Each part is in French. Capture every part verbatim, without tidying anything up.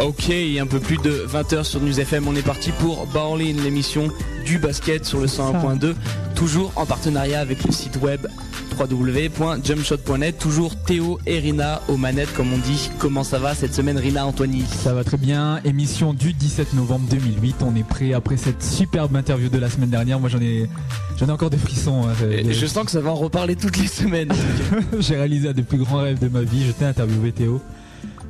Ok, un peu plus de vingt heures sur News F M, on est parti pour Bowling, l'émission du basket sur le cent un point deux, toujours en partenariat avec le site web w w w point jumpshot point net, toujours Théo et Rina aux manettes comme on dit. Comment ça va cette semaine Rina, Anthony? Ça va très bien, émission du dix-sept novembre deux mille huit, on est prêt après cette superbe interview de la semaine dernière, moi j'en ai, j'en ai encore des frissons. Et les... je sens que ça va en reparler toutes les semaines. J'ai réalisé un des plus grands rêves de ma vie, je t'ai interviewé Théo,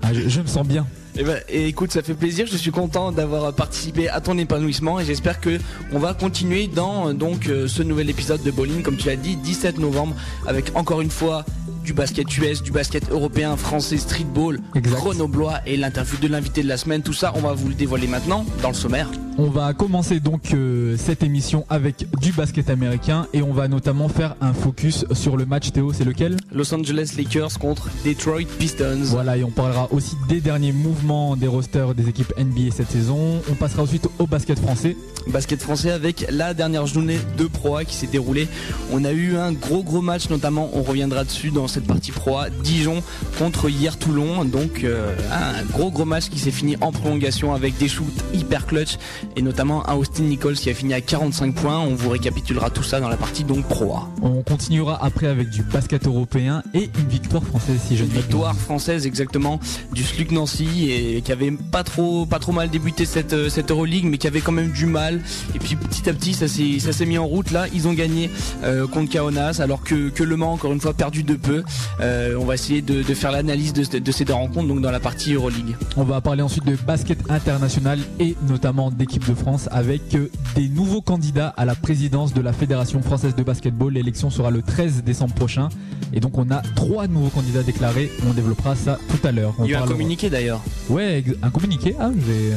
ah, je, je me sens bien. Eh ben, et écoute, ça fait plaisir, je suis content d'avoir participé à ton épanouissement et j'espère que on va continuer dans donc ce nouvel épisode de Bowling, comme tu l'as dit, dix-sept novembre, avec encore une fois du basket U S, du basket européen, français, streetball, exact, grenoblois et l'interview de l'invité de la semaine, tout ça on va vous le dévoiler maintenant dans le sommaire. On va commencer donc euh, cette émission avec du basket américain et on va notamment faire un focus sur le match. Théo, c'est lequel? Los Angeles Lakers contre Detroit Pistons. Voilà, et on parlera aussi des derniers mouvements des rosters des équipes N B A cette saison. On passera ensuite au basket français. Basket français avec la dernière journée de Pro-A qui s'est déroulée. On a eu un gros gros match, notamment on reviendra dessus dans cette partie Pro-A, Dijon contre Hyères Toulon. Donc euh, un gros gros match qui s'est fini en prolongation avec des shoots hyper clutch et notamment un Austin Nichols qui a fini à quarante-cinq points. On vous récapitulera tout ça dans la partie donc Pro-A. On continuera après avec du basket européen et une victoire française, si je ne me trompe. Une victoire française, exactement, du Sluc Nancy, et qui avait pas trop pas trop mal débuté cette cette Euroligue, mais qui avait quand même du mal, et puis petit à petit ça s'est ça s'est mis en route. Là ils ont gagné euh, contre Kaunas, alors que que Le Mans encore une fois perdu de peu. Euh, on va essayer de, de faire l'analyse de, de ces deux rencontres donc dans la partie Euroligue. On va parler ensuite de basket international et notamment d'équipe de France avec des nouveaux candidats à la présidence de la Fédération française de basketball. L'élection sera le treize décembre prochain et donc on a trois nouveaux candidats déclarés. On développera ça tout à l'heure. On Il y a eu un communiqué d'ailleurs. Ouais, un communiqué. Ah,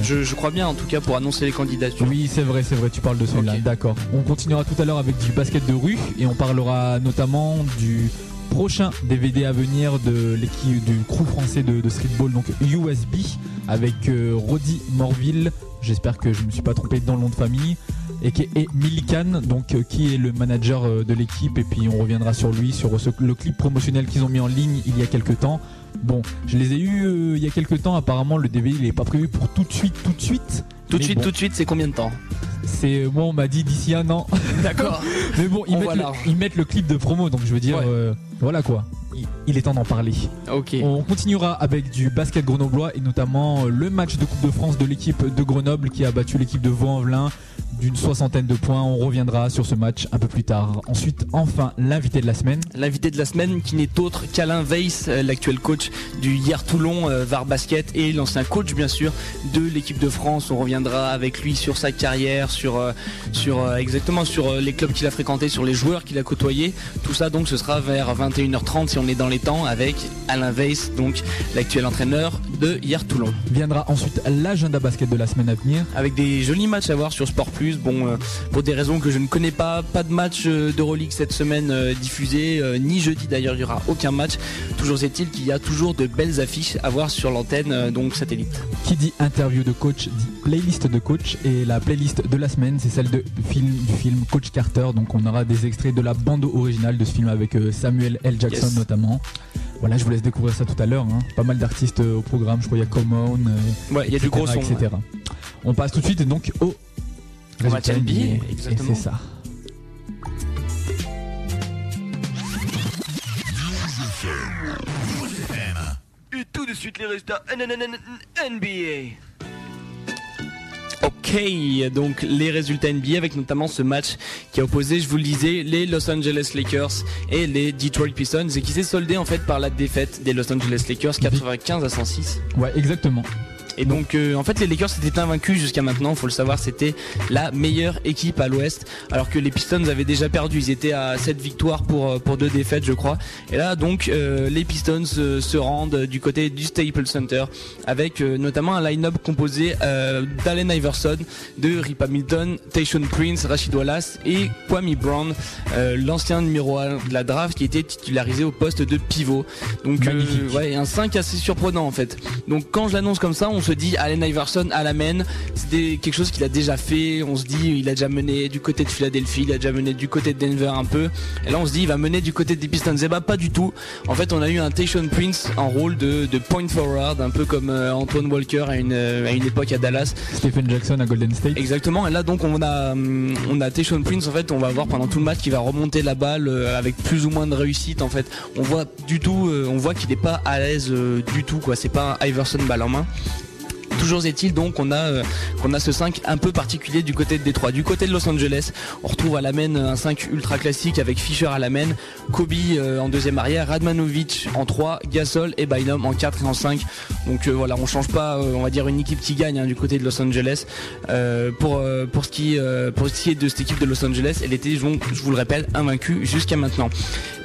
je, je crois bien en tout cas pour annoncer les candidatures. Oui, c'est vrai, c'est vrai. Tu parles de celui-là. Okay. D'accord. On continuera tout à l'heure avec du basket de rue et on parlera notamment du prochain D V D à venir de l'équipe du crew français de, de streetball, donc U S B, avec euh, Roddy Morville. J'espère que je ne me suis pas trompé dans le nom de famille. Et qui est Milikan, donc euh, qui est le manager euh, de l'équipe. Et puis on reviendra sur lui, sur ce, le clip promotionnel qu'ils ont mis en ligne il y a quelques temps. Bon, je les ai eus euh, il y a quelques temps. Apparemment, le D V D il n'est pas prévu pour tout de suite, tout de suite. Tout de suite, bon. tout de suite, c'est combien de temps? C'est moi, on m'a dit d'ici un an. D'accord. Mais bon, ils mettent, le, ils mettent le clip de promo, donc je veux dire, ouais. euh, voilà quoi. Il est temps d'en parler. Ok. On continuera avec du basket grenoblois et notamment le match de Coupe de France de l'équipe de Grenoble qui a battu l'équipe de Vaux-en-Velin d'une soixantaine de points. On reviendra sur ce match un peu plus tard. Ensuite, enfin, l'invité de la semaine. L'invité de la semaine qui n'est autre qu'Alain Weiss, l'actuel coach du Hyères Toulon Var Basket et l'ancien coach bien sûr de l'équipe de France. On reviendra avec lui sur sa carrière, sur, sur exactement sur les clubs qu'il a fréquentés, sur les joueurs qu'il a côtoyés. Tout ça donc ce sera vers vingt et une heures trente si on est dans les temps avec Alain Weiss, donc l'actuel entraîneur de Hyères Toulon. Viendra ensuite l'agenda basket de la semaine à venir avec des jolis matchs à voir sur Sport Plus. Bon, euh, pour des raisons que je ne connais pas, pas de match euh, d'Euroleague cette semaine euh, diffusé, euh, ni jeudi d'ailleurs il n'y aura aucun match. Toujours est-il qu'il y a toujours de belles affiches à voir sur l'antenne euh, donc satellite. Qui dit interview de coach dit playlist de coach, et la playlist de la semaine c'est celle de film, du film Coach Carter, donc on aura des extraits de la bande originale de ce film avec euh, Samuel L. Jackson, yes, notamment. Voilà, je vous laisse découvrir ça tout à l'heure, hein. Pas mal d'artistes euh, au programme, je crois il y a Common, euh, ouais, il y a du gros son, et cetera. Ouais. On passe tout de suite donc au on va N B A, exactement. Et c'est ça. Et tout de suite les résultats N B A. Ok, donc les résultats N B A avec notamment ce match qui a opposé, je vous le disais, les Los Angeles Lakers et les Detroit Pistons et qui s'est soldé en fait par la défaite des Los Angeles Lakers quatre-vingt-quinze à cent six. Ouais, exactement. Et donc euh, en fait les Lakers étaient invaincus jusqu'à maintenant, faut le savoir, c'était la meilleure équipe à l'ouest, alors que les Pistons avaient déjà perdu, ils étaient à sept victoires pour pour deux défaites je crois. Et là donc euh, les Pistons euh, se rendent du côté du Staples Center avec euh, notamment un line-up composé euh, d'Allen Iverson, de Rip Hamilton, Tayshaun Prince, Rasheed Wallace et Kwame Brown, euh, l'ancien numéro un de la draft qui était titularisé au poste de pivot. Donc euh, ouais, un cinq assez surprenant en fait. Donc quand je l'annonce comme ça, on se dit Allen Iverson à la main, c'était quelque chose qu'il a déjà fait, on se dit il a déjà mené du côté de Philadelphie, il a déjà mené du côté de Denver un peu, et là on se dit il va mener du côté des Pistons, et bah pas du tout. En fait on a eu un Tayshaun Prince en rôle de, de point forward, un peu comme Antoine Walker à une, à une époque à Dallas, Stephen Jackson à Golden State. Exactement, et là donc on a, on a Tayshaun Prince, en fait on va voir pendant tout le match qu'il va remonter la balle avec plus ou moins de réussite, en fait on voit du tout, on voit qu'il n'est pas à l'aise du tout quoi, c'est pas un Iverson balle en main. Toujours est-il donc on a, euh, qu'on a ce cinq un peu particulier du côté de Détroit. Du côté de Los Angeles, on retrouve à la main un cinq ultra classique avec Fisher à la main, Kobe euh, en deuxième arrière, Radmanovic en trois, Gasol et Bynum en quatre et en cinq. Donc euh, voilà, on change pas, euh, on va dire une équipe qui gagne hein, du côté de Los Angeles. Euh, pour, euh, pour, ce qui, euh, pour ce qui est de cette équipe de Los Angeles, elle était, donc, je vous le rappelle, invaincue jusqu'à maintenant.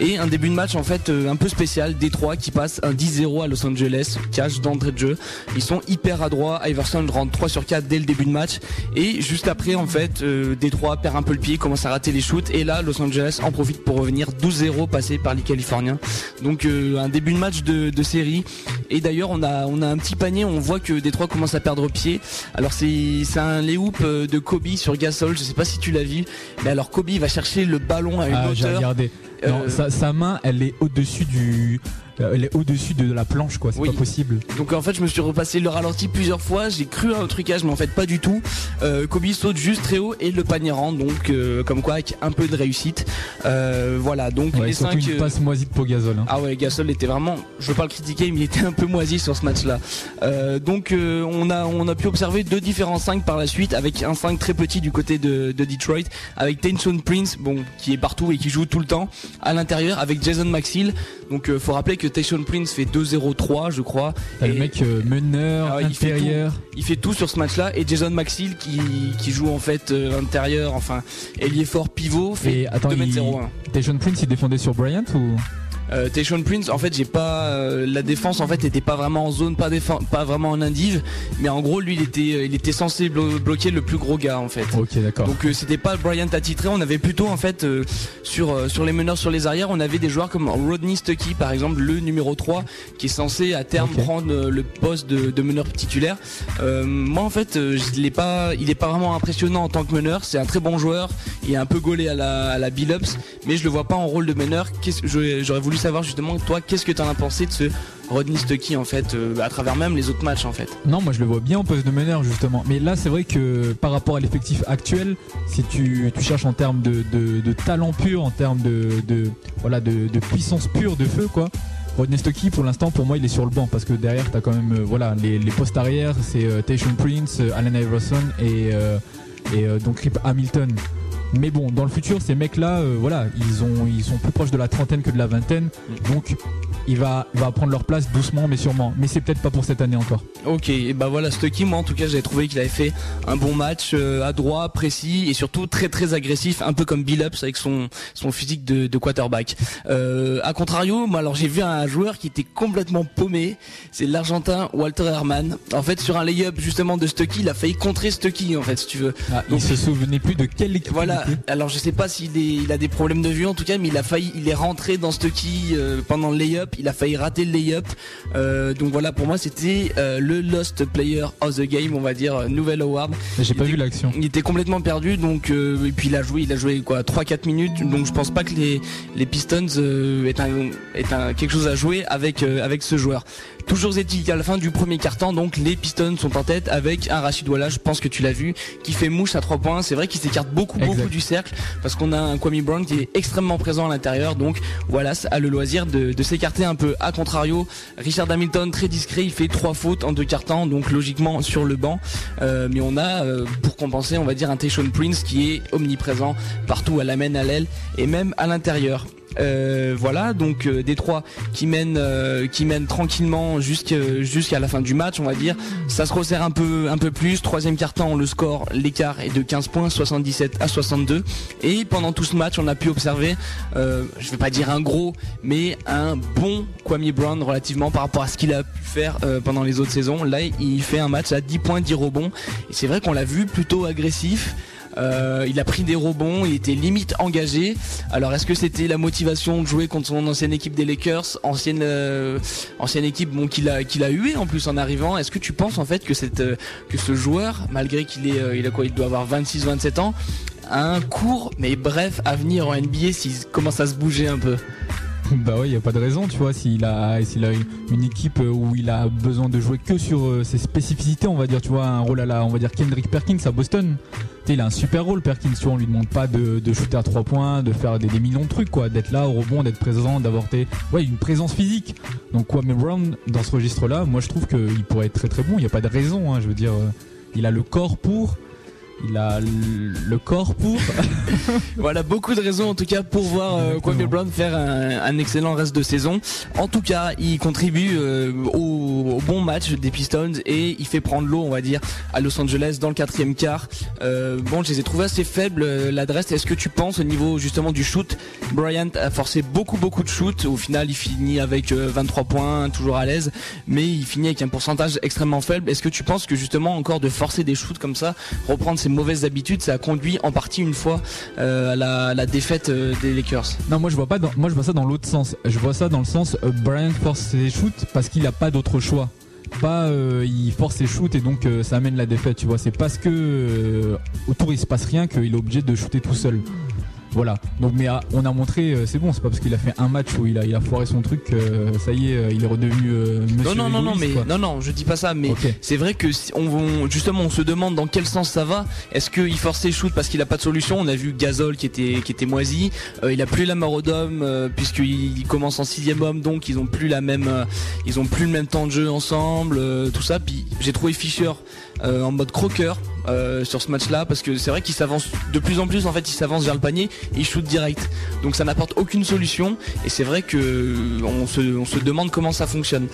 Et un début de match en fait euh, un peu spécial, Détroit qui passe un dix zéro à Los Angeles, cash d'entrée de jeu. Ils sont hyper à droite. Iverson rentre trois sur quatre dès le début de match et juste après en fait euh, Détroit perd un peu le pied, commence à rater les shoots et là Los Angeles en profite pour revenir douze zéro passé par les Californiens. Donc euh, un début de match de, de série, et d'ailleurs on a, on a un petit panier, on voit que Détroit commence à perdre pied, alors c'est, c'est un lay-oop de Kobe sur Gasol, je sais pas si tu l'as vu, mais alors Kobe va chercher le ballon à une ah, hauteur. J'ai regardé. Non, euh... sa, sa main elle est au-dessus du... Elle est au-dessus de la planche quoi, c'est oui. Pas possible. Donc en fait je me suis repassé le ralenti plusieurs fois, j'ai cru à un trucage mais en fait pas du tout. euh, Kobe saute juste très haut et le panier rentre, donc euh, comme quoi avec un peu de réussite. euh, Voilà donc ouais, les cinq une euh... passe moisie de Pau Gasol hein. Ah ouais, Gasol était vraiment, je veux pas le critiquer mais il était un peu moisi sur ce match là. euh, Donc euh, on, a, on a pu observer deux différents cinq par la suite, avec un cinq très petit du côté de, de Detroit, avec Tayshaun Prince bon, qui est partout et qui joue tout le temps à l'intérieur, avec Jason Maxill. Donc euh, faut rappeler que Tayshaun Prince fait deux zéro trois je crois. T'as et le mec euh, meneur, euh, intérieur. Il fait, tout, il fait tout sur ce match là. Et Jason Maxill qui, qui joue en fait euh, intérieur, enfin ailier fort pivot, fait deux mètres zéro un. Tayshaun Prince il défendait sur Bryant ou euh, Tayshaun Prince en fait j'ai pas euh, la défense en fait était pas vraiment en zone, pas, défense, pas vraiment en indive, mais en gros lui il était, il était censé blo- bloquer le plus gros gars en fait. Ok d'accord. Donc euh, c'était pas Bryant attitré, on avait plutôt en fait euh, sur, euh, sur les meneurs, sur les arrières on avait des joueurs comme Rodney Stuckey par exemple, le numéro trois qui est censé à terme okay. prendre euh, le poste de, de meneur titulaire. euh, Moi en fait euh, je l'ai pas, il est pas vraiment impressionnant en tant que meneur, c'est un très bon joueur, il est un peu gaulé à la, à la Billups, mais je le vois pas en rôle de meneur. Qu'est-ce, je, j'aurais voulu savoir justement toi qu'est-ce que t'en as pensé de ce Rodney Stuckey en fait euh, à travers même les autres matchs en fait. Non moi je le vois bien en poste de meneur justement, mais là c'est vrai que par rapport à l'effectif actuel, si tu, tu cherches en termes de, de, de talent pur, en termes de, de, voilà, de, de puissance pure, de feu quoi, Rodney Stuckey pour l'instant pour moi il est sur le banc, parce que derrière t'as quand même euh, voilà, les, les postes arrière c'est euh, Tayshaun Prince, euh, Allen Iverson et, euh, et euh, donc Rip Hamilton. Mais bon, dans le futur, ces mecs-là, euh, voilà, ils ont, ils sont plus proches de la trentaine que de la vingtaine, donc il va, va prendre leur place doucement mais sûrement. Mais c'est peut-être pas pour cette année encore. Ok, et bah voilà, Stuckey, moi en tout cas, j'avais trouvé qu'il avait fait un bon match, euh, adroit, précis et surtout très très agressif, un peu comme Billups avec son son physique de, de quarterback. Euh, à contrario, moi alors j'ai vu un joueur qui était complètement paumé, c'est l'Argentin Walter Herman. En fait, sur un lay-up justement de Stuckey, il a failli contrer Stuckey en fait, si tu veux. Ah, donc, il se souvenait plus de quelle équipe. Voilà. Alors je sais pas s'il est, il a des problèmes de vue en tout cas, mais il a failli, il est rentré dans Stuckey euh, pendant le lay-up, il a failli rater le lay-up. Euh, donc voilà, pour moi c'était euh, le Lost Player of the Game, on va dire, euh, nouvel award. J'ai il pas était, vu l'action. Il était complètement perdu, donc euh, et puis il a joué, il a joué quoi, trois quatre minutes. Donc je pense pas que les les Pistons euh, aient un, aient un quelque chose à jouer avec euh, avec ce joueur. Toujours est-il qu'à la fin du premier quart-temps, donc les Pistons sont en tête avec un Rasheed Wallace, je pense que tu l'as vu, qui fait mouche à trois points. C'est vrai qu'il s'écarte beaucoup, exact. beaucoup du cercle, parce qu'on a un Kwame Brown qui est extrêmement présent à l'intérieur, donc Wallace a le loisir de, de s'écarter un peu. A contrario, Richard Hamilton très discret, il fait trois fautes en deux quart-temps, donc logiquement sur le banc. Euh, mais on a, euh, pour compenser, on va dire un Tayshaun Prince qui est omniprésent partout, à la main, à l'aile et même à l'intérieur. Euh, voilà donc euh, Détroit qui mène euh, qui mène tranquillement jusqu'à, jusqu'à la fin du match on va dire, ça se resserre un peu un peu plus. Troisième quart-temps, le score, l'écart est de quinze points, soixante-dix-sept à soixante-deux, et pendant tout ce match on a pu observer euh, je vais pas dire un gros mais un bon Kwame Brown relativement par rapport à ce qu'il a pu faire euh, pendant les autres saisons. Là il fait un match à dix points, dix rebonds, et c'est vrai qu'on l'a vu plutôt agressif. euh, il a pris des rebonds, il était limite engagé. Alors est-ce que c'était la motivation de jouer contre son ancienne équipe des Lakers, ancienne, euh, ancienne équipe bon, qu'il a, qu'il a huée en plus en arrivant? Est-ce que tu penses en fait que, cette, que ce joueur, malgré qu'il est, euh, il a quoi, il doit avoir vingt-six vingt-sept ans, a un court mais bref avenir en N B A s'il commence à se bouger un peu? Bah ouais, il n'y a pas de raison, tu vois, s'il a, s'il a une, une équipe où il a besoin de jouer que sur euh, ses spécificités, on va dire, tu vois, un rôle à la, on va dire, Kendrick Perkins à Boston. T'sais, il a un super rôle, Perkins, tu vois, on lui demande pas de, de shooter à trois points, de faire des, des millions de trucs, quoi, d'être là au rebond, d'être présent, d'avoir tes, ouais, une présence physique. Donc Kwame Brown, dans ce registre-là, moi je trouve qu'il pourrait être très très bon, il n'y a pas de raison, hein, je veux dire, euh, il a le corps pour... Il a le corps pour. Voilà, beaucoup de raisons en tout cas pour voir euh, Kwame Brown faire un, un excellent reste de saison. En tout cas, il contribue euh, au, au bon match des Pistons et il fait prendre l'eau, on va dire, à Los Angeles dans le quatrième quart. Euh, bon, je les ai trouvés assez faibles, euh, l'adresse. Est-ce que tu penses au niveau justement du shoot, Bryant a forcé beaucoup beaucoup de shoots. Au final, il finit avec euh, vingt-trois points, toujours à l'aise, mais il finit avec un pourcentage extrêmement faible. Est-ce que tu penses que justement encore de forcer des shoots comme ça, reprendre ses mauvaises habitudes, ça a conduit en partie une fois euh, à, la, à la défaite euh, des Lakers? Non, moi je vois pas dans, moi je vois ça dans l'autre sens. Je vois ça dans le sens euh, Bryant force ses shoots parce qu'il a pas d'autre choix. Pas euh, il force ses shoots et donc euh, ça amène la défaite, tu vois. C'est parce que euh, autour il se passe rien qu'il est obligé de shooter tout seul. Voilà. Donc mais ah, on a montré euh, c'est bon, c'est pas parce qu'il a fait un match où il a il a foiré son truc euh, ça y est, euh, il est redevenu euh, monsieur. Non non non non mais quoi. non non, je dis pas ça mais okay. C'est vrai que si on, on justement on se demande dans quel sens ça va. Est-ce qu'il force ses shoots parce qu'il a pas de solution? On a vu Gasol qui était qui était moisi, euh, il a plus la mort au dôme euh, puisqu'il il commence en sixième homme, donc ils ont plus la même euh, ils ont plus le même temps de jeu ensemble, euh, tout ça. Puis j'ai trouvé Fischer euh, en mode croqueur euh, sur ce match-là parce que c'est vrai qu'il s'avance de plus en plus, en fait, il s'avance vers le panier. Il shoot direct, donc ça n'apporte aucune solution et c'est vrai que on se, on se demande comment ça fonctionne.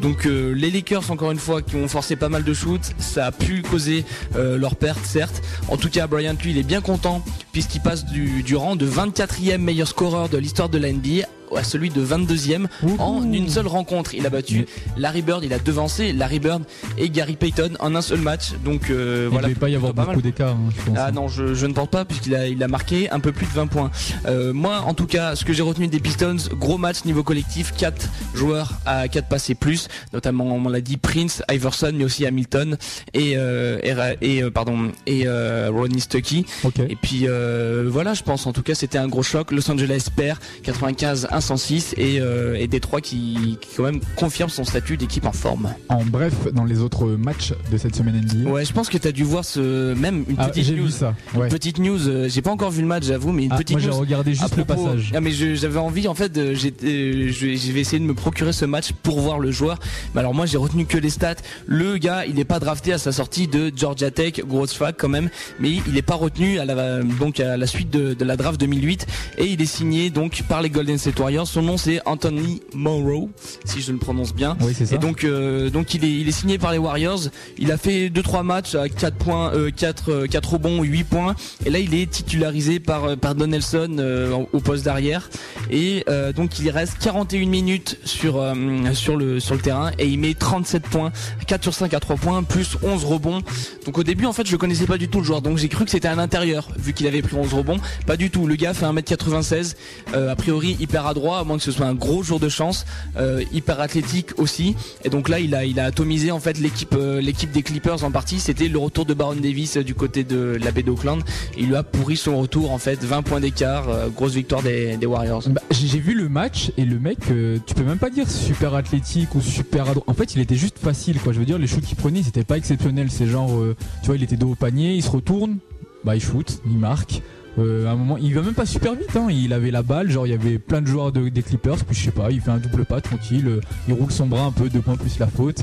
Donc euh, les Lakers encore une fois qui ont forcé pas mal de shoots, ça a pu causer euh, leur perte certes. En tout cas Bryant lui il est bien content puisqu'il passe du, du rang de vingt-quatrième meilleur scoreur de l'histoire de la N B A à celui de vingt-deuxième Ouhou. En une seule rencontre. Il a battu Larry Bird, il a devancé Larry Bird et Gary Payton en un seul match. Donc euh, il voilà. Il ne devait pas y avoir beaucoup d'écart. Hein, je pense. Ah non, je, je ne pense pas puisqu'il a, il a marqué un peu plus de vingt points. Euh, moi, en tout cas, ce que j'ai retenu des Pistons, gros match niveau collectif, quatre joueurs à quatre passes et plus, notamment on l'a dit Prince, Iverson, mais aussi Hamilton et euh, et, et pardon et euh, Ronnie Stuckey. Okay. Et puis euh, voilà, je pense en tout cas c'était un gros choc. Los Angeles perd quatre-vingt-quinze à cent six et, euh, et Détroit qui, qui quand même confirme son statut d'équipe en forme. En bref, dans les autres matchs de cette semaine N B A. Ouais, je pense que t'as dû voir ce même une petite ah, j'ai news. Vu ça. Ouais. Une petite news. Euh, j'ai pas encore vu le match, j'avoue, mais une ah, petite moi news. Moi j'ai regardé juste propos, le passage. Ah mais je, j'avais envie en fait, de, j'ai, euh, je, je vais essayer de me procurer ce match pour voir le joueur. Mais alors moi j'ai retenu que les stats. Le gars, il est pas drafté à sa sortie de Georgia Tech, grosse fac quand même, mais il est pas retenu à la donc à la suite de, de la draft deux mille huit et il est signé donc par les Golden State Warriors. Son nom c'est Anthony Morrow, si je le prononce bien. Oui, c'est ça. Et donc, euh, donc il est, il est signé par les Warriors. Il a fait deux trois matchs à quatre points, euh, quatre, quatre rebonds, huit points. Et là, il est titularisé par, par Donelson euh, au poste d'arrière. Et euh, donc, il reste quarante et une minutes sur, euh, sur, le, sur le terrain. Et il met trente-sept points, quatre sur cinq à trois points, plus onze rebonds. Donc, au début, en fait, je connaissais pas du tout le joueur. Donc, j'ai cru que c'était un intérieur, vu qu'il avait pris onze rebonds. Pas du tout. Le gars fait un mètre quatre-vingt-seize. Euh, a priori, hyper à droit, à moins que ce soit un gros jour de chance, euh, hyper athlétique aussi. Et donc là, il a, il a atomisé en fait l'équipe, euh, l'équipe des Clippers en partie. C'était le retour de Baron Davis euh, du côté de la baie d'Auckland. Il lui a pourri son retour en fait, vingt points d'écart, euh, grosse victoire des, des Warriors. Bah, j'ai vu le match et le mec, euh, tu peux même pas dire super athlétique ou super adroit. En fait, il était juste facile, quoi. Je veux dire, les shoots qu'il prenait, c'était pas exceptionnel. C'est genre, euh, tu vois, il était dos au panier, il se retourne, bah il shoot, il marque. Euh, à un moment, il va même pas super vite, hein. Il avait la balle, genre il y avait plein de joueurs de, des Clippers, puis je sais pas, il fait un double pas tranquille, euh, il roule son bras un peu, deux points plus la faute.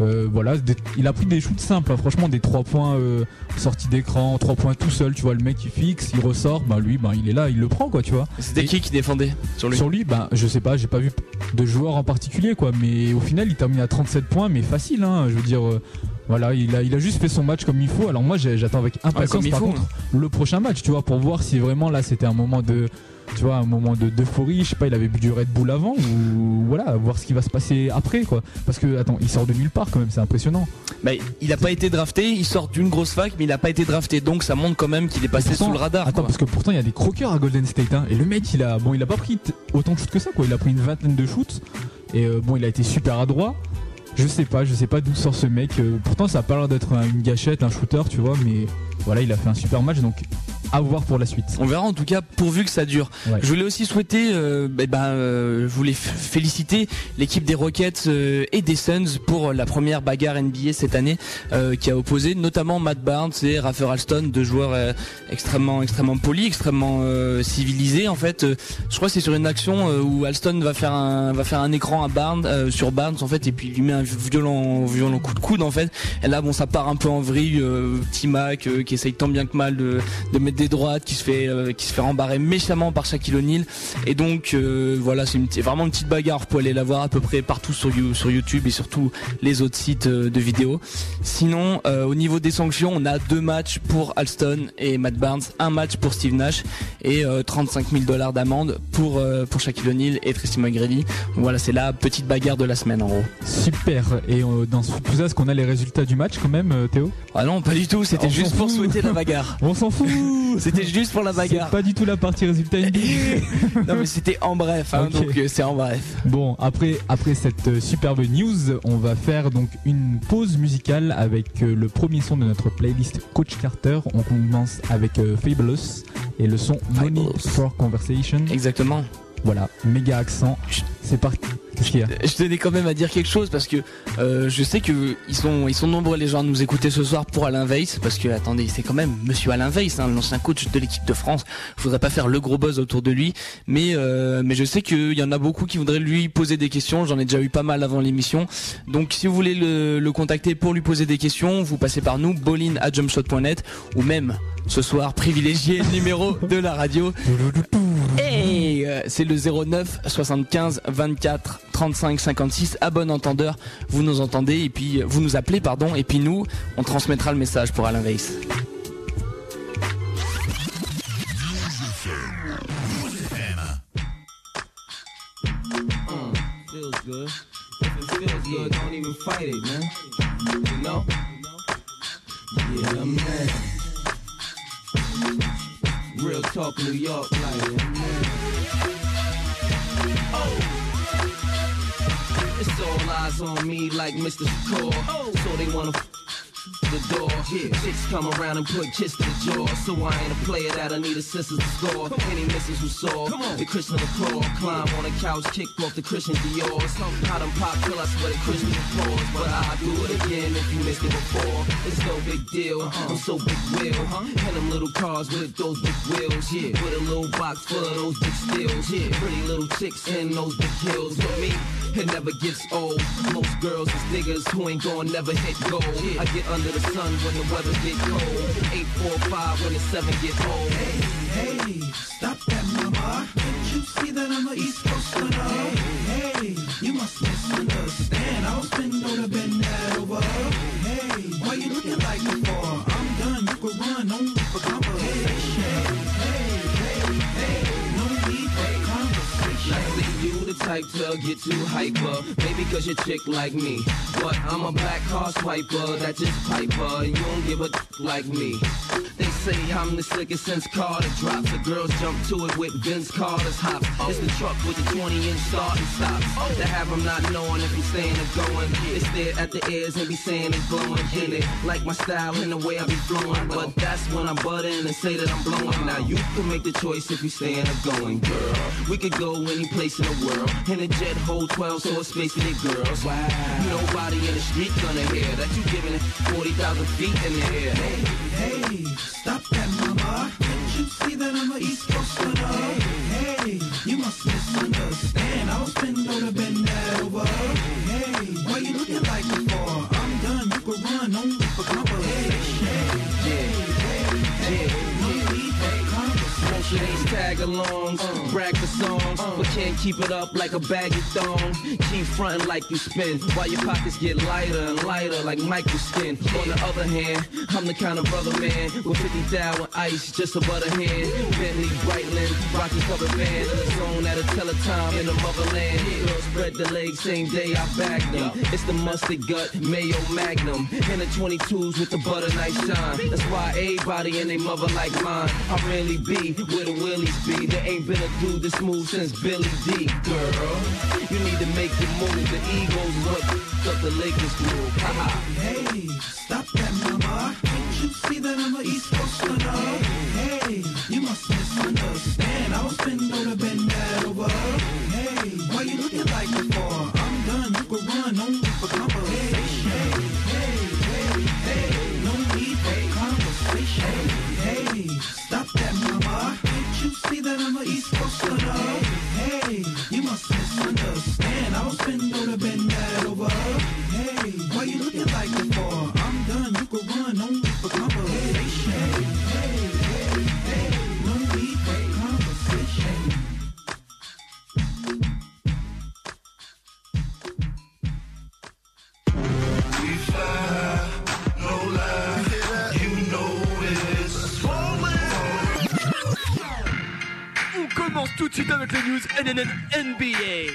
Euh, voilà, des, il a pris des shoots simples, hein, franchement des trois points euh, sortis d'écran, trois points tout seul, tu vois le mec il fixe, il ressort, bah lui bah il est là, il le prend quoi, tu vois. C'était et qui qui défendait sur lui? Sur lui, bah je sais pas, j'ai pas vu de joueur en particulier quoi, mais au final il termine à trente-sept points, mais facile hein, je veux dire. Euh, Voilà, il a, il a juste fait son match comme il faut. Alors moi j'attends avec impatience ouais, par faut, contre hein. le prochain match, tu vois, pour voir si vraiment là c'était un moment de, tu vois, un moment de, d'euphorie, je sais pas, il avait bu du Red Bull avant, ou voilà, voir ce qui va se passer après, quoi. Parce que, attends, il sort de nulle part quand même, c'est impressionnant. Bah, il n'a pas été drafté, il sort d'une grosse fac, mais il n'a pas été drafté, donc ça montre quand même qu'il est passé pourtant, sous le radar. Attends, quoi. Parce que pourtant, il y a des croqueurs à Golden State, hein, et le mec, il a, bon, il a pas pris t- autant de shoots que ça, quoi, il a pris une vingtaine de shoots, et euh, bon, il a été super adroit. Je sais pas, je sais pas d'où sort ce mec. Euh, pourtant, ça a pas l'air d'être une gâchette, un shooter, tu vois, mais voilà, il a fait un super match, donc à voir pour la suite. On verra en tout cas, pourvu que ça dure. Ouais. Je voulais aussi souhaiter, euh, eh ben, euh, je voulais f- féliciter l'équipe des Rockets euh, et des Suns pour la première bagarre N B A cette année, euh, qui a opposé notamment Matt Barnes et Rafer Alston, deux joueurs euh, extrêmement, extrêmement polis, extrêmement euh, civilisés. En fait, euh, je crois que c'est sur une action euh, où Alston va faire un, va faire un écran à Barnes, euh, sur Barnes en fait, et puis lui met un violent, violent coup de coude en fait. Et là, bon, ça part un peu en vrille. Euh, Petit Mac euh, qui essaye tant bien que mal de, de mettre des droite qui se fait euh, qui se fait rembarrer méchamment par Shaquille O'Neal, et donc euh, voilà, c'est une, vraiment une petite bagarre. Vous pouvez aller la voir à peu près partout sur, sur YouTube et surtout les autres sites euh, de vidéos. Sinon, euh, au niveau des sanctions, on a deux matchs pour Alston et Matt Barnes, un match pour Steve Nash et euh, trente-cinq mille dollars d'amende pour euh, pour Shaquille O'Neal et Tracy McGrady. Voilà, c'est la petite bagarre de la semaine en gros. Super. Et euh, dans ce tout ça, est-ce qu'on a les résultats du match quand même, euh, Théo? Ah non, pas du tout. C'était on juste pour souhaiter la bagarre. On s'en fout. C'était juste pour la bagarre. C'est pas du tout la partie résultat N B A. Non mais c'était en bref, hein, okay. Donc euh, c'est en bref. Bon, après, après cette euh, superbe news, on va faire donc une pause musicale avec euh, le premier son de notre playlist Coach Carter. On commence avec euh, Fabulous et le son Fabulous. Money for Conversation. Exactement. Voilà, méga accent. C'est parti. Qu'est-ce qu'il y a ? Je tenais quand même à dire quelque chose parce que euh, je sais que ils sont ils sont nombreux les gens à nous écouter ce soir pour Alain Weiss, parce que attendez, c'est quand même Monsieur Alain Weiss, hein, l'ancien coach de l'équipe de France. Je voudrais pas faire le gros buzz autour de lui, mais euh, mais je sais qu'il y en a beaucoup qui voudraient lui poser des questions. J'en ai déjà eu pas mal avant l'émission. Donc si vous voulez le, le contacter pour lui poser des questions, vous passez par nous, Bowling à jumpshot point net, ou même ce soir privilégié le numéro de la radio. Hey, c'est le zéro neuf soixante-quinze vingt-quatre trente-cinq cinquante-six. À bon entendeur, vous nous entendez et puis vous nous appelez, pardon, et puis nous, on transmettra le message pour Alain Weiss. Real talk, New York, like it. Oh, it's all eyes on me, like Mister Secor. Oh, so they wanna f- the door. Yeah, chicks come around and put kiss to the jaw. So I ain't a player that I need assistance to score. Any misses who saw the Christian Dior, climb on the couch, kick off the Christian Dior. How them pop till I swear the Christian applause. But I'll do it again if you missed it before. It's no big deal. I'm so big wheel. And them little cars with those big wheels. Yeah, with a little box full of those big steals. Yeah, pretty little chicks in those big heels. But me, it never gets old. Most girls is niggas who ain't gonna never hit gold. I get under the sun when the weather get cold. Eight four five when the seven get old. Hey, hey, stop that mama. Didn't you see that I'm the East Coast winner? Hey, hey, you must misunderstand. I was been over, been that over. Hey, why you looking like you for? I'm done, you could run only for conversation. Hey, hey, hey, no need for conversation. I see you the type to get too hyper. Maybe cause you're chick like me. But I'm a black car swiper, that just piper. You don't give a d- like me. They say I'm the slickest since Carter drops. The girls jump to it with Vince Carter's hops. Oh. It's the truck with the twenty inch start and stops. Oh. To have them not knowing if I'm staying or going. Yeah. It's there at the ears and be saying it's blowing. Yeah. In it, like my style and the way I be flowing. Oh. But that's when I butt in and say that I'm blowing. Oh. Now you can make the choice if you staying or going, girl. We could go any place in the world. And the jet hold twelve, so it's space for the girls. Wow. Nobody in the street gonna hear that you giving it forty thousand feet in the air. Hey, hey, stop that mama. Didn't you see that I'm a East Coast winner? Hey, hey, you must misunderstand. I was been over, been that over. Hey, why you looking like me for? I'm done, you could run only for conversation. Hey, hey, hey, hey, hey, no need for conversation. Tag alongs, uh, brag for songs, uh, but can't keep it up like a bag of thong. Keep frontin' like you spin, while your pockets get lighter and lighter like Michael Skin. On the other hand, I'm the kind of brother man with fifty thousand ice just above the hand. Bentley, Brightland, Rocky covered band, thrown at a teletime in the motherland. Girls spread the legs, same day I bagged them. It's the mustard gut, mayo magnum, and the twenty-twos with the butter night shine. That's why everybody and they mother like mine. I really be where the willies be. There ain't been a dude this smooth since Billy D. Girl, you need to make your move. The ego's what up the Lakers move. Hey, stop that mama. Can't you see that I'm an East Coaster? Hey, you must misunderstand. I was bending over, bend that over. Hey, why you looking like before? I'm done. You could run only for conversation. Hey, hey, hey, hey, no need for conversation. Hey, stop that mama. Can't you see that I'm an East Coaster? Hey, you must misunderstand. I was bending over, bend that over. Hey, why you looking like before? I'm done. You could run only for conversation. Hey, hey, hey, hey, no need for conversation. We fly, no lie. You know this. On commence tout de suite avec les news N N N N B A.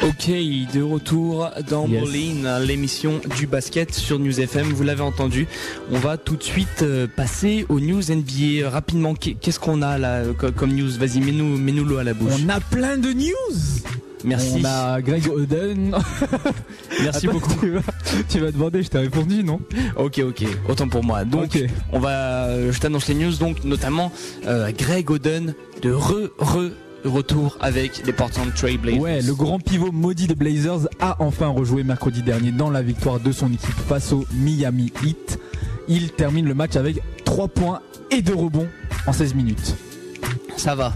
Ok, de retour dans yes. Bowling, l'émission du basket sur News F M, vous l'avez entendu. On va tout de suite passer aux news N B A rapidement. Qu'est-ce qu'on a là comme news? Vas-y, mets-nous, mets-nous l'eau à la bouche. On a plein de news. Merci. On a Greg Oden. Merci. Attends, beaucoup. Tu vas, tu vas demander, je t'ai répondu, non? Ok, ok. Autant pour moi. Donc, okay. on va, je t'annonce les news. Donc, notamment euh, Greg Oden de re re. Retour avec les Portland Trail Blazers. Ouais, le grand pivot maudit des Blazers a enfin rejoué mercredi dernier dans la victoire de son équipe face au Miami Heat. Il termine le match avec trois points et deux rebonds en seize minutes. Ça va.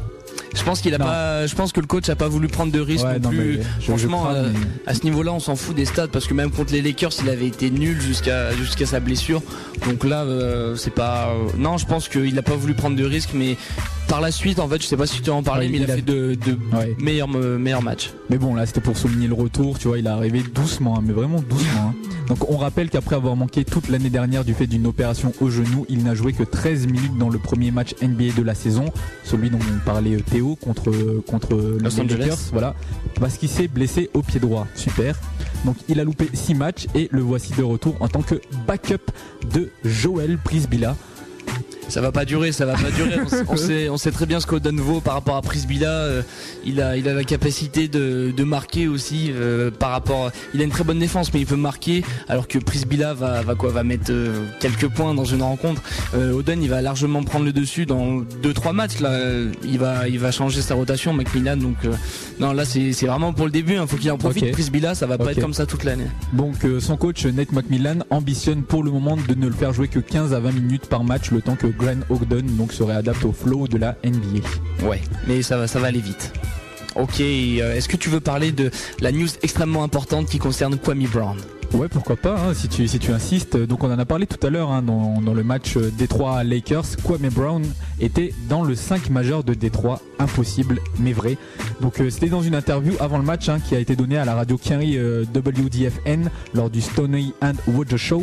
Je pense qu'il a non. pas. Je pense que le coach a pas voulu prendre de risque ouais, non plus. Je, Franchement, je prends, mais... à ce niveau-là, on s'en fout des stats parce que même contre les Lakers, il avait été nul jusqu'à jusqu'à sa blessure. Donc là, euh, c'est pas. Euh, non, je pense qu'il a pas voulu prendre de risque, mais par la suite, en fait, je sais pas si tu en parlais, ouais, mais il, il a, a fait de, de ouais. meilleurs meilleurs matchs. Mais bon, là, c'était pour souligner le retour. Tu vois, il est arrivé doucement, hein, mais vraiment doucement. Hein. Donc, on rappelle qu'après avoir manqué toute l'année dernière du fait d'une opération au genou, il n'a joué que treize minutes dans le premier match N B A de la saison, celui dont on parlait Théo contre, contre Los Angeles, voilà, parce qu'il s'est blessé au pied droit. Super. Donc, il a loupé six matchs et le voici de retour en tant que backup de Joel Przybilla. Ça va pas durer, ça va pas durer. On, on, sait, on sait très bien ce qu'Oden vaut par rapport à Przybilla. Euh, il a, il a la capacité de, de marquer aussi euh, par rapport. Il a une très bonne défense, mais il peut marquer. Alors que Przybilla va, va quoi, va mettre euh, quelques points dans une rencontre. Euh, Oden, il va largement prendre le dessus dans deux trois matchs. Là, il va, il va changer sa rotation, avec Milan. Donc euh, non, là c'est, c'est vraiment pour le début. Hein. Faut qu'il en profite. Okay. Przybilla, ça va pas okay. être comme ça toute l'année. Donc euh, son coach Nate McMillan ambitionne pour le moment de ne le faire jouer que quinze à vingt minutes par match, le temps que Greg Oden donc se réadapte au flow de la N B A. Ouais, mais ça va, ça va aller vite. Ok, est-ce que tu veux parler de la news extrêmement importante qui concerne Kwame Brown? Ouais, pourquoi pas, hein, si tu si tu insistes. Donc on en a parlé tout à l'heure, hein, dans, dans le match Détroit Lakers, Kwame Brown était dans le cinq majeur de Détroit, impossible mais vrai. Donc euh, c'était dans une interview avant le match, hein, qui a été donnée à la radio Kerry euh, W D F N lors du Stoney and Water Show.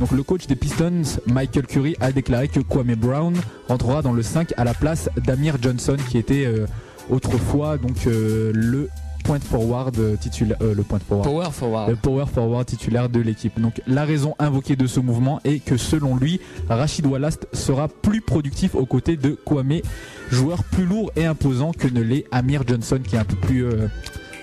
Donc le coach des Pistons, Michael Curry, a déclaré que Kwame Brown rentrera dans le cinq à la place d'Amir Johnson, qui était euh, autrefois donc euh, le point forward titulaire, euh, le point forward, power forward, le power forward titulaire de l'équipe. Donc la raison invoquée de ce mouvement est que selon lui, Rasheed Wallace sera plus productif aux côtés de Kwame, joueur plus lourd et imposant que ne l'est Amir Johnson, qui est un peu plus euh,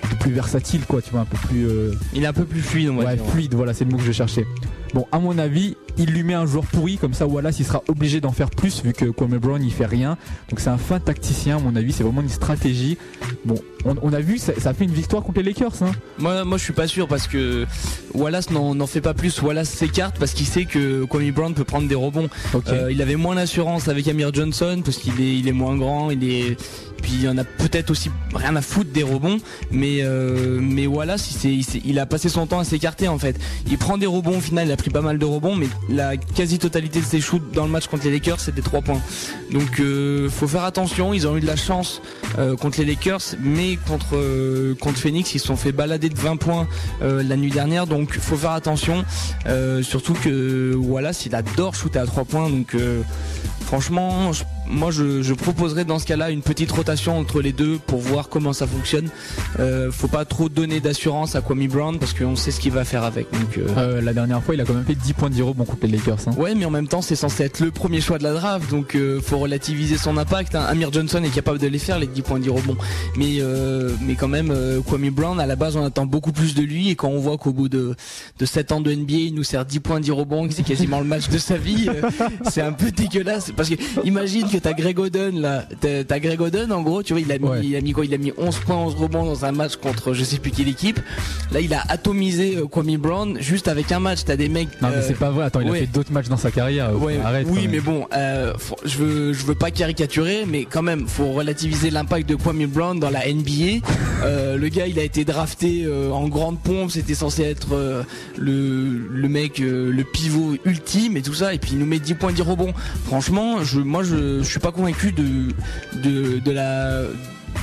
un peu plus versatile, quoi, tu vois, un peu plus euh... il est un peu plus fluide, on va ouais, dire. Fluide, voilà, c'est le mot que je cherchais. Bon, à mon avis, il lui met un joueur pourri, comme ça Wallace il sera obligé d'en faire plus vu que Kwame Brown il fait rien. Donc c'est un fin tacticien, à mon avis, c'est vraiment une stratégie. Bon, on, on a vu, ça, ça a fait une victoire contre les Lakers, hein. Moi, moi je suis pas sûr parce que Wallace n'en, n'en fait pas plus. Wallace s'écarte parce qu'il sait que Kwame Brown peut prendre des rebonds. Okay. Euh, il avait moins d'assurance avec Amir Johnson parce qu'il est, il est moins grand, il est. Puis il y en a peut-être aussi rien à foutre des rebonds, mais euh, mais Wallace il, s'est, il, s'est, il a passé son temps à s'écarter en fait. Il prend des rebonds, au final il a pris pas mal de rebonds, mais la quasi-totalité de ses shoots dans le match contre les Lakers, c'était trois points. Donc euh, faut faire attention, ils ont eu de la chance euh, contre les Lakers, mais contre euh, contre Phoenix, ils se sont fait balader de vingt points euh, la nuit dernière, donc faut faire attention. Euh, surtout que Wallace, il adore shooter à trois points, donc euh, franchement, je, moi je, je proposerais dans ce cas-là une petite rotation entre les deux pour voir comment ça fonctionne. Euh, faut pas trop donner d'assurance à Kwame Brown parce qu'on sait ce qu'il va faire avec. Donc, euh... Euh, la dernière fois, il a quand même fait dix points de zéro bon contre les Lakers. Hein. Ouais, mais en même temps, c'est censé être le premier choix de la draft, donc euh, faut relativiser son impact. Hein. Amir Johnson est capable de les faire, les dix points de zéro bon. Mais, euh, mais quand même, euh, Kwame Brown, à la base, on attend beaucoup plus de lui, et quand on voit qu'au bout de, de sept ans de N B A, il nous sert dix points de zéro bon, que c'est quasiment le match de sa vie, euh, c'est un peu dégueulasse. Parce que imagine que t'as Greg Oden là, t'as, t'as Greg Oden en gros, tu vois, il a mis, ouais. il a mis quoi, il a mis onze points, onze rebonds dans un match contre je sais plus quelle équipe. Là, il a atomisé euh, Kwame Brown juste avec un match. T'as des mecs. Non, euh, mais c'est pas vrai. Attends, il ouais. a fait d'autres matchs dans sa carrière. Ouais, arrête. Oui, mais bon, euh, faut, je veux, je veux pas caricaturer, mais quand même, faut relativiser l'impact de Kwame Brown dans la N B A. Euh, le gars, il a été drafté euh, en grande pompe. C'était censé être euh, le, le mec, euh, le pivot ultime et tout ça. Et puis il nous met dix points, dix rebonds. Franchement, je, moi, je, je suis pas convaincu de, de, de la.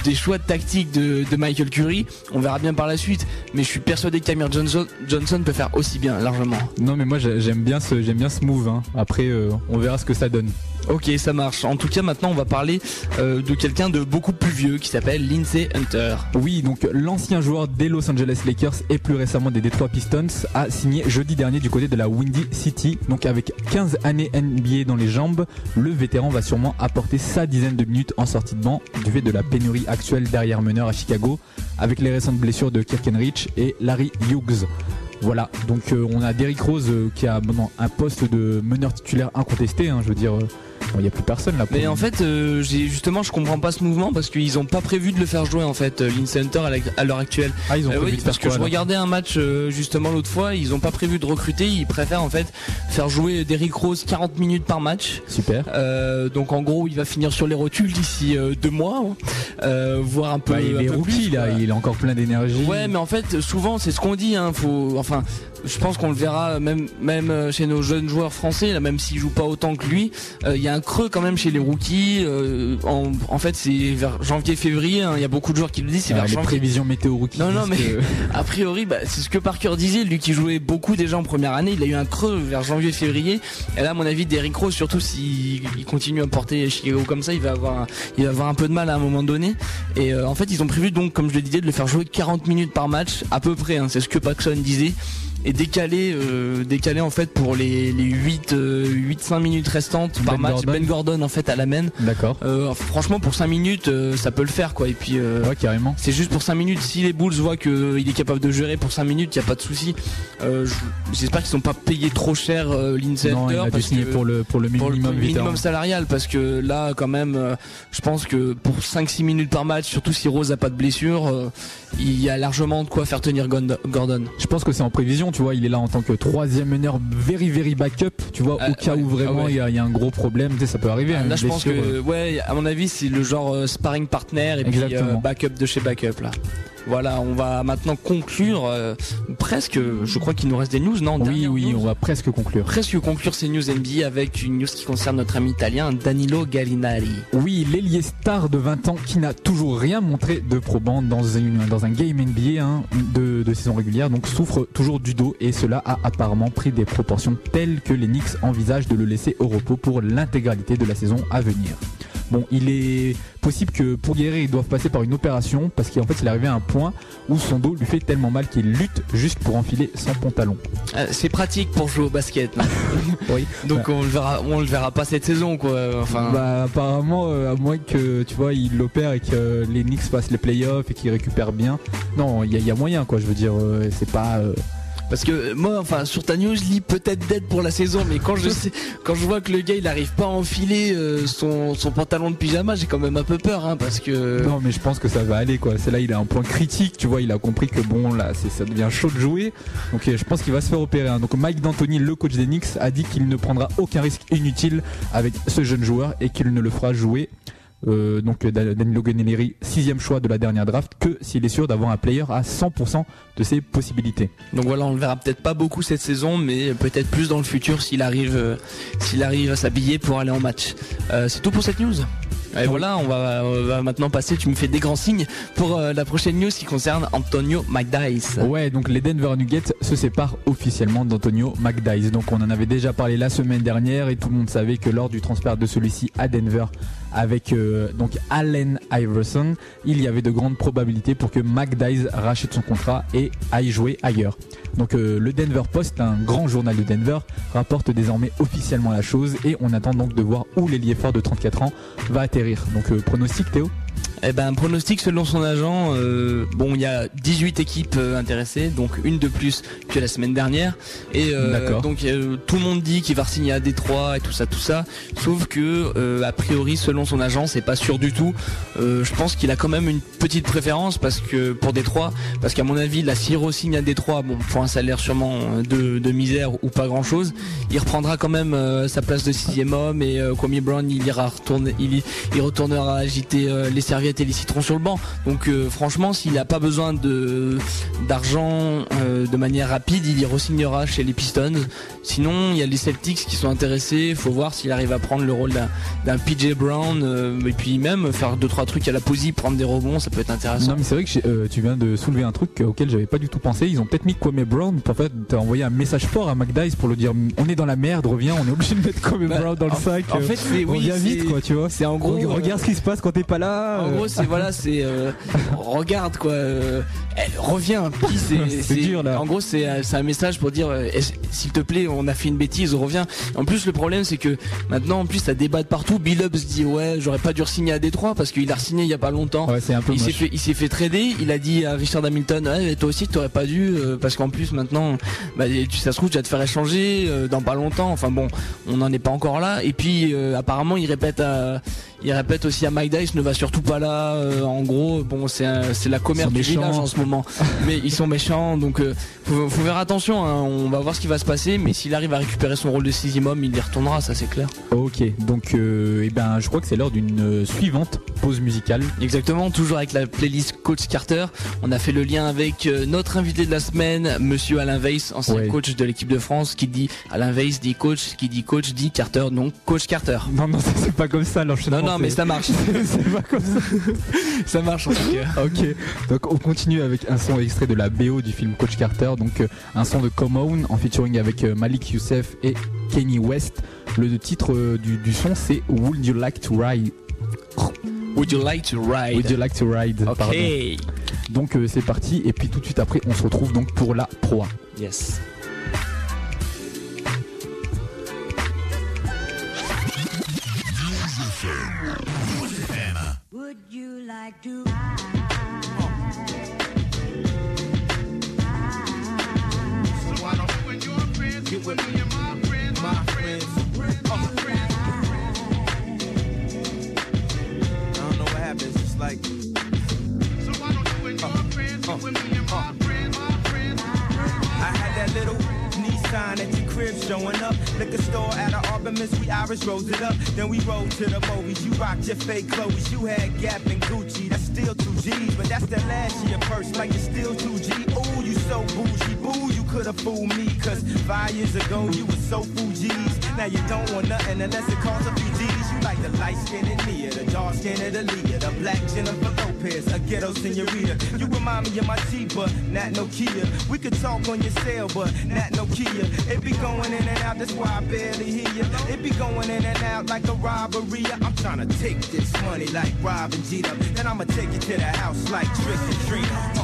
des choix de tactique de, de Michael Curry, on verra bien par la suite, mais je suis persuadé qu'Amir Johnson, Johnson peut faire aussi bien largement. Non mais moi j'aime bien ce, j'aime bien ce move, hein. Après euh, on verra ce que ça donne. Ok, ça marche. En tout cas, maintenant, on va parler euh, de quelqu'un de beaucoup plus vieux qui s'appelle Lindsey Hunter. Oui, donc l'ancien joueur des Los Angeles Lakers et plus récemment des Detroit Pistons a signé jeudi dernier du côté de la Windy City. Donc avec quinze années N B A dans les jambes, le vétéran va sûrement apporter sa dizaine de minutes en sortie de banc du fait de la pénurie actuelle derrière meneur à Chicago avec les récentes blessures de Kirkenrich et Larry Hughes. Voilà, donc euh, on a Derrick Rose euh, qui a bon, un poste de meneur titulaire incontesté, hein, je veux dire... Euh, il n'y a plus personne là. Mais lui. En fait, euh, j'ai, justement, je comprends pas ce mouvement parce qu'ils n'ont pas prévu de le faire jouer en fait, euh, Lindsey Hunter à, la, à l'heure actuelle. Ah, ils ont euh, prévu oui, parce que quoi, je regardais un match euh, justement l'autre fois, ils n'ont pas prévu de recruter, ils préfèrent en fait faire jouer Derrick Rose quarante minutes par match. Super. Euh, donc en gros, il va finir sur les rotules d'ici euh, deux mois, hein. euh, voire un peu. Bah, il est rookie là, il a encore plein d'énergie. Ouais, mais en fait, souvent, c'est ce qu'on dit. Hein, faut, enfin, je pense qu'on le verra même même chez nos jeunes joueurs français, là, même s'ils jouent pas autant que lui, il euh, y a un creux quand même chez les rookies. Euh, en, en fait, c'est vers janvier-février. Hein, il y a beaucoup de joueurs qui le disent. C'est ah, vers les janvier. Prévisions météo rookies. Non, non, mais que... a priori, bah, c'est ce que Parker disait. Lui qui jouait beaucoup déjà en première année, il a eu un creux vers janvier-février. Et là, à mon avis, Derrick Rose, surtout s'il il continue à porter Chicago comme ça, il va avoir, un, il va avoir un peu de mal à un moment donné. Et euh, en fait, ils ont prévu donc, comme je le disais, de le faire jouer quarante minutes par match, à peu près. Hein, c'est ce que Paxson disait. Et décalé, euh, décalé en fait pour les, les huit, cinq minutes restantes par match. Ben Gordon en fait à la main. D'accord. Euh, franchement pour cinq minutes euh, ça peut le faire quoi. Et puis euh, ouais, carrément. C'est juste pour cinq minutes. Si les Bulls voient qu'il euh, est capable de gérer pour cinq minutes, il n'y a pas de souci. Euh, j'espère qu'ils ne sont pas payés trop cher euh, Lindsey Hunter. Il a dû signer pour le, pour le minimum, pour le, pour le minimum salarial parce que là quand même euh, je pense que pour cinq six minutes par match, surtout si Rose n'a pas de blessure, euh, il y a largement de quoi faire tenir Gordon. Je pense que c'est en prévision. Tu vois, il est là en tant que troisième meneur, very very backup. Tu vois, ah, au cas ouais, où vraiment ah il ouais. y, y a un gros problème, tu sais, ça peut arriver. Ah, là, je pense que, ouais, à mon avis, c'est le genre euh, sparring partner et puis euh, backup de chez backup là. Voilà, on va maintenant conclure euh, presque. Je crois qu'il nous reste des news, non ? Oui, oui, news. On va presque conclure. Presque conclure ces news N B A avec une news qui concerne notre ami italien Danilo Gallinari. Oui, l'ailier star de vingt ans qui n'a toujours rien montré de probant dans, une, dans un game N B A hein, de, de saison régulière, donc souffre toujours du dos et cela a apparemment pris des proportions telles que les Knicks envisagent de le laisser au repos pour l'intégralité de la saison à venir. Bon, il est possible que pour guérir, ils doivent passer par une opération parce qu'en fait, il est arrivé à un point où son dos lui fait tellement mal qu'il lutte juste pour enfiler son pantalon. Euh, c'est pratique pour jouer au basket. Oui. Donc bah. on le verra, on le verra pas cette saison, quoi. Enfin. Bah apparemment, euh, à moins que tu vois, il l'opère et que euh, les Knicks fassent les playoffs et qu'ils récupèrent bien. Non, il y, y a moyen, quoi. Je veux dire, euh, c'est pas. Euh... Parce que moi, enfin, sur ta news, je lis peut-être d'aide pour la saison, mais quand je sais, quand je vois que le gars il arrive pas à enfiler euh, son, son pantalon de pyjama, j'ai quand même un peu peur, hein, parce que. Non, mais je pense que ça va aller, quoi. C'est là, il a un point critique, tu vois, il a compris que bon, là, c'est, ça devient chaud de jouer. Donc, je pense qu'il va se faire opérer. Hein. Donc, Mike D'Antoni, le coach des Knicks, a dit qu'il ne prendra aucun risque inutile avec ce jeune joueur et qu'il ne le fera jouer euh, donc Danilo Gallinari, sixième choix de la dernière draft, que s'il est sûr d'avoir un player à cent pour cent de ses possibilités. Donc voilà, on le verra peut-être pas beaucoup cette saison, mais peut-être plus dans le futur s'il arrive, euh, s'il arrive à s'habiller pour aller en match. Euh, c'est tout pour cette news. Et voilà, on va, on va maintenant passer, tu me fais des grands signes pour euh, la prochaine news qui concerne Antonio McDyess. Ouais, donc les Denver Nuggets se séparent officiellement d'Antonio McDyess. Donc on en avait déjà parlé la semaine dernière et tout le monde savait que lors du transfert de celui-ci à Denver avec euh, donc Allen Iverson, il y avait de grandes probabilités pour que McDyess rachète son contrat et aille jouer ailleurs. Donc euh, le Denver Post, un grand journal de Denver, rapporte désormais officiellement la chose et on attend donc de voir où l'ailier fort de trente-quatre ans va atterrir. Donc euh, pronostic, Théo ? Eh ben, pronostic selon son agent, euh, bon, il y a dix-huit équipes euh, intéressées, donc une de plus que la semaine dernière. Et euh, donc euh, tout le monde dit qu'il va signer à Détroit et tout ça, tout ça. Sauf que euh, a priori, selon son agent, c'est pas sûr du tout. Euh, je pense qu'il a quand même une petite préférence parce que pour Détroit, parce qu'à mon avis, la Siro signe à Détroit, bon, pour un salaire sûrement de, de misère ou pas grand chose, il reprendra quand même euh, sa place de sixième homme et euh, Kwame Brown, il ira retourner, il, il retournera agiter euh, les serviettes et les citrons sur le banc. Donc euh, franchement, s'il n'a pas besoin de d'argent euh, de manière rapide, il y re-signera chez les Pistons. Sinon, il y a les Celtics qui sont intéressés. Il faut voir s'il arrive à prendre le rôle d'un, d'un P J Brown euh, et puis même faire deux trois trucs à la posie, prendre des rebonds, ça peut être intéressant. Non, mais c'est vrai que euh, tu viens de soulever un truc auquel j'avais pas du tout pensé. Ils ont peut-être mis Kwame Brown pour en fait t'as envoyé un message fort à McDyess pour le dire on est dans la merde, reviens, on est obligé de mettre Kwame bah, Brown dans en, le sac. En fait, c'est, oui, on vient c'est, vite quoi, tu vois. C'est en gros on, euh, regarde ce qui se passe quand t'es pas là. En gros, c'est voilà, c'est euh, regarde quoi, euh, reviens. C'est, c'est, c'est dur là. En gros, c'est, c'est un message pour dire eh, s'il te plaît, on a fait une bêtise, reviens. En plus, le problème c'est que maintenant, en plus, ça débat de partout. Bill Ups dit ouais, j'aurais pas dû signer à Détroit parce qu'il a re-signé il y a pas longtemps. Ouais, c'est un peu il, s'est fait, il s'est fait trader. Il a dit à Richard Hamilton ouais, toi aussi, t'aurais pas dû euh, parce qu'en plus maintenant, bah, tu ça se trouve, tu vas te faire échanger euh, dans pas longtemps. Enfin bon, on n'en est pas encore là. Et puis euh, apparemment, il répète à il répète aussi à McDyess ne va surtout pas là euh, en gros bon c'est un, c'est la commerce du village en ce moment mais ils sont méchants donc euh, faut, faut faire attention hein. On va voir ce qui va se passer mais s'il arrive à récupérer son rôle de sixième homme il y retournera, ça c'est clair. Ok, donc euh, et ben, je crois que c'est l'heure d'une euh, suivante pause musicale. Exactement, toujours avec la playlist Coach Carter. On a fait le lien avec euh, notre invité de la semaine, monsieur Alain Weiss, ancien ouais. coach de l'équipe de France. Qui dit Alain Weiss dit coach, qui dit coach dit Carter, donc Coach Carter. Non non ça, c'est pas comme ça l'enchaînement. Non non mais ça marche. C'est pas comme ça. Ça marche en tout cas. Ok. Donc on continue avec un son extrait de la B O du film Coach Carter. Donc euh, un son de Come On en featuring avec euh, Malik Youssef et Kanye West. Le titre euh, du, du son c'est Would You Like to Ride. Would You Like to Ride. Would You Like to Ride. Ok. Pardon. Donc euh, c'est parti et puis tout de suite après on se retrouve donc pour la Pro-A. Yes. Would you like to So I don't when your friends you would be my friend my friends my friends I don't know what happens it's like So I don't when your friends you would be my friend my friends I had that little Nissan at your crib showing up liquor store at an Arbormist we Irish rose it up then we rolled to the movies you rocked your fake clothes you had Gap and Gucci that's still two G's but that's the last year purse like it's still two G ooh you so bougie boo you could have fooled me cause five years ago you was so Fuji's now you don't want nothing unless it calls a few G's you like the light skin and Nia the dark skin and the Leah the black Jennifer Lopez a ghetto senorita you remind me of my T but not no Kia we could talk on your cell but not no Kia it be going in and out, that's why I barely hear you. It be going in and out like a robbery. I'm trying to take this money like Rob and Jeter. Then I'ma take you to the house like Trick or Treat. Oh.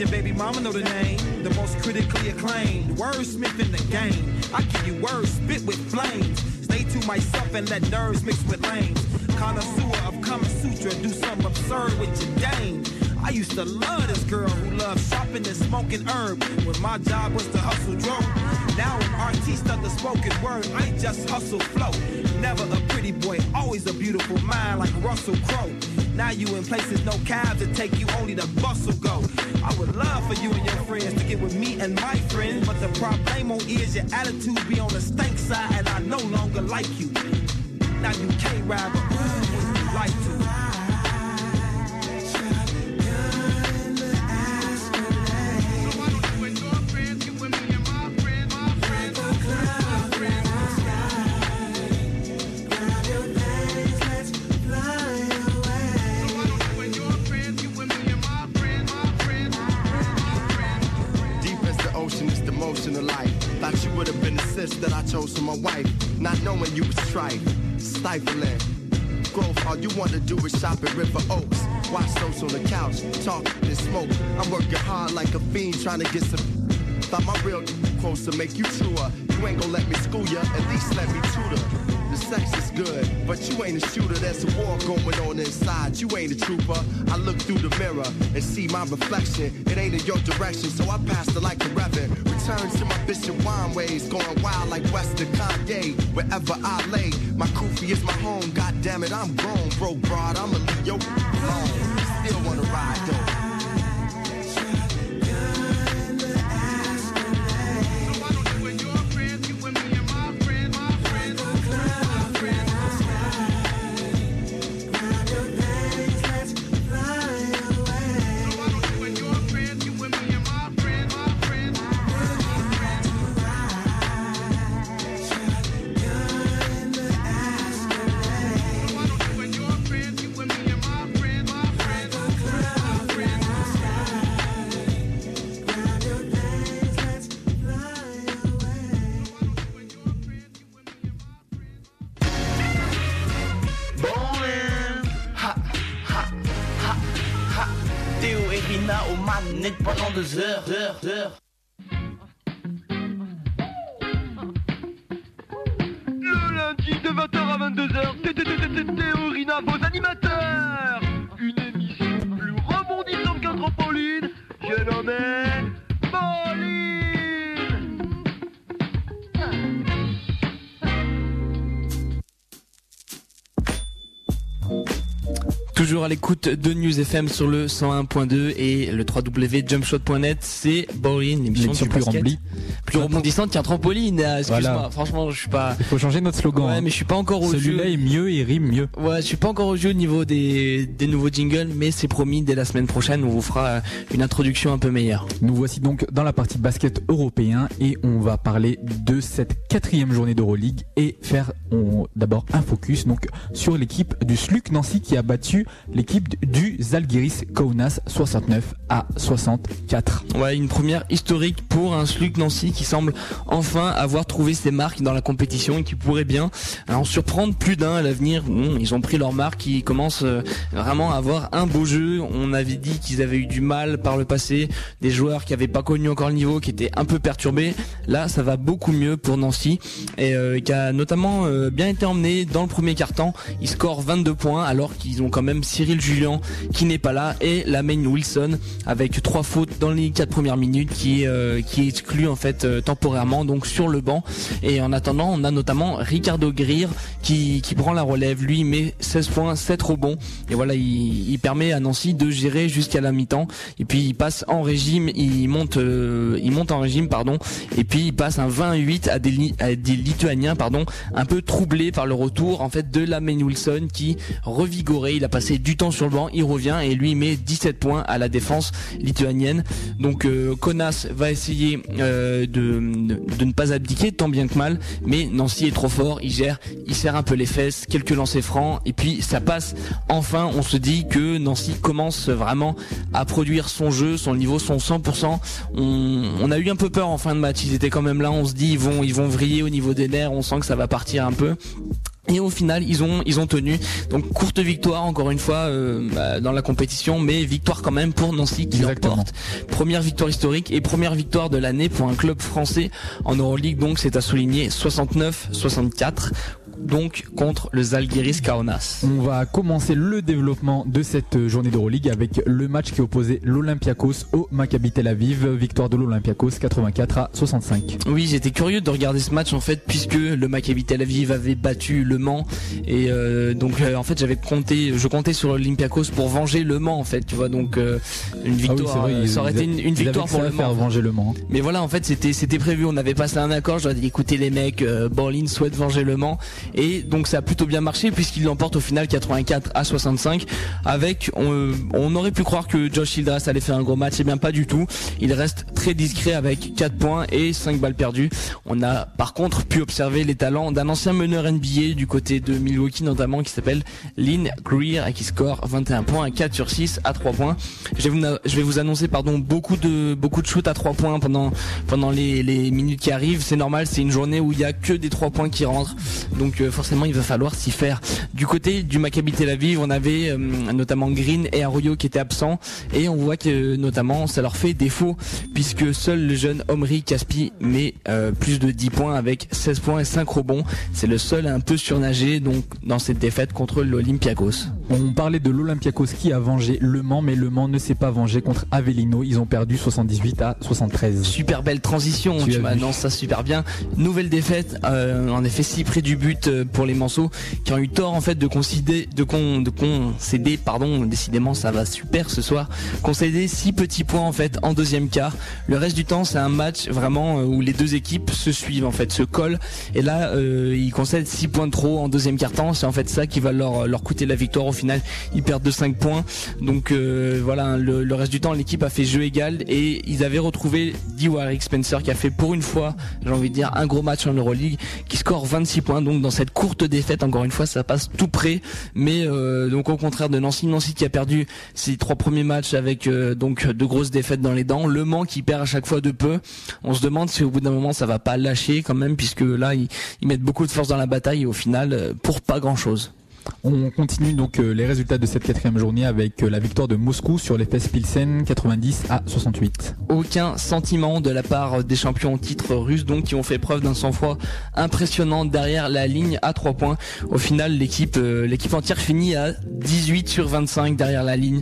Your baby mama know the name, the most critically acclaimed wordsmith in the game. I give you words, spit with flames. Stay to myself and let nerves mix with lanes. Connoisseur of Kama Sutra, do something absurd with your dame. I used to love this girl who loved shopping and smoking herb when my job was to hustle drone. Now an artiste of the spoken word, I just hustle flow. Never a pretty boy, always a beautiful mind like Russell Crowe. Now you in places no cabs that take you, only the bustle go. I would love for you and your friends to get with me and my friends, but the problemo is your attitude be on the stank side and I no longer like you. Now you can't ride but when you like to. That I chose for my wife, not knowing you was strife, stifling growth. All you want to do is shop at River Oaks, watch those on the couch, talk and smoke. I'm working hard like a fiend trying to get some. Thought my real closer make you truer. You ain't gonna let me school ya, at least let me tutor. The sex is good, but you ain't a shooter. There's a war going on inside, you ain't a trooper. I look through the mirror and see my reflection. It ain't in your direction, so I passed it like a reverend. Turns to my vision wine ways, going wild like Western Kanye, wherever I lay. My kufi is my home, god damn it, I'm grown, broke broad, I'ma leave your alone. Still wanna ride though. Théo et Rina aux manettes pendant deux heures, heures, heures. Le lundi de vingt heures à vingt-deux heures, Théo, Rina, vos animateurs. Une émission plus rebondissante qu'un trampoline, je nomme Toujours à l'écoute de News F M sur le cent un point deux et le w w w point jump shot point net. C'est Bowling, l'émission du plus basket, remplie, plus rebondissante qu'un trampoline. Excuse-moi, voilà. Franchement, je suis pas. Il faut changer notre slogan. Ouais, hein. Mais je suis pas encore au Celui-là jeu. Celui-là est mieux et rime mieux. Ouais, je suis pas encore au jeu au niveau des des nouveaux jingles, mais c'est promis, dès la semaine prochaine, on vous fera une introduction un peu meilleure. Nous voici donc dans la partie basket européen et on va parler de cette quatrième journée d'Euroligue et faire on, d'abord un focus donc sur l'équipe du Sluc Nancy qui a battu l'équipe du Zalguiris Kaunas soixante-neuf à soixante-quatre. Ouais, une première historique pour un Sluc Nancy qui semble enfin avoir trouvé ses marques dans la compétition et qui pourrait bien en surprendre plus d'un à l'avenir. Bon, ils ont pris leurs marques, ils commencent vraiment à avoir un beau jeu. On avait dit qu'ils avaient eu du mal par le passé, des joueurs qui n'avaient pas connu encore le niveau, qui étaient un peu perturbés. Là, ça va beaucoup mieux pour Nancy et euh, qui a notamment euh, bien été emmené dans le premier quart-temps. Ils scorent vingt-deux points alors qu'ils ont quand même Cyril Julien qui n'est pas là et la main Wilson avec trois fautes dans les quatre premières minutes qui euh, qui est exclu en fait euh, temporairement donc sur le banc. Et en attendant, on a notamment Ricardo Greer qui qui prend la relève, lui met seize points, sept rebonds et voilà, il, il permet à Nancy de gérer jusqu'à la mi-temps et puis il passe en régime, il monte euh, il monte en régime pardon et puis il passe un vingt-huit à des à des Lituaniens pardon, un peu troublés par le retour en fait de la main Wilson qui revigoré, il a passé du temps sur le banc, il revient et lui met dix-sept points à la défense lituanienne. Donc euh, Kaunas va essayer euh, de, de, de ne pas abdiquer tant bien que mal, mais Nancy est trop fort, il gère, il serre un peu les fesses, quelques lancers francs et puis ça passe. Enfin, on se dit que Nancy commence vraiment à produire son jeu, son niveau, son cent pour cent. On, on a eu un peu peur en fin de match, ils étaient quand même là, on se dit ils vont ils vont vriller au niveau des nerfs, on sent que ça va partir un peu. Et au final, ils ont ils ont tenu. Donc courte victoire encore une fois euh, bah, dans la compétition, mais victoire quand même pour Nancy qui l'emporte. Première victoire historique et première victoire de l'année pour un club français en Euroligue. Donc c'est à souligner soixante-neuf soixante-quatre. donc contre le Zalguiris Kaunas. On va commencer le développement de cette journée d'Euroligue avec le match qui opposait l'Olympiakos au Maccabi Tel Aviv. Victoire de l'Olympiakos quatre-vingt-quatre à soixante-cinq. Oui, j'étais curieux de regarder ce match en fait, puisque le Maccabi Tel Aviv avait battu Le Mans et euh, donc euh, en fait j'avais compté, je comptais sur l'Olympiakos pour venger Le Mans en fait, tu vois, donc euh, une victoire, ah oui, vrai, ça aurait été une, une victoire pour Le Mans. Venger Le Mans. Mais voilà, en fait c'était c'était prévu, on avait passé un accord, j'aurais dit écoutez les mecs, euh, Bowling souhaite venger Le Mans et donc ça a plutôt bien marché puisqu'il l'emporte au final quatre-vingt-quatre à soixante-cinq avec on, on aurait pu croire que Josh Childress allait faire un gros match, et bien pas du tout, il reste très discret avec quatre points et cinq balles perdues. On a par contre pu observer les talents d'un ancien meneur N B A du côté de Milwaukee notamment qui s'appelle Lynn Greer et qui score vingt et un points, quatre sur six à trois points. Je vais vous, je vais vous annoncer pardon, beaucoup de beaucoup de shoots à trois points pendant pendant les, les minutes qui arrivent, c'est normal, c'est une journée où il y a que des trois points qui rentrent, donc euh, forcément il va falloir s'y faire. Du côté du Maccabi Tel Aviv, on avait euh, notamment Green et Arroyo qui étaient absents et on voit que euh, notamment ça leur fait défaut puisque seul le jeune Omri Caspi met euh, plus de dix points avec seize points et cinq rebonds, c'est le seul à un peu surnager donc dans cette défaite contre l'Olympiakos. On parlait de l'Olympiakos qui a vengé Le Mans, mais Le Mans ne s'est pas vengé contre Avellino, ils ont perdu soixante-dix-huit à soixante-treize. Super belle transition, tu, tu m'annonces ça super bien. Nouvelle défaite, euh, en effet si près du but pour les Manceaux qui ont eu tort en fait de concéder, de con, de concéder pardon, décidément ça va super ce soir, concéder six petits points en fait en deuxième quart. Le reste du temps c'est un match vraiment où les deux équipes se suivent en fait, se collent et là euh, ils concèdent six points de trop en deuxième quart temps, c'est en fait ça qui va leur, leur coûter la victoire. Au final ils perdent de cinq points, donc euh, voilà, le, le reste du temps l'équipe a fait jeu égal et ils avaient retrouvé D'Warrick Spencer qui a fait pour une fois, j'ai envie de dire, un gros match en Euroligue, qui score vingt-six points, donc dans cette courte défaite encore une fois ça passe tout près, mais euh, donc au contraire de Nancy, Nancy qui a perdu ses trois premiers matchs avec euh, donc de grosses défaites dans les dents, Le Mans qui perd à chaque fois de peu, on se demande si au bout d'un moment ça va pas lâcher quand même, puisque là ils, ils mettent beaucoup de force dans la bataille et au final pour pas grand chose. On continue donc les résultats de cette quatrième journée avec la victoire de Moscou sur l'Efes Pilsen quatre-vingt-dix à soixante-huit. Aucun sentiment de la part des champions en titre russes donc qui ont fait preuve d'un sang-froid impressionnant derrière la ligne à trois points. Au final l'équipe euh, l'équipe entière finit à dix-huit sur vingt-cinq derrière la ligne.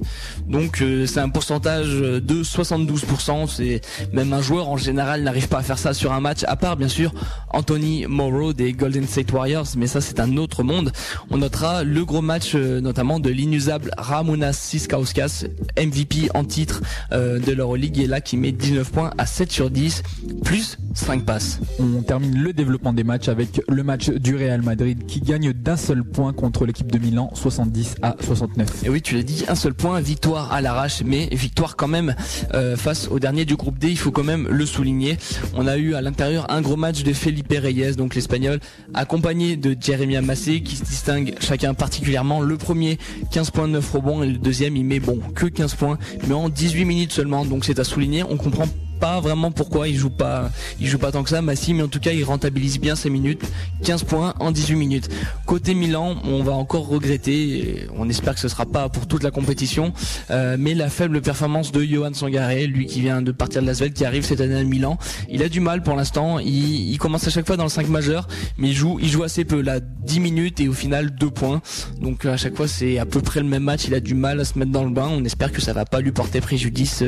Donc euh, c'est un pourcentage de soixante-douze pour cent, c'est même un joueur en général n'arrive pas à faire ça sur un match, à part bien sûr Anthony Morrow des Golden State Warriors, mais ça c'est un autre monde. On notera le gros match euh, notamment de l'inusable Ramounas Siskauskas, M V P en titre euh, de l'Euroleague, et là qui met dix-neuf points à sept sur dix plus cinq passes. On termine le développement des matchs avec le match du Real Madrid qui gagne d'un seul point contre l'équipe de Milan soixante-dix à soixante-neuf. Et oui, tu l'as dit, un seul point, victoire à l'arrache, mais victoire quand même euh, face au dernier du groupe D, il faut quand même le souligner. On a eu à l'intérieur un gros match de Felipe Reyes, donc l'Espagnol, accompagné de Jeremia Massé qui se distingue chaque particulièrement, le premier quinze points neuf rebonds et le deuxième il met bon que quinze points mais en dix-huit minutes seulement, donc c'est à souligner. On comprend pas vraiment pourquoi il joue pas il joue pas tant que ça Massi, mais en tout cas il rentabilise bien ses minutes, quinze points en dix-huit minutes. Côté Milan, on va encore regretter, on espère que ce sera pas pour toute la compétition, euh, mais la faible performance de Yohan Sangaré, lui qui vient de partir de l'Asvel, qui arrive cette année à Milan, il a du mal pour l'instant, il, il commence à chaque fois dans le cinq majeur mais il joue, il joue assez peu, là dix minutes et au final deux points, donc à chaque fois c'est à peu près le même match, il a du mal à se mettre dans le bain, on espère que ça va pas lui porter préjudice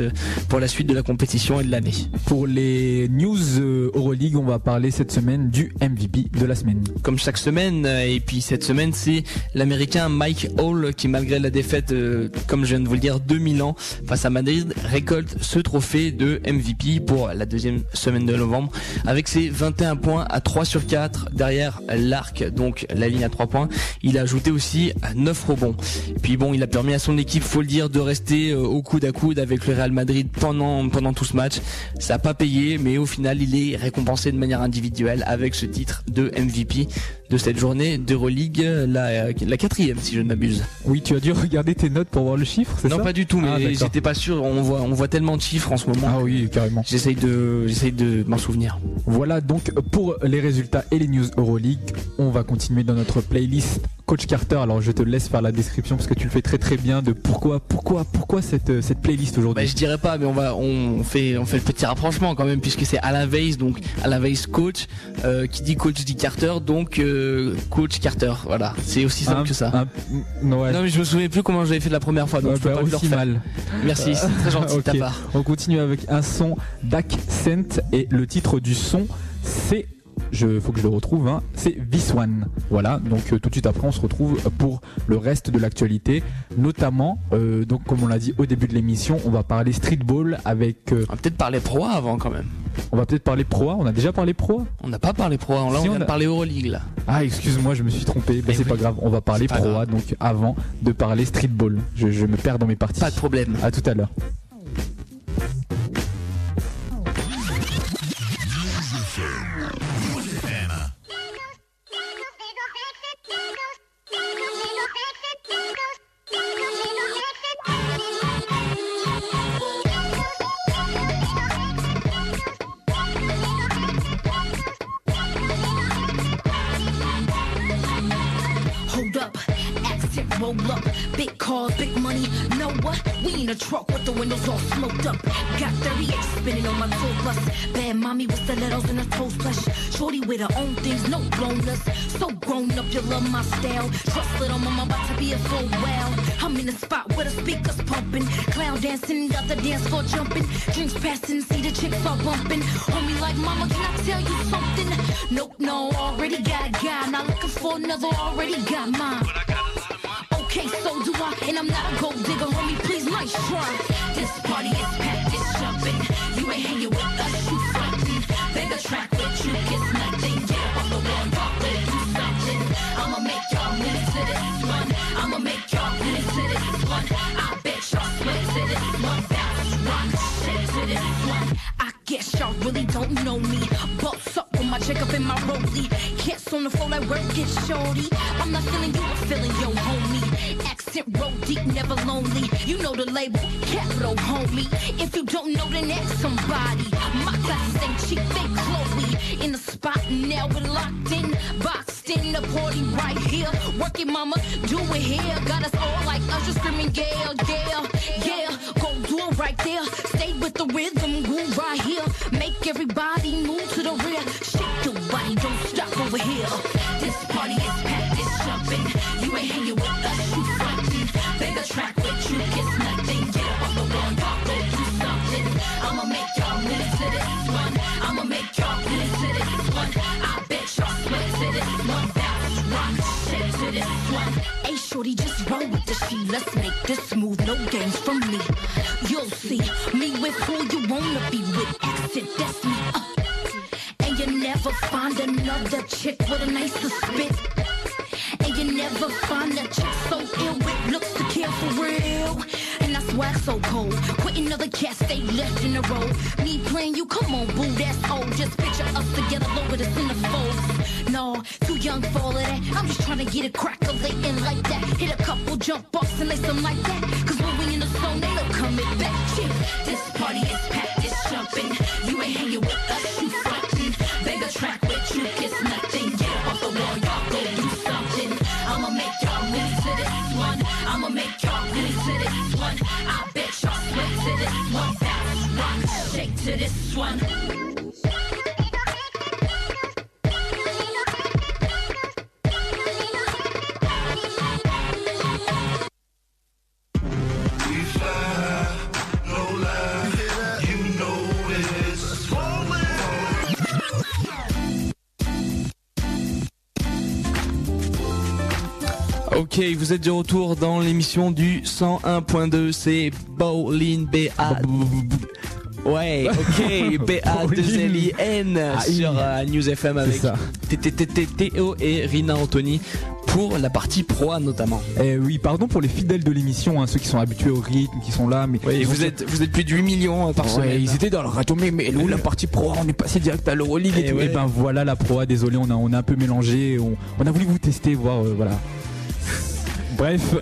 pour la suite de la compétition et de la année. Pour les news Euroleague, on va parler cette semaine du M V P de la semaine. Comme chaque semaine, et puis cette semaine, c'est l'Américain Mike Hall qui, malgré la défaite, euh, comme je viens de vous le dire, de Milan face à Madrid, récolte ce trophée de M V P pour la deuxième semaine de novembre avec ses vingt et un points à trois sur quatre derrière l'arc, donc la ligne à trois points. Il a ajouté aussi neuf rebonds. Et puis bon, il a permis à son équipe, faut le dire, de rester au coude à coude avec le Real Madrid pendant, pendant tout ce match. Ça n'a pas payé, mais au final il est récompensé de manière individuelle avec ce titre de M V P de cette journée d'Euroleague, la, la quatrième si je ne m'abuse. Oui, tu as dû regarder tes notes pour voir le chiffre, c'est non, ça? Non, pas du tout, mais ah, j'étais pas sûr, on voit, on voit tellement de chiffres en ce moment. Ah oui, carrément. J'essaye de, j'essaye de m'en souvenir. Voilà donc pour les résultats et les news Euroleague, on va continuer dans notre playlist Coach Carter, alors je te laisse faire la description parce que tu le fais très très bien de pourquoi pourquoi pourquoi cette cette playlist aujourd'hui. Bah, je dirais pas, mais on va on fait on fait le petit rapprochement quand même puisque c'est Alaves, donc Alaves coach, euh, qui dit coach dit Carter, donc euh, coach Carter. Voilà, c'est aussi simple un, que ça. Un, ouais. Non mais je me souviens plus comment j'avais fait de la première fois, donc ouais, je peux bah, pas aussi mal. Merci, c'est très gentil okay. de ta part. On continue avec un son d'Accent et le titre du son c'est Je, faut que je le retrouve, hein. C'est This One. Voilà, donc euh, tout de suite après on se retrouve pour le reste de l'actualité. Notamment, euh, donc comme on l'a dit au début de l'émission, on va parler streetball avec... Euh... On va peut-être parler Pro-A avant quand même. On va peut-être parler Pro-A, on a déjà parlé Pro-A. On n'a pas parlé Pro-A, là si on, on a parlé Euroligue là. Ah excuse-moi, je me suis trompé, bah, c'est oui. pas grave, on va parler Pro-A donc avant de parler streetball. Je, je me perds dans mes parties. Pas de problème. A tout à l'heure. Roll up, big cars, big money, know what? We in a truck with the windows all smoked up. Got thirty-eight spinning on my toe plus. Bad mommy with stilettos and her toes plush. Shorty with her own things, no blownuts. So grown up, you love my style. Trust little mama, about to be a full wow. I'm in the spot where the speakers pumping. Clown dancing, got the dance floor jumping. Drinks passing, see the chicks all bumping. Homie like, mama, can I tell you something? Nope, no, already got a guy. Not looking for another, already got mine. But I got a lot of mine. Okay, so do I, and I'm not a gold digger, homie, please, nice try. This party is packed, it's jumping. You ain't hanging with us, you fighting. Make a track with you, it's nothing. Get up on the wall, y'all, let do something. I'ma make y'all minutes to this one. I'ma make y'all minutes to this one. I bet y'all sweat to this one. Bounce, rock, shit to this one. I guess y'all really don't know me. Boss up with my check up in my rollie. Kiss on the floor like work it, shorty. I'm not feeling you, I'm feeling your homie. Accent roll deep, never lonely. You know the label, capital homie. If you don't know, then ask somebody. My classes ain't cheap, they Chloe. In the spot now, we're locked in, boxed in the party right here. Working mama, do it here. Got us all like Usher screaming, yeah, yeah, yeah. Go do it right there. Stay with the rhythm, groove right here. Make everybody move to the rear. Shake your body, don't stop over here. This party is packed, it's jumping. You ain't hanging with us, you frontin'. Make a track with you, it's nothing. Get up on the wall, y'all go do something. I'ma make y'all minutes to this one. I'ma make y'all minutes to this one. I bet y'all sweat to this one. Bounce, rock, shit to this one. Hey shorty, just roll with the she. Let's make this smooth, no games from me. You'll see me with who you wanna be with. Accent, that's me. Uh. And you never find another chick with a nicer spit. And you never find a chick so ill with looks to care for real. And that's why it's so cold. Quitting other cats, they left in a row. Me playing you, come on boo, that's old. Just picture us together, low with us in the fold. No, too young for all of that. I'm just trying to get a crack of they in like that. Hit a couple jump offs and lace them like that. Cause when we in the zone, they look coming back. Shit, this party is packed, it's jumping. You ain't hanging with us, you frontin'. Beg a track with you, it's nothing. Get up off the wall, y'all go do something. I'ma make y'all minutes to this one. I'ma make y'all minutes to this one. I bet y'all sweat to this one. Bounce, rock, shake to this one. Ok, vous êtes de retour dans l'émission du cent un point deux, c'est Bowling B A. Ouais, ok, B A deux L I N sur News F M avec Théo et Rina Anthony. Pour la partie Pro-A notamment. Eh oui, pardon pour les fidèles de l'émission, hein, ceux qui sont habitués au rythme, qui sont là. Mais oui, vous, êtes, vous êtes plus de huit millions par semaine. Ouais, ils étaient dans leur radio, mais, mais où la partie Pro-A, on est passé direct à l'Euroleague et, et tout. Ouais. Et ben voilà la Pro-A, désolé, on a, on a un peu mélangé, on, on a voulu vous tester, voir, euh, voilà. Bref,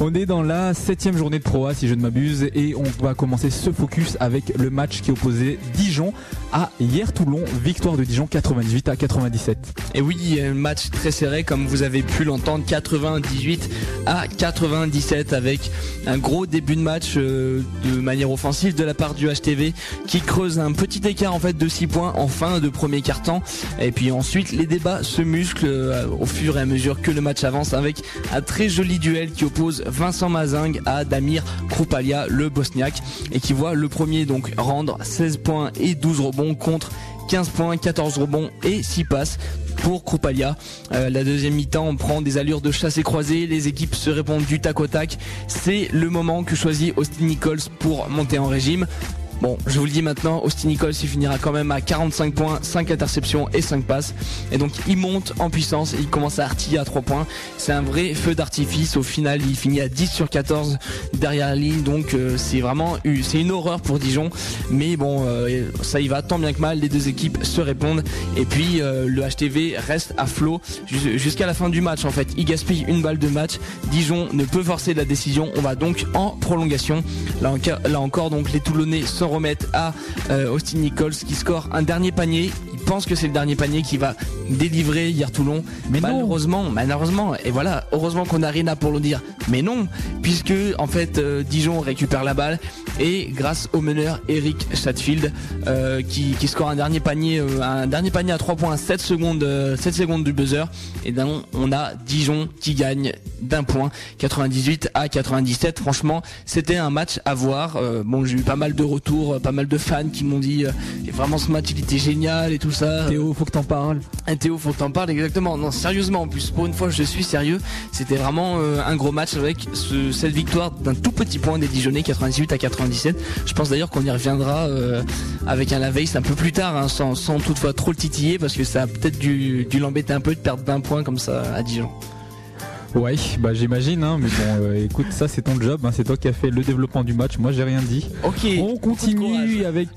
on est dans la septième journée de Pro-A si je ne m'abuse, et on va commencer ce focus avec le match qui opposait Dijon à Hyères Toulon. Victoire de Dijon quatre-vingt-dix-huit à quatre-vingt-dix-sept. Et oui, un match très serré comme vous avez pu l'entendre, quatre-vingt-dix-huit à quatre-vingt-dix-sept, avec un gros début de match euh, de manière offensive de la part du H T V qui creuse un petit écart en fait de six points en fin de premier quart-temps, et puis ensuite les débats se musclent euh, au fur et à mesure que le match avance, avec un très joli duel qui oppose Vincent Mazingue à Damir Krupalia, le Bosniaque, et qui voit le premier donc rendre seize points et douze rebonds contre quinze points, quatorze rebonds et six passes pour Krupalia. Euh, la deuxième mi-temps, on prend des allures de chasse et croisée, les équipes se répondent du tac au tac. C'est le moment que choisit Austin Nichols pour monter en régime. Bon, je vous le dis maintenant, Austin Nichols il finira quand même à quarante-cinq points, cinq interceptions et cinq passes. Et donc il monte en puissance et il commence à artiller à trois points. C'est un vrai feu d'artifice. Au final, il finit à dix sur quatorze derrière la ligne. Donc euh, c'est vraiment c'est une horreur pour Dijon. Mais bon, euh, ça y va tant bien que mal. Les deux équipes se répondent. Et puis euh, le H T V reste à flot jusqu'à la fin du match en fait. Il gaspille une balle de match. Dijon ne peut forcer de la décision. On va donc en prolongation. Là, en, là encore, donc les Toulonnais sont remettre à euh, Austin Nichols qui score un dernier panier. Il pense que c'est le dernier panier qui va délivrer Hyères Toulon, mais malheureusement, non. malheureusement, et voilà, heureusement qu'on a Rina pour le dire, mais non, puisque en fait euh, Dijon récupère la balle et grâce au meneur Eric Chatfield euh, qui, qui score un dernier panier, euh, un dernier panier à trois points à sept secondes, euh, sept secondes du buzzer, et donc on a Dijon qui gagne d'un point, quatre-vingt-dix-huit à quatre-vingt-dix-sept. Franchement, c'était un match à voir. Euh, bon, j'ai eu pas mal de retours, pas mal de fans qui m'ont dit euh, vraiment ce match il était génial et tout ça. Théo, faut que t'en parles. Et Théo, faut que t'en parles, exactement. Non, sérieusement, en plus, pour une fois je suis sérieux. C'était vraiment euh, un gros match avec ce, cette victoire d'un tout petit point des Dijonnais, quatre-vingt-dix-huit à quatre-vingt-dix-sept. Je pense d'ailleurs qu'on y reviendra euh, avec un Laveis un peu plus tard, hein, sans, sans toutefois trop le titiller, parce que ça a peut-être dû, dû l'embêter un peu de perdre d'un point comme ça à Dijon. Ouais, bah j'imagine, hein, mais bon, euh, écoute, ça c'est ton job, hein, c'est toi qui as fait le développement du match, moi j'ai rien dit. Ok. On continue avec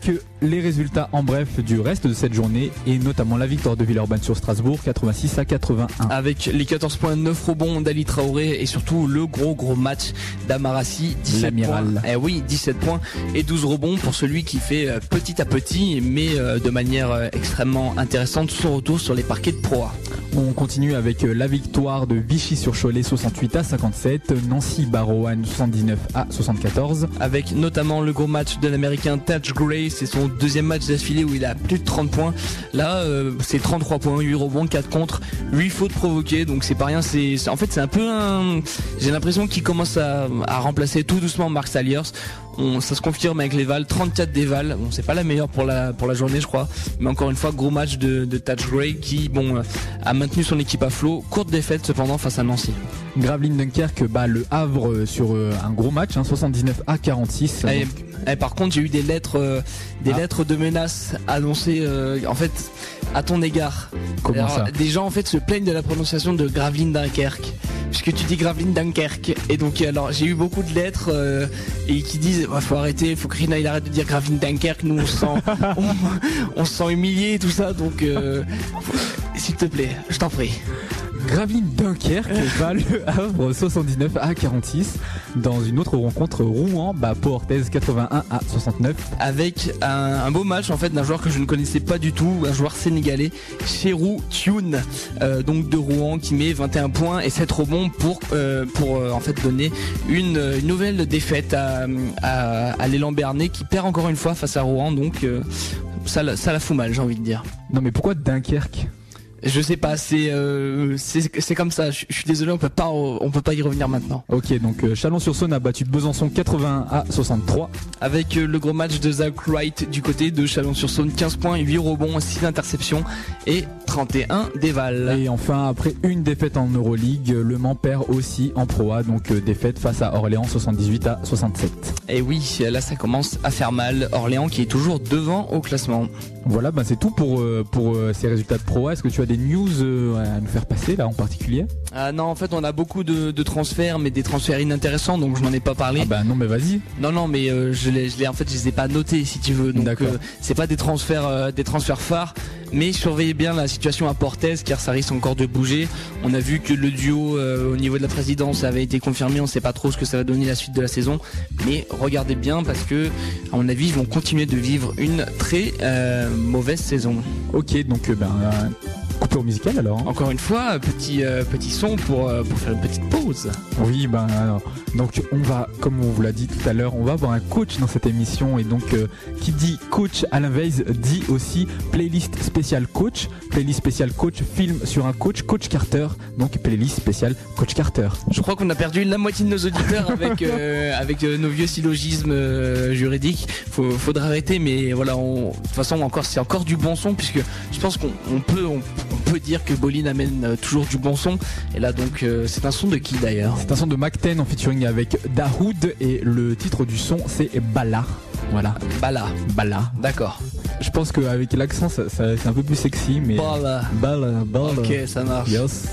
les résultats en bref du reste de cette journée, et notamment la victoire de Villeurbanne sur Strasbourg, quatre-vingt-six à quatre-vingt-un. Avec les quatorze points, neuf rebonds d'Ali Traoré, et surtout le gros gros match d'Amarassi, dix-sept points. Eh oui, dix-sept points et douze rebonds pour celui qui fait euh, petit à petit, mais euh, de manière euh, extrêmement intéressante, son retour sur les parquets de Pro-A. On continue avec euh, la victoire de Vichy sur Chauvet, les soixante-huit à cinquante-sept, Nancy Barouane soixante-dix-neuf à soixante-quatorze. Avec notamment le gros match de l'américain Taj Gray, c'est son deuxième match d'affilée où il a plus de trente points. Là, euh, c'est trente-trois points, huit rebonds, quatre contre, huit fautes provoquées, donc c'est pas rien. C'est, c'est, en fait, c'est un peu un. J'ai l'impression qu'il commence à, à remplacer tout doucement Mark Saliers. On, ça se confirme avec les Vals, trente-quatre des Vals. Bon, c'est pas la meilleure pour la, pour la journée, je crois. Mais encore une fois, gros match de, de Taj Gray qui, bon, a maintenu son équipe à flot. Courte défaite cependant face à Nancy. Gravelines-Dunkerque bat le Havre sur un gros match, hein, soixante-dix-neuf à quarante-six. Et, et par contre, j'ai eu des lettres, euh, des ah. lettres de menaces annoncées euh, en fait à ton égard. Comment Alors, ça des gens en fait se plaignent de la prononciation de Gravelines-Dunkerque, puisque tu dis Gravelines-Dunkerque, et donc alors j'ai eu beaucoup de lettres euh, et qui disent bah, faut arrêter, faut que Rina il arrête de dire Gravelines-Dunkerque, nous on se sent on, on se sent humilié et tout ça, donc euh, s'il te plaît, je t'en prie. Gravelines-Dunkerque bat le Havre soixante-dix-neuf à quarante-six. Dans une autre rencontre, Rouen bat Pau-Orthez quatre-vingt-un à soixante-neuf. Avec un, un beau match en fait d'un joueur que je ne connaissais pas du tout, un joueur sénégalais, Cherou Thioune, euh, donc de Rouen, qui met vingt et un points et sept rebonds pour euh, pour euh, en fait donner une, une nouvelle défaite à, à, à l'élan Bernay qui perd encore une fois face à Rouen, donc euh, ça, ça la fout mal, j'ai envie de dire. Non mais pourquoi Dunkerque ? Je sais pas, c'est euh, c'est c'est comme ça. Je, je suis désolé, on peut pas on peut pas y revenir maintenant. Ok, donc euh, Chalon-sur-Saône a battu Besançon quatre-vingt à soixante-trois. Avec euh, le gros match de Zach Wright du côté de Chalon-sur-Saône, quinze points, huit rebonds, six interceptions et trente et un dévals. Et enfin, après une défaite en Euroligue, Le Mans perd aussi en Pro-A, donc euh, défaite face à Orléans soixante-dix-huit à soixante-sept. Et oui, là ça commence à faire mal. Orléans qui est toujours devant au classement. Voilà, ben c'est tout pour euh, pour euh, ces résultats de Pro-A. Est-ce que tu as des des news euh, à nous faire passer là en particulier? Ah non, en fait on a beaucoup de, de transferts, mais des transferts inintéressants, donc je n'en ai pas parlé. Ah bah non, mais vas-y. Non non, mais euh, je les, je les, en fait je les ai pas notés si tu veux. Donc euh, c'est pas des transferts, euh, des transferts phares, mais surveillez bien la situation à Portez, car ça risque encore de bouger. On a vu que le duo euh, au niveau de la présidence avait été confirmé. On ne sait pas trop ce que ça va donner la suite de la saison, mais regardez bien parce que à mon avis ils vont continuer de vivre une très euh, mauvaise saison. Ok, donc euh, ben euh, coupure musicale alors. Hein. Encore une fois, petit euh, petit son pour euh, pour faire une petite pause. Oui, ben alors, donc on va, comme on vous l'a dit tout à l'heure, on va avoir un coach dans cette émission, et donc euh, qui dit coach Alain Weiss dit aussi playlist spéciale coach, playlist spéciale coach, film sur un coach, coach Carter, donc playlist spéciale coach Carter. Je crois qu'on a perdu la moitié de nos auditeurs avec euh, avec euh, nos vieux syllogismes euh, juridiques. Faut, faudra arrêter, mais voilà, de toute façon encore c'est encore du bon son, puisque je pense qu'on on peut on, on peut dire que Bolin amène toujours du bon son, et là donc euh, c'est un son de qui d'ailleurs? C'est un son de Mac ten en featuring avec Dahoud, et le titre du son c'est Bala. Voilà, Bala, Bala, d'accord. Je pense qu'avec l'accent ça, ça, c'est un peu plus sexy, mais Bala, Bala, Bala. Ok, ça marche. Yes.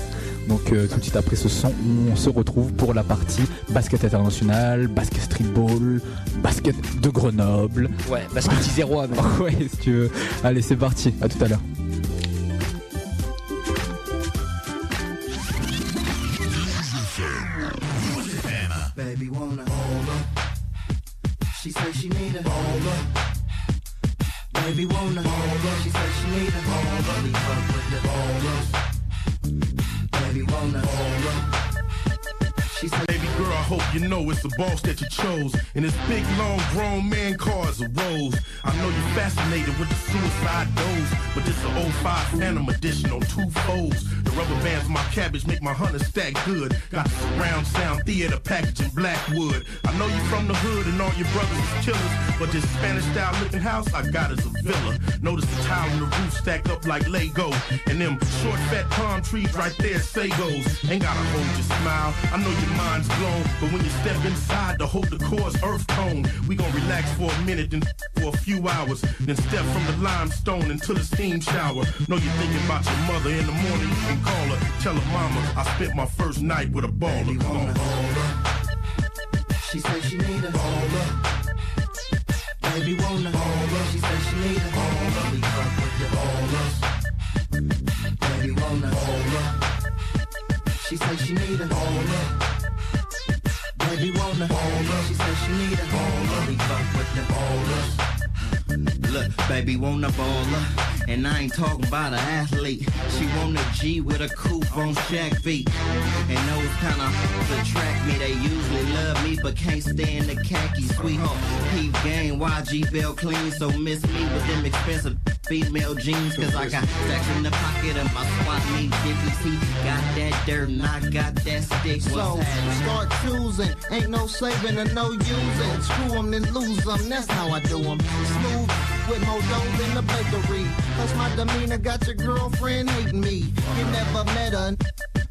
Donc euh, tout de suite après ce son, on se retrouve pour la partie basket international, basket streetball, basket de Grenoble. Ouais, basket zéro à même. Ouais, si tu veux. Allez, c'est parti, à tout à l'heure. Baby wanna hold up. She said she need a hold up. Baby wanna hold up. She said she need a hold up. We fuck with the hold up. Baby wanna hold up. Baby girl, I hope you know it's the boss that you chose, and this big, long, grown man cars a rose. I know you're fascinated with the suicide doze, but this a oh five Phantom edition on two folds. The rubber bands of my cabbage make my hunter stack good. Got the surround sound theater package in Blackwood. I know you from the hood and all your brothers is killers, but this Spanish-style looking house I got is a villa. Notice the tile on the roof stacked up like Lego, and them short, fat palm trees right there sagos. Ain't gotta hold your smile. I know you mind's blown, but when you step inside the whole decor's earth tone, we gon' relax for a minute, then for a few hours, then step from the limestone into the steam shower. Know you're thinking about your mother in the morning, you can call her, tell her mama, I spent my first night with a baller. Baby wanna hold her. She said she need a baller. Baby wanna hold her. She said she need a baller. We fuck with the ballers. Baby wanna hold her. She said she need a baller. Baby wanna hold up, she said she need a baller. We fuck with the ballers. Look, baby wanna baller, and I ain't talking about an athlete. She want a G with a coupe on Shaq feet, and those kind of attract me. They usually love me, but can't stand the khakis. Sweetheart, peep game, Y G Bell clean, so miss me with them expensive female jeans, cause I got sex in the pocket of my squad meet D P C. Got that dirt and I got that stick. So start choosing, ain't no saving or no using. Screw them and lose them, that's how I do them. Smooth with more dough than the bakery. Plus my demeanor got your girlfriend hating me. You never met her.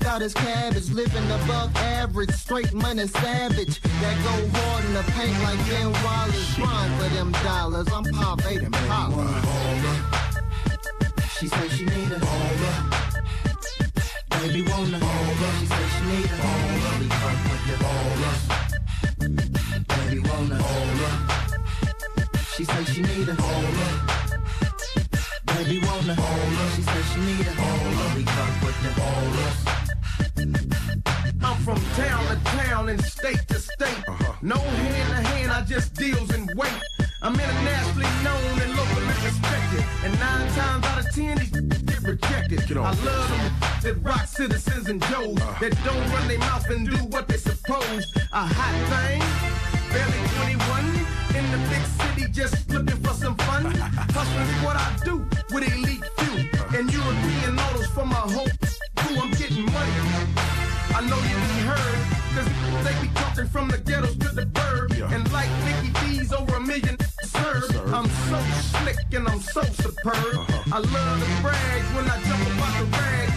Out his cabbage, living above average, straight money savage, that go hard in the paint like Ben Wallace, run for them dollars, I'm pop eight and pop. She said she need a baller, baby wanna baller, she said she need a baller, we fuck with the baller, baby wanna baller, she said she need a baller, baby wanna baller, she said she need a baller, we fuck with the ballers. I'm from town to town and state to state. Uh-huh. No hand to hand, I just deals in weight. I'm internationally known and locally respected. And nine times out of ten, these get rejected. Get on, I love them that rock citizens and Joes uh-huh. that don't run their mouth and do what they suppose. A hot thing, barely twenty-one. In the big city, just looking for some fun. Hustling is what I do with elite few. And European autos for my whole crew. I'm getting money. I know you ain't heard, cause they be talking from the ghettos to the bird. Yeah. And like Mickey D's over a million served. I'm so slick and I'm so superb. Uh-huh. I love to brag when I jump about the rag.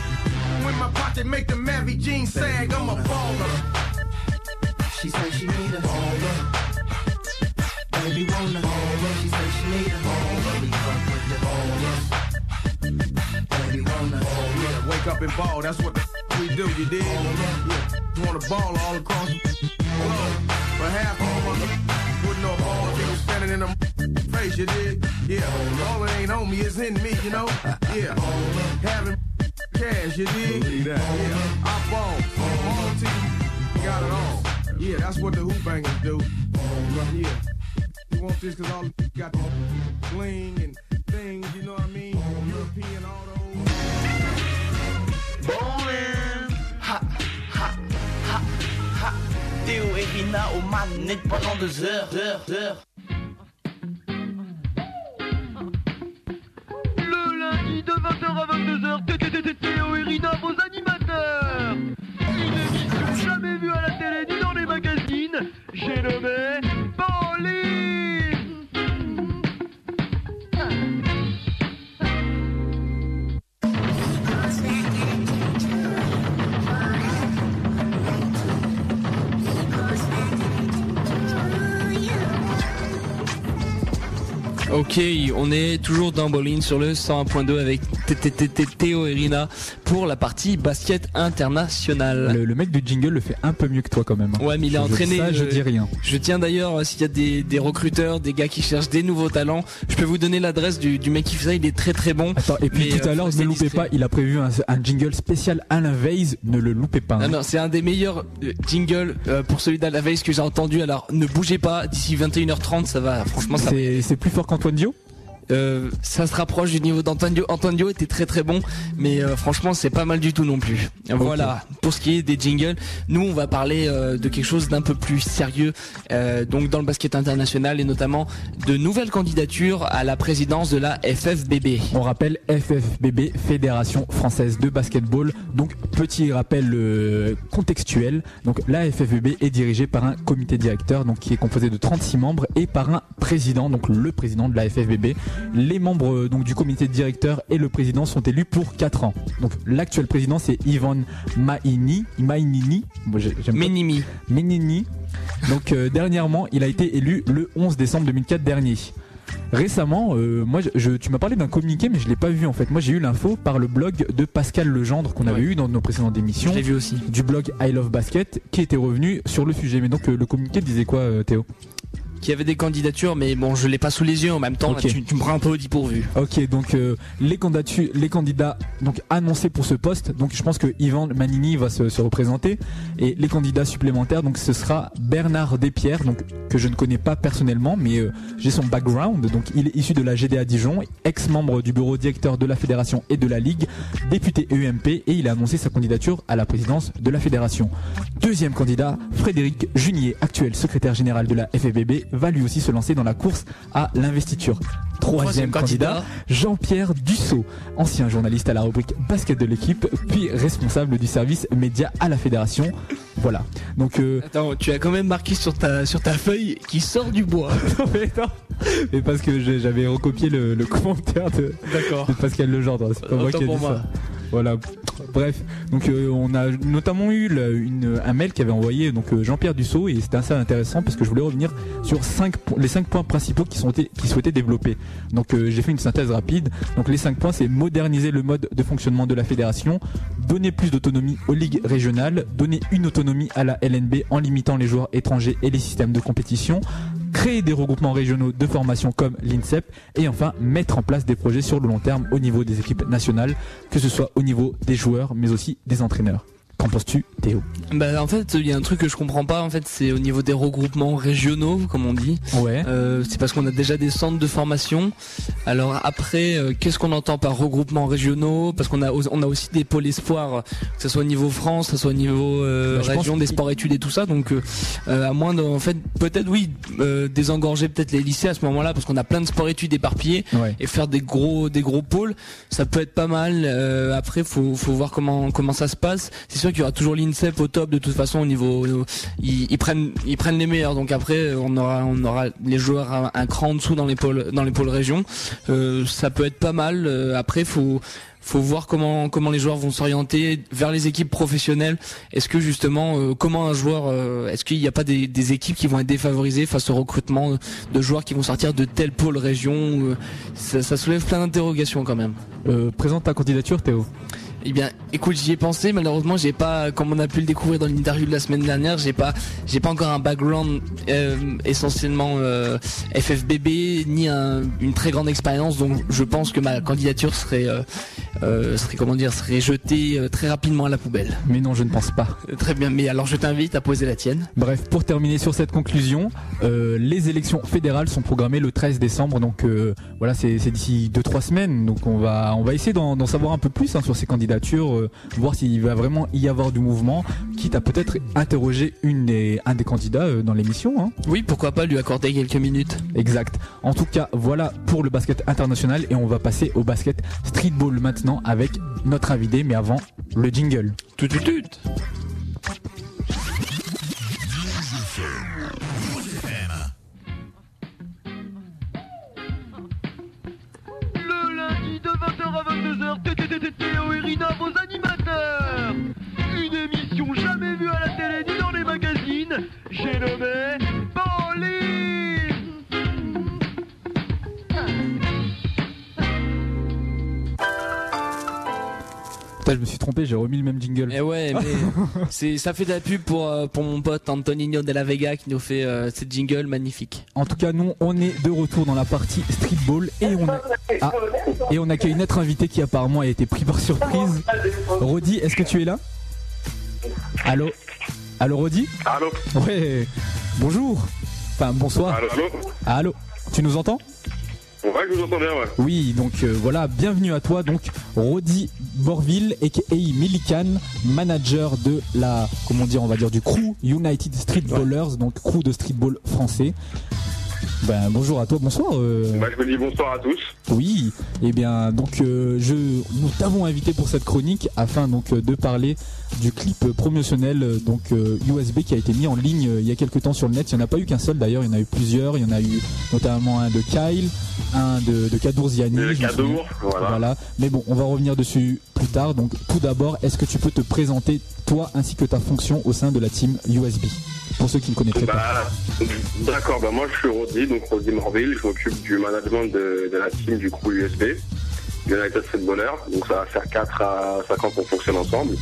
When my pocket make the Mavy jeans sag, I'm a baller. She said she need a baller. Baby wanna baller. She said she need a baller. We fuck with the ballers. Yeah, wake up and ball, that's what the f- we do, you dig? Yeah, you want a ball all across the floor. But half of them wouldn't know a ball if they was standing in the face, you dig? Yeah, all it ain't on me, it's in me, you know? Yeah, having cash, you dig? Yeah, I ball, ball team, got it all. Yeah, that's what the hoop bangers do. Right here. You want this because all the f- got the bling and things, you know what I mean? European, all those. Bowling! Ha, ha, ha, ha. Théo et Rina aux manettes pendant deux heures, heures, heures. Le lundi de vingt heures à vingt-deux heures, Théo et Rina, vos animateurs. Une émission jamais vue à la télé ni dans les magazines. J'ai nommé Bowling! Ok, on est toujours dans Bowling sur le cent un point deux avec Théo et Rina pour la partie basket international. Le, le mec du jingle le fait un peu mieux que toi quand même. Ouais, mais il est entraîné. Ça, je dis rien. Je tiens d'ailleurs, s'il y a des, des recruteurs, des gars qui cherchent des nouveaux talents, je peux vous donner l'adresse du, du mec qui fait ça. Il est très très bon. Attends, et puis mais, tout à l'heure, ne loupez discret. Pas. Il a prévu un, un jingle spécial Alain Weiss. Ne le loupez pas. Hein. Non, non, c'est un des meilleurs jingles pour celui d'Alain Weiss que j'ai entendu. Alors, ne bougez pas. D'ici vingt et une heures trente, ça va. Franchement, ça. C'est, c'est plus fort qu'Antoine. Euh, ça se rapproche du niveau d'Antoine Dio. Antoine Dio était très très bon, mais euh, franchement c'est pas mal du tout non plus. Voilà, okay. Pour ce qui est des jingles, nous on va parler euh, de quelque chose d'un peu plus sérieux, euh, donc dans le basket international et notamment de nouvelles candidatures à la présidence de la F F B B. On rappelle F F B B, Fédération Française de Basketball. Donc petit rappel euh, contextuel. Donc la F F B B est dirigée par un comité directeur, donc qui est composé de trente-six membres et par un président, donc le président de la F F B B. Les membres donc du comité directeur et le président sont élus pour quatre ans. Donc l'actuel président c'est Ivan Mainini, Mainini, bon, Menimi. Menini. Donc euh, dernièrement, il a été élu le onze décembre deux mille quatre dernier. Récemment, euh, moi, je, tu m'as parlé d'un communiqué, mais je l'ai pas vu en fait. Moi, j'ai eu l'info par le blog de Pascal Legendre qu'on avait ouais. eu dans nos précédentes émissions. Je l'ai vu aussi. Du blog I Love Basket qui était revenu sur le sujet. Mais donc euh, le communiqué disait quoi, euh, Théo? Qu'il y avait des candidatures, mais bon, je l'ai pas sous les yeux en même temps. Okay. Là, tu, tu me prends un peu au dépourvu. Ok, donc euh, les candidats, les candidats donc annoncés pour ce poste. Donc je pense que Ivan Mainini va se, se représenter et les candidats supplémentaires. Donc ce sera Bernard Despierres, donc que je ne connais pas personnellement, mais euh, j'ai son background. Donc il est issu de la G D A Dijon, ex-membre du bureau directeur de la fédération et de la ligue, député E M P, et il a annoncé sa candidature à la présidence de la fédération. Deuxième candidat, Frédéric Junier, actuel secrétaire général de la F F B B. Va lui aussi se lancer dans la course à l'investiture. Troisième, Troisième candidat, candidat, Jean-Pierre Dussault, ancien journaliste à la rubrique basket de l'équipe, puis responsable du service média à la fédération. Voilà. Donc euh... attends, tu as quand même marqué sur ta sur ta feuille qui sort du bois. Non mais attends. Mais parce que je, j'avais recopié le, le commentaire de, de Pascal Legendre. C'est pas moi qui ai dit ça. Voilà. Bref, donc euh, on a notamment eu là, une, un mail qu'avait envoyé donc euh, Jean-Pierre Dussault et c'était assez intéressant parce que je voulais revenir sur cinq les cinq points principaux qui sont qui souhaitaient développer. Donc euh, j'ai fait une synthèse rapide. Donc les cinq points c'est moderniser le mode de fonctionnement de la fédération, donner plus d'autonomie aux ligues régionales, donner une autonomie à la L N B en limitant les joueurs étrangers et les systèmes de compétition, créer des regroupements régionaux de formation comme l'INSEP et enfin mettre en place des projets sur le long terme au niveau des équipes nationales, que ce soit au niveau des joueurs mais aussi des entraîneurs. Qu'en penses-tu, Théo? Bah en fait, il y a un truc que je comprends pas. En fait, c'est au niveau des regroupements régionaux, comme on dit. Ouais. Euh, c'est parce qu'on a déjà des centres de formation. Alors après, euh, qu'est-ce qu'on entend par regroupements régionaux? Parce qu'on a on a aussi des pôles espoirs, que ce soit au niveau France, que ce soit au niveau euh, bah, région des sports études et tout ça. Donc euh, à moins de, en fait, peut-être oui, euh, désengorger peut-être les lycées à ce moment-là, parce qu'on a plein de sports études éparpillés ouais. et faire des gros des gros pôles, ça peut être pas mal. Euh, après, faut faut voir comment comment ça se passe. C'est sûr qu'il y aura toujours l'INSEP au top de toute façon au niveau, au niveau ils, ils prennent ils prennent les meilleurs, donc après on aura on aura les joueurs un, un cran en dessous dans les pôles dans les pôles région. Euh, ça peut être pas mal. Euh, après faut faut voir comment comment les joueurs vont s'orienter vers les équipes professionnelles. Est-ce que justement euh, comment un joueur euh, est-ce qu'il n'y a pas des, des équipes qui vont être défavorisées face au recrutement de joueurs qui vont sortir de telle pôle région? euh, ça, ça soulève plein d'interrogations quand même. Euh, présente ta candidature, Théo. Eh bien, écoute, j'y ai pensé. Malheureusement, j'ai pas, comme on a pu le découvrir dans l'interview de la semaine dernière, j'ai pas, j'ai pas encore un background euh, essentiellement euh, F F B B ni un, une très grande expérience. Donc, je pense que ma candidature serait, euh, euh, serait comment dire, serait jetée euh, très rapidement à la poubelle. Mais non, je ne pense pas. Très bien. Mais alors, je t'invite à poser la tienne. Bref, pour terminer sur cette conclusion, euh, les élections fédérales sont programmées le treize décembre. Donc, euh, voilà, c'est, c'est d'ici deux trois semaines. Donc, on va, on va essayer d'en, d'en savoir un peu plus hein, sur ces candidats. Euh, voir s'il va vraiment y avoir du mouvement, quitte à peut-être interroger une des, un des candidats euh, dans l'émission. Hein. Oui, pourquoi pas lui accorder quelques minutes. Exact. En tout cas, voilà pour le basket international et on va passer au basket streetball maintenant avec notre invité, mais avant le jingle. Tout tout tout. Théo et Rina, vos animateurs. Une émission jamais vue à la télé ni dans les magazines. J'ai nommé Bowling. Putain, je me suis trompé, j'ai remis le même jingle. Eh ouais, mais c'est, ça fait de la pub pour, euh, pour mon pote Antonino de la Vega qui nous fait euh, cette jingle magnifique. En tout cas, nous, on est de retour dans la partie streetball et on a... Ah, et on accueille notre invité qui apparemment a été pris par surprise. Rodi, est-ce que tu es là? Allô? Allô Rodi? Allô? Ouais. Bonjour. Enfin bonsoir. Allô, allô. Allô. Tu nous entends? Ouais, je vous entends bien, ouais. Oui, donc euh, voilà, bienvenue à toi. Donc Rodi Borville aka Millikan, manager de la, comment dire, on va dire du crew United Streetballers, ouais. Donc crew de streetball français. Ben, bonjour à toi, bonsoir. Euh... Ben, je vous dis bonsoir à tous. Oui, et eh bien donc euh, je, nous t'avons invité pour cette chronique afin donc de parler du clip promotionnel donc euh, U S B qui a été mis en ligne euh, il y a quelques temps sur le net. Il n'y en a pas eu qu'un seul d'ailleurs, il y en a eu plusieurs. Il y en a eu notamment un de Kyle, un de, de Kadour Ziani. Kadour, voilà. voilà. Mais bon, on va revenir dessus plus tard. Donc tout d'abord, est-ce que tu peux te présenter toi ainsi que ta fonction au sein de la team U S B ? Pour ceux qui ne connaîtraient bah, pas. D'accord, bah moi je suis Rodi, donc Rodi Morville, je m'occupe du management de, de la team du crew U S B, United Footballer, donc ça va faire quatre à cinq ans qu'on fonctionne ensemble.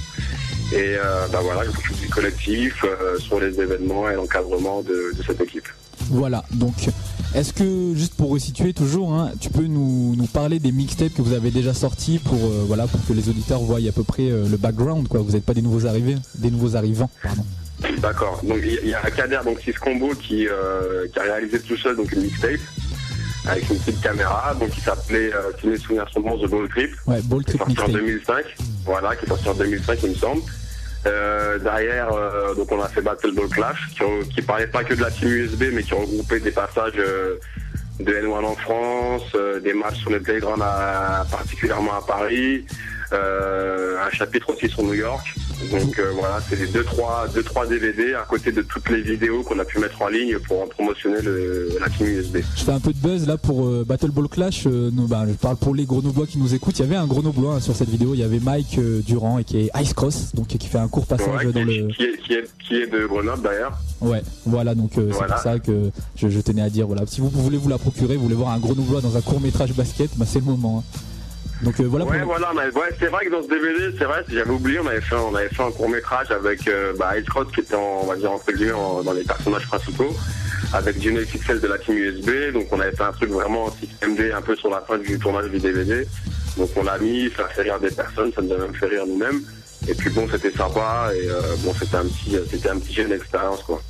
Et euh, bah voilà, je m'occupe du collectif euh, sur les événements et l'encadrement de, de cette équipe. Voilà, donc est-ce que, juste pour resituer toujours, hein, tu peux nous, nous parler des mixtapes que vous avez déjà sortis pour, euh, voilà, pour que les auditeurs voient à peu près euh, le background, quoi. Vous n'êtes pas des nouveaux arrivés, des nouveaux arrivants, pardon. D'accord, donc il y a Kader, donc six Combo qui, euh, qui a réalisé tout seul donc une mixtape avec une petite caméra, donc qui s'appelait euh, si mes souvenirs sont bons, The Ball Trip, ouais, Ball Trip qui est sorti en deux mille cinq, voilà, qui est sorti en deux mille cinq il me semble. Euh, derrière euh, donc on a fait Battle Ball Clash qui, qui parlait pas que de la team U S B mais qui regroupait des passages euh, de N un en France, euh, des matchs sur les playgrounds particulièrement à Paris, euh, un chapitre aussi sur New York. Donc euh, voilà, c'est les deux trois D V D à côté de toutes les vidéos qu'on a pu mettre en ligne pour en promotionner le, la team U S B. Je fais un peu de buzz là pour euh, Battle Ball Clash. Euh, nous, bah, je parle pour les grenoblois qui nous écoutent. Il y avait un grenoblois hein, sur cette vidéo. Il y avait Mike euh, Durand et qui est Ice Cross, donc qui fait un court passage ouais, dans qui, le. Qui est, qui, est, qui est de Grenoble d'ailleurs. Ouais, voilà, donc euh, voilà. C'est pour ça que je, je tenais à dire. Voilà, si vous voulez vous la procurer, vous voulez voir un grenoblois dans un court métrage basket, bah, c'est le moment. Hein. Donc, euh, voilà ouais, pour... voilà, mais, ouais, c'est vrai que dans ce D V D, c'est vrai, j'avais oublié, on avait fait, on avait fait un court-métrage avec euh, bah, Ice Cross qui était, en, on va dire, entre guillemets, en, dans les personnages principaux, avec Junel Pixel de la team U S B, donc on avait fait un truc vraiment anti-M D un peu sur la fin du tournage du D V D, donc on l'a mis, ça fait rire des personnes, ça nous a même fait rire nous-mêmes, et puis bon, c'était sympa, et euh, bon, c'était un petit, c'était un petit jeu d'expérience, quoi.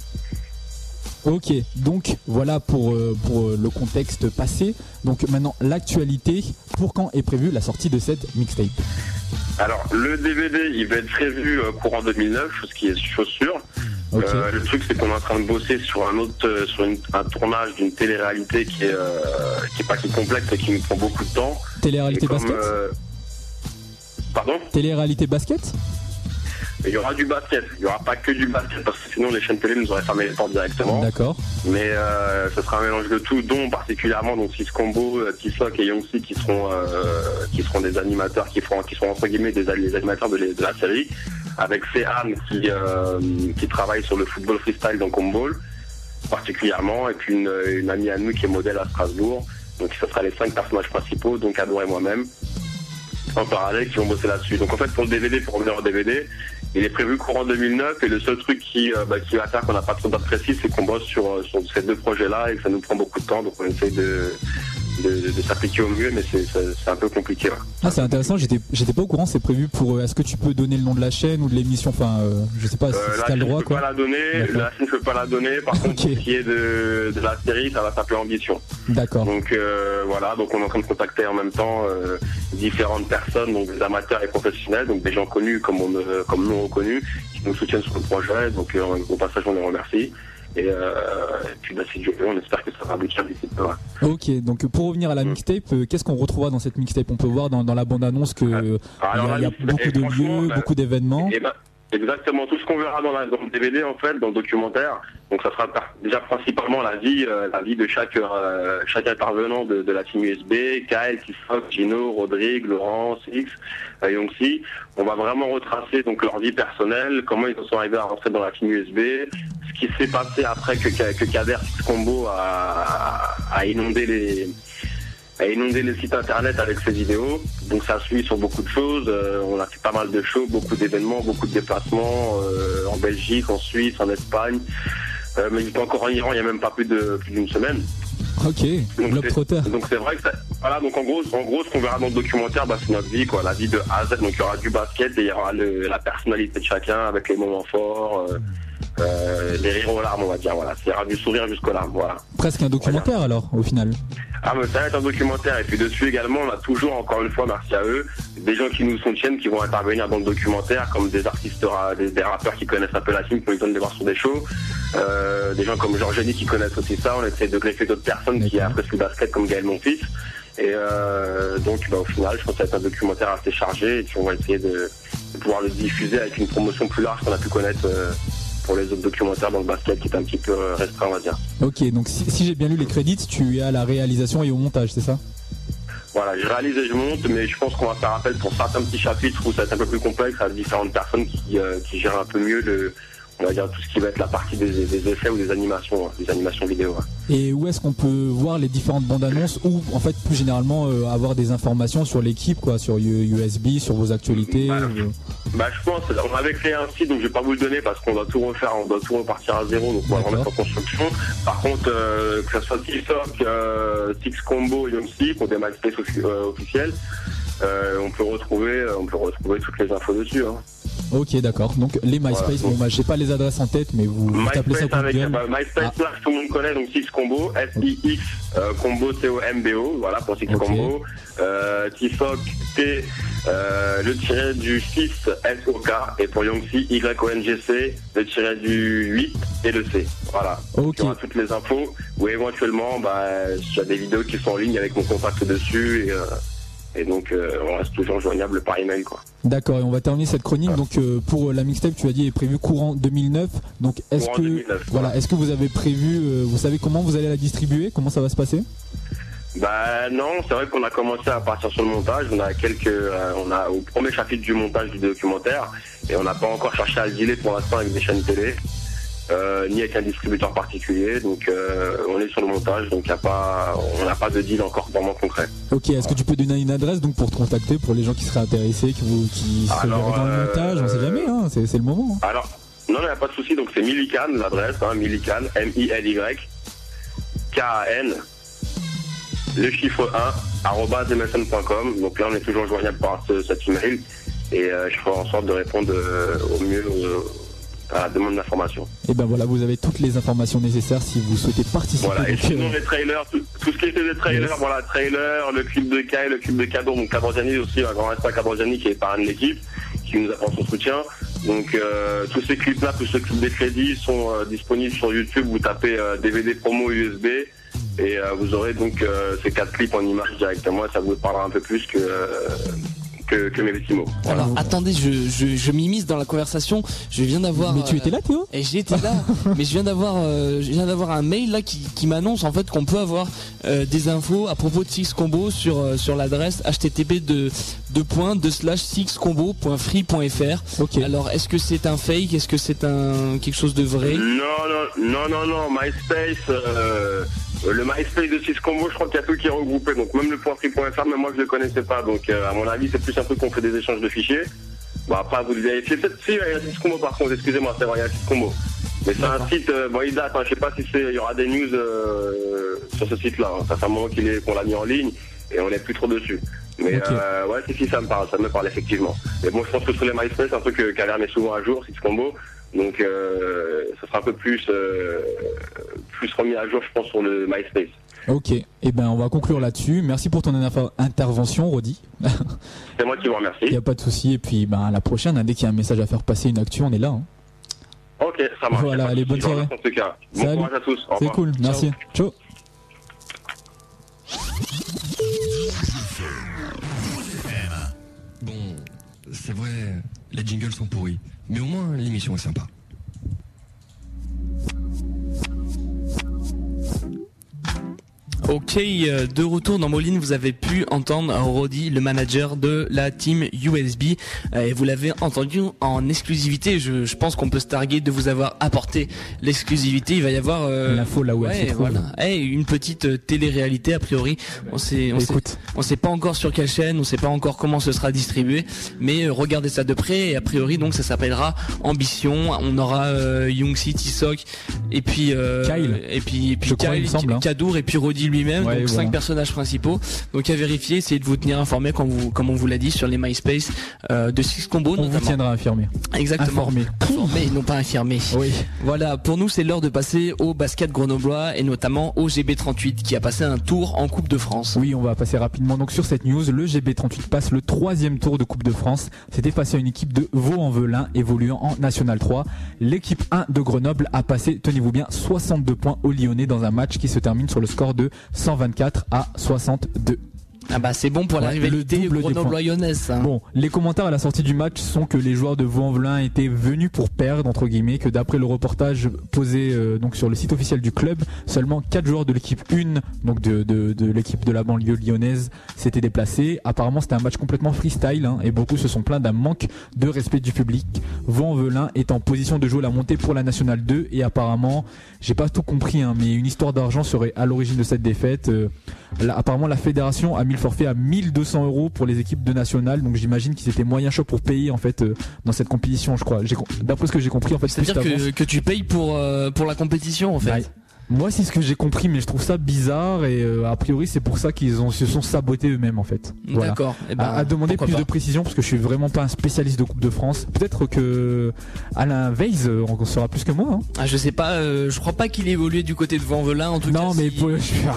Ok, donc voilà pour, euh, pour le contexte passé. Donc maintenant l'actualité, pour quand est prévue la sortie de cette mixtape? Alors le D V D il va être prévu euh, courant deux mille neuf, ce qui est chose sûre. Okay. Euh, le truc c'est qu'on est en train de bosser sur un autre, euh, sur une, un tournage d'une télé-réalité qui est, euh, qui est pas si complexe et qui nous prend beaucoup de temps. Télé-réalité basket euh... Pardon? Télé-réalité basket Il y aura du basket, il n'y aura pas que du basket, parce que sinon les chaînes télé nous auraient fermé les portes directement. D'accord. Mais euh, ce sera un mélange de tout, dont particulièrement donc Six Combo, Tissock et Youngsi qui seront euh, qui seront des animateurs, qui feront, qui sont entre guillemets des les animateurs de, les, de la série, avec Sehan qui euh, qui travaille sur le football freestyle donc home ball particulièrement, et puis une, une amie à nous qui est modèle à Strasbourg. Donc ce sera les cinq personnages principaux, donc Adore et moi-même, en parallèle, qui vont bosser là-dessus. Donc en fait, pour le D V D, pour revenir au D V D, il est prévu courant deux mille neuf, et le seul truc qui, euh, bah, qui va faire qu'on n'a pas trop de date précise, c'est qu'on bosse sur, sur ces deux projets-là, et que ça nous prend beaucoup de temps, donc on essaie de, de, de s'appliquer au mieux, mais c'est, c'est, c'est un peu compliqué. Ouais. Ah, c'est intéressant, j'étais, j'étais pas au courant, c'est prévu pour... Euh, est-ce que tu peux donner le nom de la chaîne ou de l'émission? Enfin, euh, je sais pas si euh, t'as le droit, quoi. La chaîne, je peux pas la donner, par contre, okay. Ce qui est de, de la série, ça va s'appeler Ambition. D'accord. Donc euh, voilà, donc on est en train de contacter en même temps euh, différentes personnes, donc des amateurs et professionnels, donc des gens connus comme on euh, comme non reconnus, qui nous soutiennent sur le projet. Donc euh, au passage, on les remercie. Et, euh, et puis bah, si Dieu veut, on espère que ça va aboutir d'ici peu. Ouais. Ok, donc pour revenir à la mixtape, euh, qu'est-ce qu'on retrouvera dans cette mixtape? On peut voir dans, dans la bande-annonce que euh, alors, il y a, il y a beaucoup de lieux, bah, beaucoup d'événements. Et bah, exactement, tout ce qu'on verra dans, la, dans le D V D, en fait, dans le documentaire. Donc ça sera déjà principalement la vie, euh, la vie de chaque, euh, chaque intervenant de, de la team U S B, Kyle, Kissoff, Gino, Rodrigue, Laurence, X, euh, Youngsi. On va vraiment retracer donc leur vie personnelle, comment ils sont arrivés à rentrer dans la team U S B, ce qui s'est passé après que, que Kader Six-Combo a, a inondé les... a inondé les sites internet avec ses vidéos. Donc ça suit sur beaucoup de choses, euh, on a fait pas mal de shows, beaucoup d'événements, beaucoup de déplacements euh, en Belgique, en Suisse, en Espagne, euh, mais il n'est pas encore en Iran, il n'y a même pas plus, de, plus d'une semaine. Ok, donc c'est, donc c'est vrai que ça, voilà, donc en gros, en gros ce qu'on verra dans le documentaire, bah, c'est notre vie, quoi, la vie de A à Z. Donc il y aura du basket et il y aura le, la personnalité de chacun avec les moments forts, euh, Euh, les rires aux larmes, on va dire, voilà. C'est du sourire jusqu'aux larmes, voilà. Presque un documentaire, voilà. Alors, au final. Ah, mais ça va être un documentaire. Et puis dessus également, on a toujours, encore une fois, merci à eux, des gens qui nous soutiennent, qui vont intervenir dans le documentaire, comme des artistes, des, des rappeurs qui connaissent un peu la team, qui nous donnent des voir sur des shows. Euh, des gens comme Georges Eddy qui connaissent aussi ça. On essaie de greffer d'autres personnes okay. qui apprécient le basket, comme Gaël Monfils. Et euh, donc, bah, au final, je pense que ça va être un documentaire assez chargé. Et puis, on va essayer de, de pouvoir le diffuser avec une promotion plus large qu'on a pu connaître. Euh, pour les autres documentaires dans le basket qui est un petit peu restreint, on va dire. Ok, donc si, si j'ai bien lu les crédits, tu es à la réalisation et au montage, c'est ça? Voilà, je réalise et je monte, mais je pense qu'on va faire appel pour certains petits chapitres où ça va être un peu plus complexe à différentes personnes qui, euh, qui gèrent un peu mieux le... on va dire tout ce qui va être la partie des, des effets ou des animations, des animations vidéo. Et où est-ce qu'on peut voir les différentes bandes annonces ou en fait plus généralement euh, avoir des informations sur l'équipe, quoi, sur U S B, sur vos actualités? Bah, euh... bah je pense, on avait créé un site, donc je vais pas vous le donner parce qu'on doit tout refaire, on doit tout repartir à zéro, donc on va remettre en construction. Par contre, euh, que ce soit TikTok, euh, Six Combo, Youngsi, pour des MySpace officiels, euh, on peut retrouver, on peut retrouver toutes les infos dessus. Hein. Ok, d'accord. Donc les MySpace, voilà, bon, bah, j'ai pas les adresses en tête, mais vous, vous appelez ça avec bah, MySpace, ah. Là, tout le monde connaît, donc Six Combo, S I X euh, Combo C O M B O, voilà pour Six okay. Combo, euh, T-Sock, T, euh, le tiré du six, S O K, et pour Youngsi, Y O N G C, le tiré du huit et le C. Voilà. Ok. On a toutes les infos, ou éventuellement, bah, il y a des vidéos qui sont en ligne avec mon contact dessus, et... Euh, Et donc, euh, on reste toujours joignable par email, quoi. D'accord, et on va terminer cette chronique. Ouais. Donc, euh, pour la mixtape, tu as dit, est prévu courant deux mille neuf. Donc, est-ce courant que, deux mille neuf, voilà, ouais. Est-ce que vous avez prévu, euh, vous savez comment vous allez la distribuer? Comment ça va se passer? Bah non, c'est vrai qu'on a commencé à partir sur le montage. On a quelques, euh, on a au premier chapitre du montage du documentaire, et on n'a pas encore cherché à le dealer pour l'instant avec des chaînes télé. Euh, ni avec un distributeur particulier, donc euh, on est sur le montage, donc y a pas, on n'a pas de deal encore vraiment concret. Ok, est-ce que tu peux donner une adresse donc pour te contacter, pour les gens qui seraient intéressés, qui, vous, qui se verraient dans le montage, euh, on sait jamais, hein, c'est, c'est le moment. Hein. Alors, non, il n'y a pas de souci, donc c'est Milikan l'adresse, hein, Milikan, M I L Y K A N, le chiffre un, arobase m s n point com, donc là on est toujours joignable par ce, cet email, et euh, je ferai en sorte de répondre euh, au mieux aux... à la demande d'information. Et ben voilà, vous avez toutes les informations nécessaires si vous souhaitez participer. Voilà, et sinon les trailers, tout, tout ce qui était des trailers, yes. Voilà, trailer, le clip de Kai, le clip de Cadon, donc Cadrosiani aussi, un grand respect à Cadrosiani qui est parrain de l'équipe, qui nous apporte son soutien. Donc euh, tous ces clips-là, tous ces clips des crédits sont euh, disponibles sur YouTube, vous tapez euh, D V D promo U S B, et euh, vous aurez donc euh, ces quatre clips en images directement, ça vous parlera un peu plus que... Euh, que, que mes vestiments. Voilà. Attendez, je, je, je m'immisce dans la conversation. Je viens d'avoir. Mais tu euh, étais là, Théo ? Et j'étais là. Mais je viens d'avoir, euh, je viens d'avoir un mail là qui, qui m'annonce en fait qu'on peut avoir euh, des infos à propos de Six Combo sur euh, sur l'adresse h t t p deux slash six combo point free point f r. Okay. Alors, est-ce que c'est un fake ? Est-ce que c'est un quelque chose de vrai ? Non, non, non, non, non. MySpace. Euh... Le MySpace de Six Combo, je crois qu'il y a tout qui est regroupé, donc même le .free.fr, même moi je le connaissais pas, donc euh, à mon avis c'est plus un truc qu'on fait des échanges de fichiers. Bah après vous le vérifiez, peut-être si il y a Six Combo par contre, excusez-moi, c'est vrai, il y a Six Combo. Mais c'est un site, euh, bon il date, hein, je sais pas si c'est, il y aura des news euh, sur ce site-là, hein. Ça fait un moment qu'il est, qu'on l'a mis en ligne et on n'est plus trop dessus. Mais okay. euh, ouais, si si ça me parle, ça me parle effectivement. Mais bon, je pense que sur les MySpace, c'est un truc euh, qui a l'air mais souvent à jour, Six Combo. Donc euh, ça sera un peu plus, euh, plus remis à jour, je pense, sur le MySpace. Ok, et eh ben on va conclure là-dessus. Merci pour ton intervention, Rodi. C'est moi qui vous remercie. Il n'y a pas de souci. Et puis ben, à la prochaine, dès qu'il y a un message à faire passer, une actu, on est là. Hein. Ok, ça marche. Voilà, allez, bonne soirée. En tout cas. Bon courage à tous. C'est cool, merci. Ciao. Bon, c'est vrai, les jingles sont pourris. Mais au moins, l'émission est sympa. Ok, de retour dans Moline, vous avez pu entendre Rodi, le manager de la team U S B, et vous l'avez entendu en exclusivité. Je, je pense qu'on peut se targuer de vous avoir apporté l'exclusivité. Il va y avoir euh, l'info là où ouais, elle se trouve. Voilà. Hey, une petite télé-réalité a priori. On sait, on sait, on sait pas encore sur quelle chaîne, on sait pas encore comment ce sera distribué, mais regardez ça de près. Et a priori, donc ça s'appellera Ambition. On aura euh, Youngsi, Tisoc, et puis euh, Kyle, et puis et puis je Kyle, crois, il me semble, hein. Kadour, et puis Rodi. Lui-même, ouais, donc cinq voilà. personnages principaux. Donc à vérifier, essayez de vous tenir informé comme, vous, comme on vous l'a dit sur les MySpace euh, de Six Combo. On notamment. Vous tiendra informé. Exactement. Informé. Informé, non pas infirmé. Oui. Voilà. Pour nous, c'est l'heure de passer au basket grenoblois et notamment au G B trente-huit qui a passé un tour en Coupe de France. Oui, on va passer rapidement. Donc sur cette news, le G B trente-huit passe le troisième tour de Coupe de France. C'était face à une équipe de Vaux-en-Velin évoluant en National trois. L'équipe un de Grenoble a passé, tenez-vous bien, soixante-deux points aux Lyonnais dans un match qui se termine sur le score de cent vingt-quatre à soixante-deux. Ah bah c'est bon pour ouais, l'arrivée de Grenoble-Lyonnaise. Hein. Bon, les commentaires à la sortie du match sont que les joueurs de Vaux-en-Velin étaient venus pour perdre entre guillemets, que d'après le reportage posé euh, donc sur le site officiel du club, seulement quatre joueurs de l'équipe un, donc de, de, de l'équipe de la banlieue lyonnaise, s'étaient déplacés. Apparemment c'était un match complètement freestyle hein, et beaucoup se sont plaints d'un manque de respect du public. Vaux-en-Velin est en position de jouer la montée pour la Nationale deux et apparemment, j'ai pas tout compris hein, mais une histoire d'argent serait à l'origine de cette défaite. Euh, là, apparemment la fédération a mis forfait à mille deux cents euros pour les équipes de nationale, donc j'imagine qu'ils étaient moyen chauds pour payer en fait euh, dans cette compétition, je crois. J'ai, d'après ce que j'ai compris, en fait, c'est-à-dire que, que tu payes pour euh, pour la compétition en fait. Aye. Moi, c'est ce que j'ai compris, mais je trouve ça bizarre et euh, a priori, c'est pour ça qu'ils ont, se sont sabotés eux-mêmes en fait. Voilà. D'accord. Eh ben, à, à demander plus pas. de précision parce que je suis vraiment pas un spécialiste de Coupe de France. Peut-être que Alain Weiss en saura plus que moi. Hein. Ah, je sais pas. Euh, je crois pas qu'il évoluait du côté de Vaux-en-Velin en tout non, cas. Mais si... pour...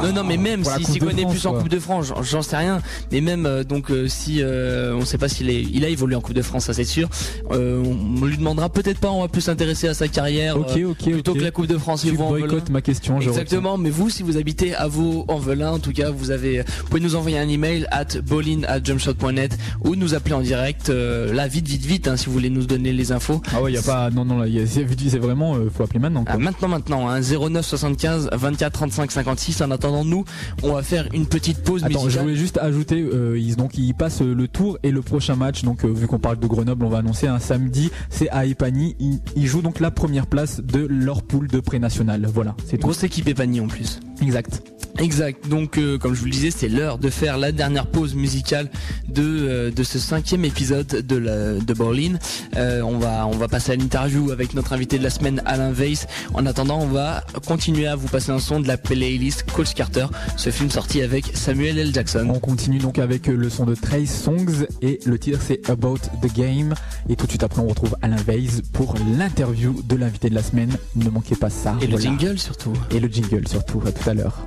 Non, non, mais même s'il si, si connaît France, plus en Coupe de France, j'en, j'en sais rien. Mais même euh, donc euh, si euh, on sait pas s'il est, il a évolué en Coupe de France, ça c'est sûr. Euh, on, on lui demandera peut-être pas. On va plus s'intéresser à sa carrière okay, okay, euh, plutôt okay. que la Coupe de France. Tu boycottes ma question. Exactement, mais vous, si vous habitez à Vaux-en-Velin, en tout cas, vous avez, vous pouvez nous envoyer un email at bowling at jumpshot point net ou nous appeler en direct. Euh, là, vite, vite, vite, hein, si vous voulez nous donner les infos. Ah ouais, il y a pas, non, non, là, y a, c'est, c'est vraiment, euh, faut appeler maintenant. Quoi. Ah, maintenant, maintenant, hein, zéro neuf soixante-quinze vingt-quatre trente-cinq cinquante-six. En attendant, nous, on va faire une petite pause. Attends, musicale. Je voulais juste ajouter, euh, ils, donc ils passent le tour et le prochain match. Donc, euh, vu qu'on parle de Grenoble, on va annoncer un samedi. C'est à Epagny. Ils, ils jouent donc la première place de leur poule de pré-national. Voilà, c'est grosse équipe Epagny en plus. Exact. Exact. Donc, euh, comme je vous le disais, c'est l'heure de faire la dernière pause musicale de euh, de ce cinquième épisode de la, de Berlin. Euh, on va on va passer à l'interview avec notre invité de la semaine, Alain Weiss. En attendant, on va continuer à vous passer un son de la playlist Coach Carter, ce film sorti avec Samuel L. Jackson. On continue donc avec le son de Trace Songs et le titre c'est About the Game. Et tout de suite après, on retrouve Alain Weiss pour l'interview de l'invité de la semaine. Ne manquez pas ça. Et voilà. Le jingle surtout. Et le jingle surtout. À tout à l'heure.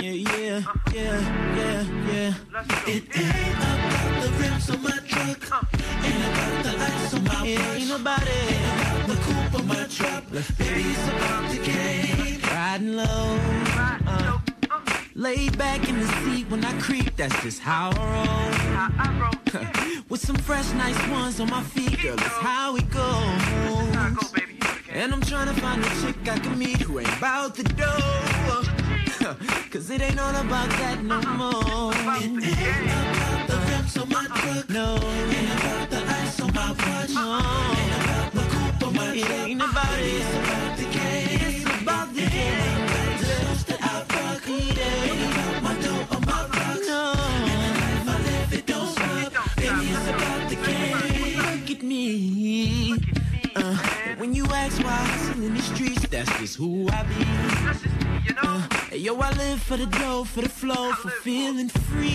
Yeah, yeah, yeah, yeah, yeah. It ain't about the rims on my truck. Ain't about the lights on my watch. Ain't nobody. Ain't about the coupe on my truck. trap. Baby, it's about the game. Riding low. Uh, laid back in the seat when I creep. That's just how I roll. With some fresh, nice ones on my feet. Girl, that's how we go. And I'm trying to find a chick I can meet who ain't about the dough. Cause it ain't all about that no more. It ain't about the rims on my truck. No. It ain't about the ice on my watch. No. It ain't about the coupe on my truck. It ain't about it. It's about the game. It's about the game. The shows that I rock. It ain't about my dough or my rocks. No. And the life I live, it don't stop. Baby, it's about the game. Look at me. Look at me. Uh, when you ask why I hustle in the streets, that's just who I be. That's just me, you know. Uh, yo, I live for the dough, for the flow, for feeling free.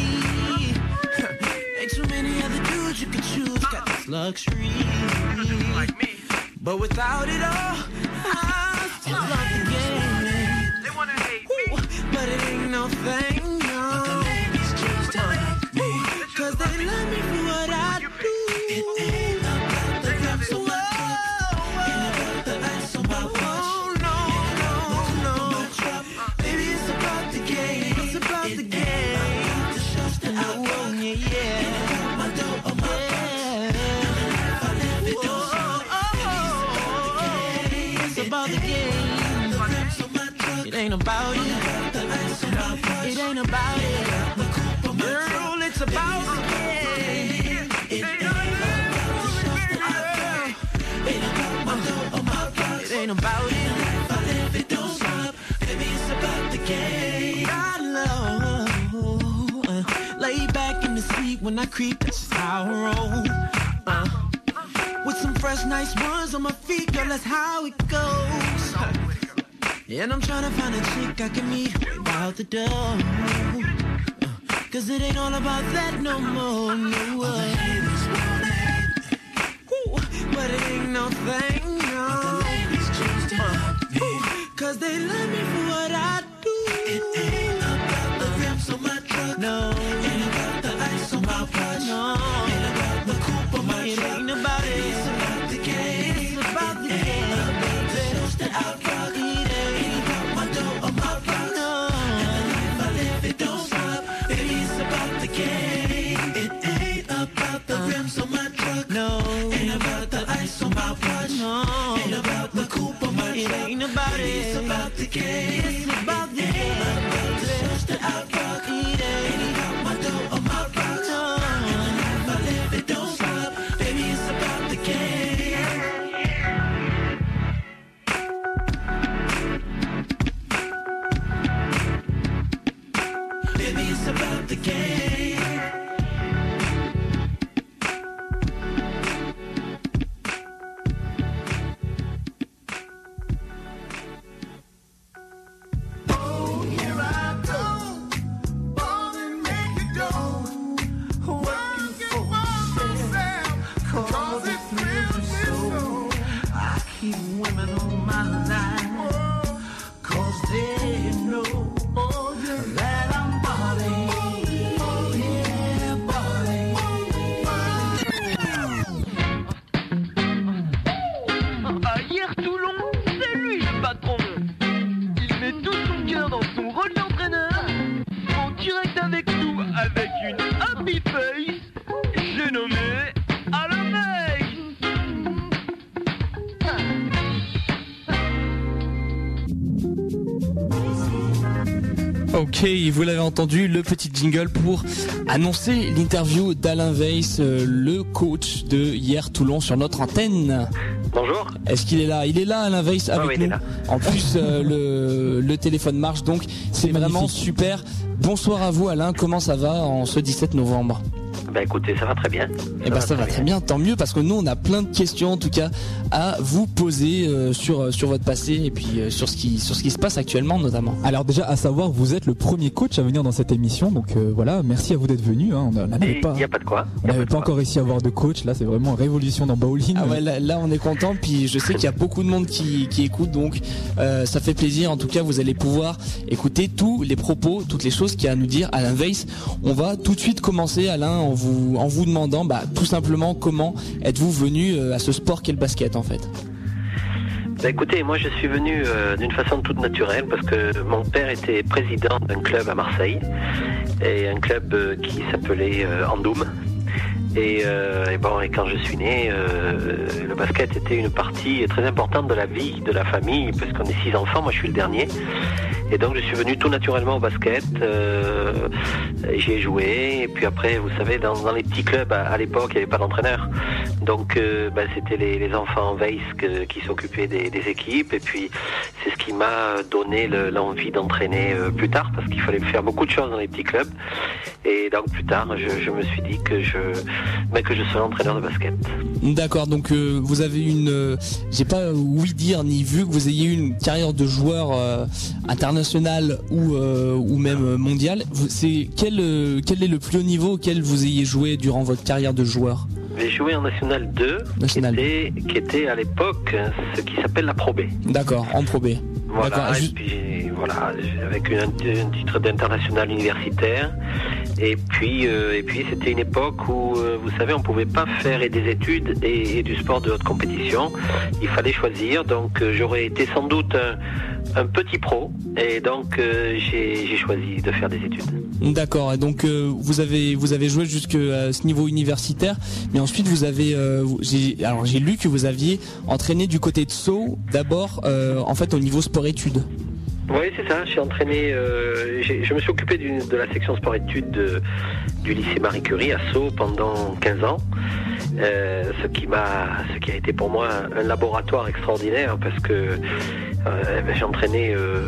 Ain't too many other dudes you could choose, got this luxury. Like me. But without it all, I still love the game. They wanna hate me. But it ain't no thing, no. But the ladies choose to love me. Cause they love me for what I do. It ain't about the rap, so I ain't about it. It ain't about it. Girl, it's about the game. It ain't about it. It ain't about it. If I live, it don't stop. Baby, it's about the game. I love. Lay back in the seat when I creep. That's just how I roll. Uh, with some fresh, nice ones on my feet. Girl, that's how it goes. And I'm trying to find a chick I can meet without the dough. Uh, Cause it ain't all about that no more, no way. But it ain't no thing, no. Uh, Cause they love me for what I do. It ain't about the rims on my truck. No. It ain't about the ice on my watch. No. It ain't about the coupe on my truck. It ain't about it. It's about the game. It's about the game. The shows that I rock. It ain't about it. It's about the game. It's about the game. The shows that I rock. It ain't about my dough or my rocks. And the life I live, it don't stop. Baby, it's about the game. Baby, it's about the game. Et vous l'avez entendu, le petit jingle pour annoncer l'interview d'Alain Weiss, le coach de Hyères Toulon sur notre antenne. Bonjour. Est-ce qu'il est là? Il est là, Alain Weiss, avec ah oui, nous. Il est là. En plus, euh, le, le téléphone marche, donc c'est, c'est vraiment super. Bonsoir à vous, Alain. Comment ça va en ce dix-sept novembre? Bah écoutez, ça va très bien. Eh ben ça va très bien, tant mieux, parce que nous on a plein de questions en tout cas à vous poser euh, sur sur votre passé et puis euh, sur ce qui sur ce qui se passe actuellement notamment. Alors déjà à savoir, vous êtes le premier coach à venir dans cette émission, donc euh, voilà, merci à vous d'être venu. Hein. On n'avait pas, y a pas de quoi. On n'avait pas, pas encore réussi à avoir de coach, là c'est vraiment révolution dans Bowling. Ah ouais, là, là on est content, puis je sais qu'il y a beaucoup de monde qui qui écoute, donc euh, ça fait plaisir. En tout cas, vous allez pouvoir écouter tous les propos, toutes les choses qu'il y a à nous dire Alain Weiss. On va tout de suite commencer, Alain. On Vous, en vous demandant bah, tout simplement comment êtes-vous venu euh, à ce sport qu'est le basket en fait. Bah écoutez, moi je suis venu euh, d'une façon toute naturelle parce que mon père était président d'un club à Marseille, et un club euh, qui s'appelait euh, Andoum. Et, euh, et bon, et quand je suis né, euh, le basket était une partie très importante de la vie, de la famille, parce qu'on est six enfants, moi je suis le dernier. Et donc je suis venu tout naturellement au basket, euh, j'ai joué, et puis après, vous savez, dans, dans les petits clubs, à, à l'époque, il n'y avait pas d'entraîneur. Donc euh, ben, c'était les, les enfants en veille qui s'occupaient des, des équipes, et puis c'est ce qui m'a donné le, l'envie d'entraîner euh, plus tard, parce qu'il fallait faire beaucoup de choses dans les petits clubs. Et donc plus tard, je, je me suis dit que je... mais que je sois entraîneur de basket. D'accord, donc euh, vous avez une euh, j'ai pas oui dire ni vu que vous ayez eu une carrière de joueur euh, international ou euh, ou même mondial. C'est quel euh, quel est le plus haut niveau auquel vous ayez joué durant votre carrière de joueur? J'ai joué en National deux, National. Qui, était, qui était à l'époque ce qui s'appelle la Pro-B. D'accord, en Pro-B. Voilà, D'accord. Et juste... puis voilà, avec un, un titre d'international universitaire. Et puis, euh, et puis c'était une époque où, euh, vous savez, on ne pouvait pas faire et des études et, et du sport de haute compétition. Il fallait choisir, donc euh, j'aurais été sans doute un, un petit pro. Et donc euh, j'ai, j'ai choisi de faire des études. D'accord, et donc euh, vous avez vous avez joué jusqu'à ce niveau universitaire, mais ensuite vous avez euh, j'ai, alors j'ai lu que vous aviez entraîné du côté de Sceaux d'abord, euh, en fait au niveau sport-études. Oui, c'est ça, j'ai entraîné, euh, j'ai, je me suis occupé d'une, de la section sport-études de, du lycée Marie Curie à Sceaux pendant quinze ans, euh, ce qui m'a, ce qui a été pour moi un laboratoire extraordinaire parce que euh, j'entraînais euh,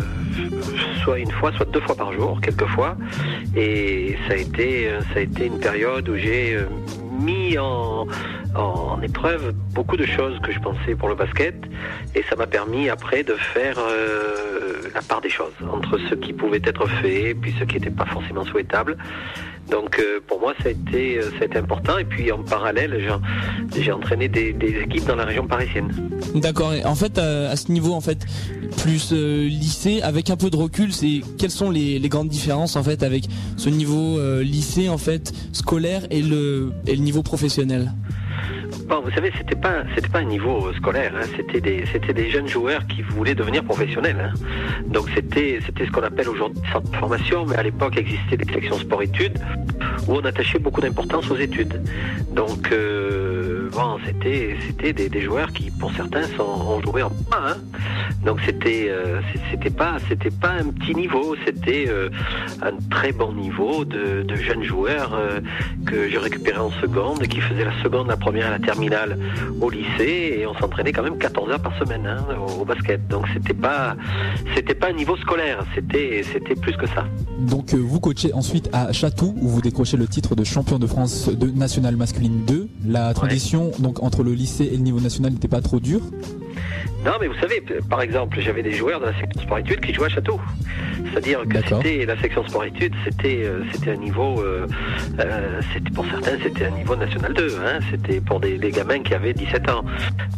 soit une fois, soit deux fois par jour, quelques fois, et ça a été, ça a été une période où j'ai euh, mis en, en épreuve beaucoup de choses que je pensais pour le basket, et ça m'a permis après de faire euh, la part des choses entre ce qui pouvait être fait et puis ce qui n'était pas forcément souhaitable. Donc euh, pour moi ça a, été, ça a été important, et puis en parallèle j'ai, j'ai entraîné des, des équipes dans la région parisienne. D'accord, et en fait euh, à ce niveau en fait plus euh, lycée, avec un peu de recul, c'est quelles sont les, les grandes différences en fait avec ce niveau euh, lycée en fait scolaire et le, et le niveau professionnel? Bon, vous savez, c'était pas c'était pas un niveau scolaire, hein. C'était des c'était des jeunes joueurs qui voulaient devenir professionnels, hein. Donc c'était c'était ce qu'on appelle aujourd'hui centre de formation, mais à l'époque existaient des sections sport-études où on attachait beaucoup d'importance aux études. Donc euh, bon, c'était c'était des, des joueurs qui pour certains sont, ont joué en bas, hein. Donc c'était euh, c'était pas c'était pas un petit niveau, c'était euh, un très bon niveau de, de jeunes joueurs euh, que je récupérais en seconde et qui faisaient la seconde, la première, la terminale au lycée, et on s'entraînait quand même quatorze heures par semaine, hein, au, au basket. Donc c'était pas c'était pas un niveau scolaire, c'était c'était plus que ça. Donc euh, vous coachez ensuite à Chatou où vous décrochez le titre de champion de France de nationale masculine deux. La transition, ouais, donc entre le lycée et le niveau national n'était pas trop dure? Non, mais vous savez, par exemple, j'avais des joueurs de la section sport-études qui jouaient à Château. C'est-à-dire que c'était, la section sport-études, c'était, euh, c'était un niveau, euh, euh, c'était, pour certains, c'était un niveau national deux. Hein, c'était pour des, des gamins qui avaient dix-sept ans.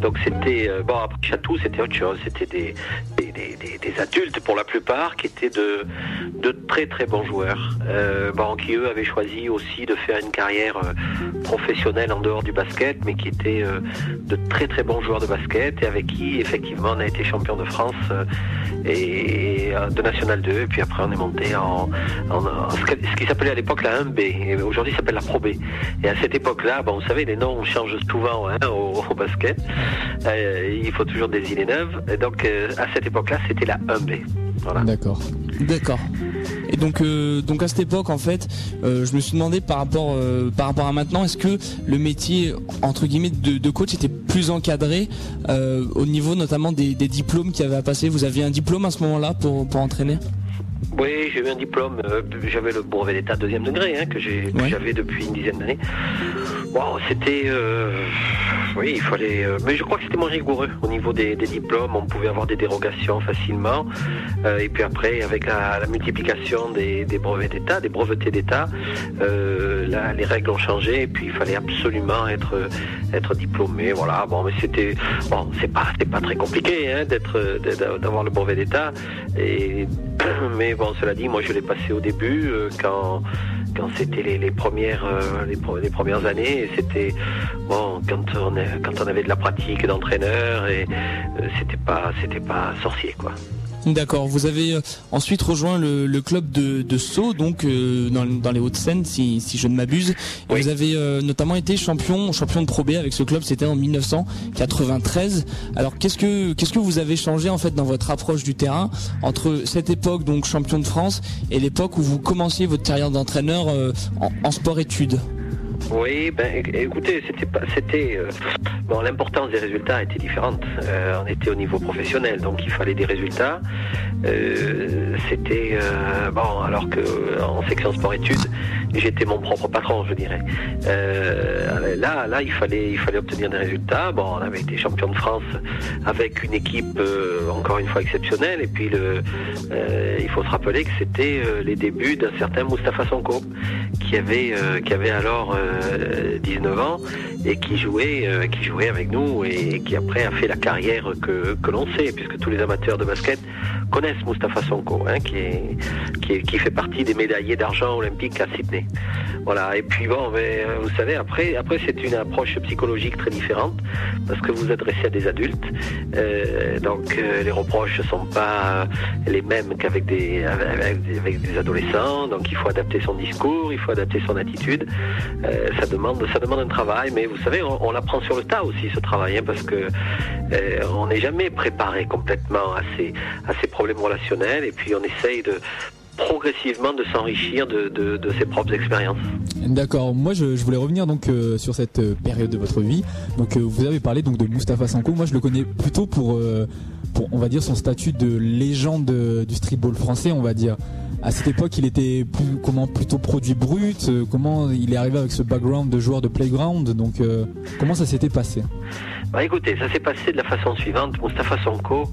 Donc c'était, euh, bon, après Château, c'était autre chose. C'était des, des, des, des, des adultes, pour la plupart, qui étaient de, de très très bons joueurs. Euh, bon, qui eux avaient choisi aussi de faire une carrière euh, professionnelle en dehors du basket, mais qui étaient euh, de très très bons joueurs de basket, et avec qui effectivement on a été champion de France et de National deux, et puis après on est monté en, en, en ce qui s'appelait à l'époque la un B, et aujourd'hui ça s'appelle la Pro B. Et à cette époque-là, bon, vous savez, les noms changent souvent, hein, au, au basket, euh, il faut toujours des idées neuves, et donc euh, à cette époque-là c'était la un B. Voilà. D'accord. D'accord. Et donc, euh, donc à cette époque, en fait, euh, je me suis demandé par rapport, euh, par rapport à maintenant, est-ce que le métier entre guillemets de, de coach était plus encadré euh, au niveau notamment des, des diplômes qu'il y avait à passer? Vous aviez un diplôme à ce moment-là pour, pour entraîner? Oui, j'ai eu un diplôme, euh, j'avais le brevet d'état deuxième degré, hein, que, j'ai, que ouais. j'avais depuis une dizaine d'années. Wow, c'était, euh, oui, il fallait, euh, mais je crois que c'était moins rigoureux au niveau des, des diplômes, on pouvait avoir des dérogations facilement, euh, et puis après, avec la, la multiplication des, des brevets d'état, des brevetés d'état, euh, la, les règles ont changé, et puis il fallait absolument être, être diplômé, voilà, bon, mais c'était, bon, c'est pas, c'est pas très compliqué, hein, d'être, d'avoir le brevet d'état, et, mais bon, cela dit, moi je l'ai passé au début, euh, quand... quand c'était les, les premières euh, les, les premières années, et c'était bon quand on quand on avait de la pratique d'entraîneur, et euh, c'était pas c'était pas sorcier quoi. D'accord. Vous avez ensuite rejoint le, le club de, de Sceaux, donc euh, dans, dans les Hauts-de-Seine, si, si je ne m'abuse. Et oui. Vous avez euh, notamment été champion, champion de Pro-A avec ce club. C'était en mille neuf cent quatre-vingt-treize. Alors qu'est-ce que qu'est-ce que vous avez changé en fait dans votre approche du terrain entre cette époque donc champion de France et l'époque où vous commenciez votre carrière d'entraîneur euh, en, en sport-études? Oui, ben écoutez, c'était pas, c'était euh, bon. L'importance des résultats était différente. Euh, on était au niveau professionnel, donc il fallait des résultats. Euh, c'était euh, bon, alors que en section sport-études, j'étais mon propre patron, je dirais. Euh, là, là, il fallait, il fallait obtenir des résultats. Bon, on avait été champion de France avec une équipe euh, encore une fois exceptionnelle. Et puis, le, euh, il faut se rappeler que c'était euh, les débuts d'un certain Moustapha Sonko, qui avait, euh, qui avait alors euh, dix-neuf ans et qui jouait, euh, qui jouait avec nous et, et qui après a fait la carrière que, que l'on sait, puisque tous les amateurs de basket connaissent Moustapha Sonko, hein, qui, est, qui, est, qui fait partie des médaillés d'argent olympiques à Sydney. Voilà. Et puis bon, mais, vous savez, après, après c'est une approche psychologique très différente parce que vous adressez à des adultes, euh, donc euh, les reproches ne sont pas les mêmes qu'avec des, avec, avec des adolescents, donc il faut adapter son discours, il faut adapter son attitude. Euh, Ça demande, ça demande un travail, mais vous savez, on, on l'apprend sur le tas aussi, ce travail, hein, parce que euh, on n'est jamais préparé complètement à ces, à ces problèmes relationnels, et puis on essaye de progressivement de s'enrichir de, de, de ses propres expériences. D'accord. Moi, je, je voulais revenir donc euh, sur cette période de votre vie. Donc, euh, vous avez parlé donc de Moustapha Sonko. Moi, je le connais plutôt pour, euh, pour, on va dire, son statut de légende du streetball français, on va dire. À cette époque, il était plus, comment, plutôt produit brut. Euh, comment il est arrivé avec ce background de joueur de playground? Donc, euh, comment ça s'était passé? Bah, écoutez, ça s'est passé de la façon suivante. Moustapha Sonko,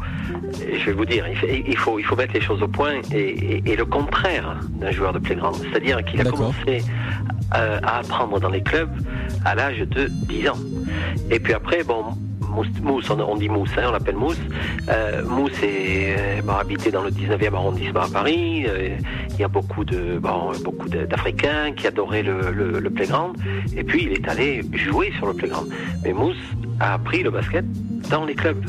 je vais vous dire, il, fait, il, faut, il faut mettre les choses au point et, et, et le contraire d'un joueur de playground. C'est-à-dire qu'il a D'accord. commencé à, à apprendre dans les clubs à l'âge de dix ans. Et puis après, bon... Mousse, on dit Mousse, hein, on l'appelle Mousse. Euh, Mousse est, bah, habitait dans le dix-neuvième arrondissement à Paris. Euh, il y a beaucoup de, bon, beaucoup d'Africains qui adoraient le, le, le playground. Et puis il est allé jouer sur le playground. Mais Mousse a appris le basket dans les clubs.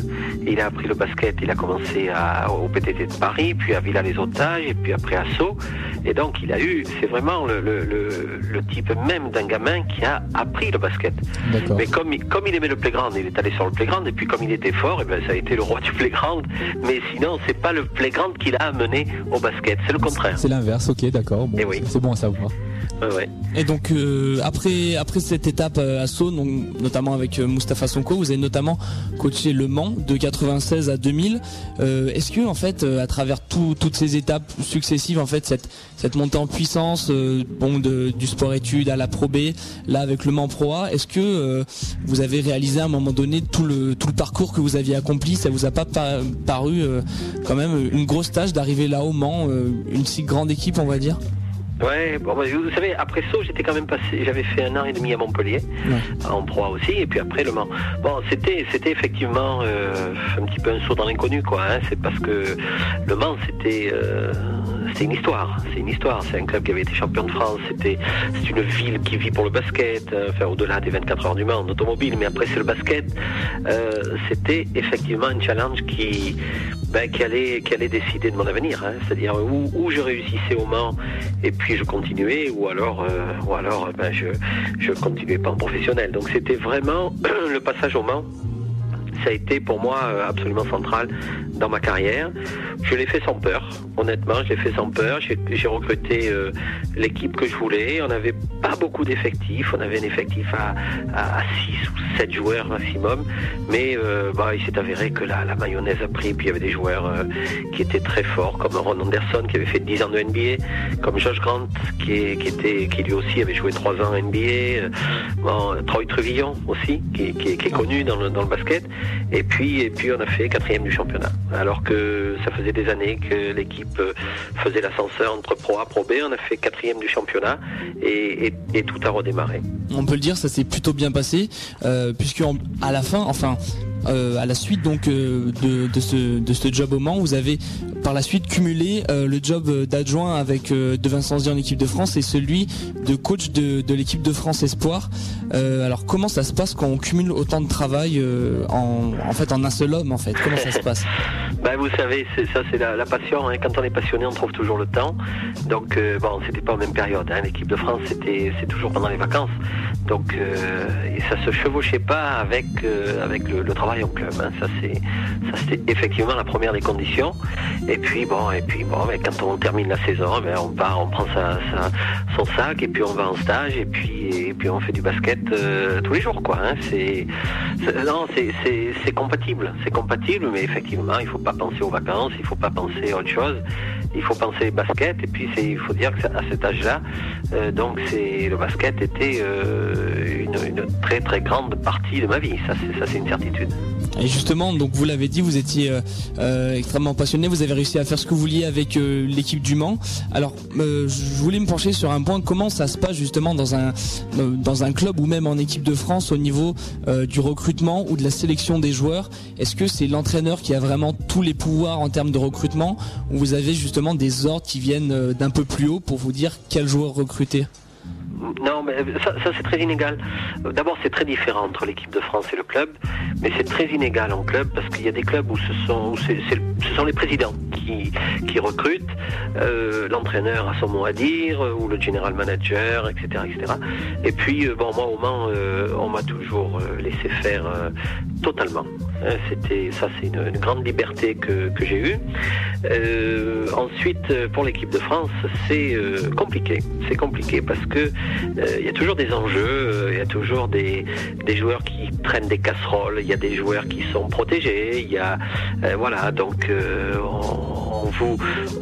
Il a appris le basket, il a commencé à, au P T T de Paris, puis à Villa-les-Otages, et puis après à Sceaux. Et donc il a eu, c'est vraiment le, le, le, le type même d'un gamin qui a appris le basket. D'accord. Mais comme, comme il aimait le playground, il est allé sur le playground, et puis comme il était fort, et ben ça a été le roi du playground. Mais sinon, c'est pas le playground qui l'a amené au basket, c'est le contraire. C'est l'inverse, ok, d'accord. Bon, oui. C'est bon à savoir. Ouais, ouais. Et donc euh, après après cette étape à Sceaux, donc, notamment avec euh, Moustapha Sonko, vous avez notamment coaché Le Mans de quatre-vingt-seize à deux mille. Euh, est-ce que en fait, euh, à travers tout, toutes ces étapes successives, en fait, cette cette montée en puissance, euh, bon, de, du sport-études à la Pro-B, là avec Le Mans Pro-A, est-ce que euh, vous avez réalisé à un moment donné tout le tout le parcours que vous aviez accompli? Ça vous a pas paru euh, quand même une grosse tâche d'arriver là au Mans, euh, une si grande équipe, on va dire? Ouais, bon, vous savez, après Sceaux, j'étais quand même passé, j'avais fait un an et demi à Montpellier, ouais. en Pro-A aussi, et puis après Le Mans. Bon, c'était, c'était effectivement euh, un petit peu un saut dans l'inconnu, quoi. Hein. C'est parce que Le Mans, c'était, euh, c'était une histoire. C'est une histoire. C'est un club qui avait été champion de France. C'était, c'est une ville qui vit pour le basket. Euh, enfin, au-delà des vingt-quatre heures du Mans en automobile, mais après c'est le basket. Euh, c'était effectivement un challenge qui, ben, qui allait, qui allait décider de mon avenir. Hein. C'est-à-dire où, où je réussissais au Mans, et puis puis je continuais, ou alors, euh, ou alors ben je je continuais pas en professionnel. Donc c'était vraiment le passage au Mans. Ça a été pour moi absolument central dans ma carrière. Je l'ai fait sans peur, honnêtement, je l'ai fait sans peur. J'ai, j'ai recruté euh, l'équipe que je voulais. On n'avait pas beaucoup d'effectifs. On avait un effectif à six ou sept joueurs maximum. Mais euh, bah, il s'est avéré que la, la mayonnaise a pris. Puis il y avait des joueurs euh, qui étaient très forts, comme Ron Anderson, qui avait fait dix ans de N B A, comme Josh Grant, qui, est, qui, était, qui lui aussi avait joué trois ans en N B A. Bon, Troy Truvillon aussi, qui, qui, qui est connu dans le, dans le basket. Et puis, et puis on a fait quatrième du championnat. Alors que ça faisait des années que l'équipe faisait l'ascenseur entre Pro-A, Pro-B, on a fait quatrième du championnat et, et, et tout a redémarré. On peut le dire, ça s'est plutôt bien passé, euh, puisque à la fin, enfin... euh, à la suite donc euh, de, de, ce, de ce job au Mans, vous avez par la suite cumulé euh, le job d'adjoint avec euh, de Vincent Zier en équipe de France et celui de coach de, de l'équipe de France Espoir. Euh, alors comment ça se passe quand on cumule autant de travail euh, en, en fait en un seul homme en fait? Comment ça se passe? Ben, vous savez, c'est, ça c'est la, la passion, hein. Quand on est passionné, on trouve toujours le temps. Donc euh, bon, c'était pas en même période, hein. L'équipe de France c'était c'est toujours pendant les vacances. Donc euh, et ça se chevauchait pas avec euh, avec le, le travail en club, hein. Ça c'est ça c'était effectivement la première des conditions. Et puis bon et puis bon mais quand on termine la saison, ben on part, on prend sa, sa son sac et puis on va en stage et puis et puis on fait du basket euh, tous les jours quoi, hein. C'est, c'est non c'est c'est c'est compatible, c'est compatible mais effectivement il faut pas penser aux vacances, il faut pas penser à autre chose. Il faut penser basket et puis c'est, il faut dire qu'à cet âge-là, euh, donc c'est, le basket était euh, une, une très très grande partie de ma vie, ça c'est, ça c'est une certitude. Et justement, donc vous l'avez dit, vous étiez euh, euh, extrêmement passionné, vous avez réussi à faire ce que vous vouliez avec euh, l'équipe du Mans. Alors, euh, je voulais me pencher sur un point, comment ça se passe justement dans un euh, dans un club ou même en équipe de France au niveau euh, du recrutement ou de la sélection des joueurs. Est-ce que c'est l'entraîneur qui a vraiment tous les pouvoirs en termes de recrutement ou vous avez justement des ordres qui viennent d'un peu plus haut pour vous dire quel joueur recruter? Non, mais ça, ça c'est très inégal. D'abord, c'est très différent entre l'équipe de France et le club, mais c'est très inégal en club parce qu'il y a des clubs où ce sont, où c'est, c'est, ce sont les présidents qui, qui recrutent, euh, l'entraîneur a son mot à dire, ou le general manager, et cetera, et cetera. Et puis, bon, moi au Mans, euh, on m'a toujours euh, laissé faire euh, totalement. C'était, ça, c'est une, une grande liberté que, que j'ai eue. Euh, ensuite, pour l'équipe de France, c'est euh, compliqué. C'est compliqué parce que il euh, y a toujours des enjeux, il euh, y a toujours des, des joueurs qui traînent des casseroles, il y a des joueurs qui sont protégés, il y a euh, voilà, donc euh, on, on vous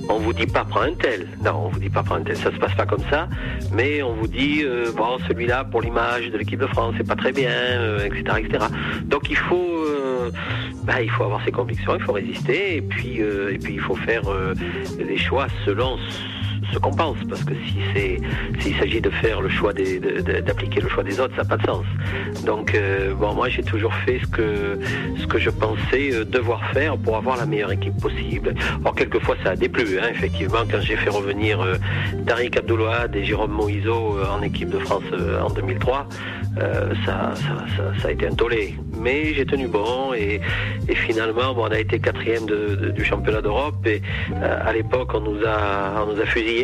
on vous dit pas prends un tel, non on vous dit pas prends un tel, ça se passe pas comme ça, mais on vous dit euh, bon celui-là pour l'image de l'équipe de France c'est pas très bien, euh, et cetera, et cetera. Donc il faut euh, bah, il faut avoir ses convictions, il faut résister et puis euh, et puis il faut faire euh, les choix selon ce qu'on pense, parce que si c'est s'il s'agit de faire le choix des, de, de, d'appliquer le choix des autres, ça n'a pas de sens. Donc euh, bon, moi j'ai toujours fait ce que ce que je pensais devoir faire pour avoir la meilleure équipe possible. Or quelquefois ça a déplu, hein, effectivement, quand j'ai fait revenir euh, Tariq Abdoulahad et Jérôme Moïseau euh, en équipe de France euh, en deux mille trois, euh, ça, ça, ça, ça a été un tollé. Mais j'ai tenu bon et, et finalement bon, on a été quatrième de, de, du championnat d'Europe et euh, à l'époque on nous a on nous a fusillé.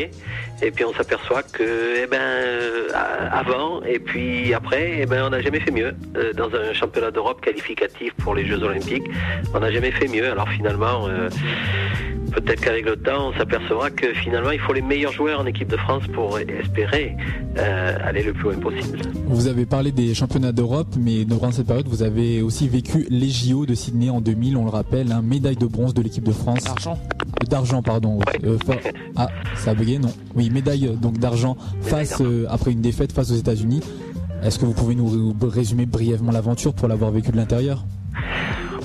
Et puis on s'aperçoit que, eh ben, euh, avant et puis après, eh ben, on n'a jamais fait mieux. Euh, dans un championnat d'Europe qualificatif pour les Jeux Olympiques, on n'a jamais fait mieux. Alors finalement, euh, peut-être qu'avec le temps, on s'apercevra que finalement, il faut les meilleurs joueurs en équipe de France pour espérer euh, aller le plus loin possible. Vous avez parlé des championnats d'Europe, mais durant cette période, vous avez aussi vécu les J O de Sydney en deux mille, on le rappelle, hein, médaille de bronze de l'équipe de France. D'argent. D'argent, pardon. Ouais. Euh, fa... Ah, ça a bugué, non. Oui, médaille donc d'argent face euh, après une défaite face aux États-Unis. Est-ce que vous pouvez nous résumer brièvement l'aventure pour l'avoir vécu de l'intérieur ?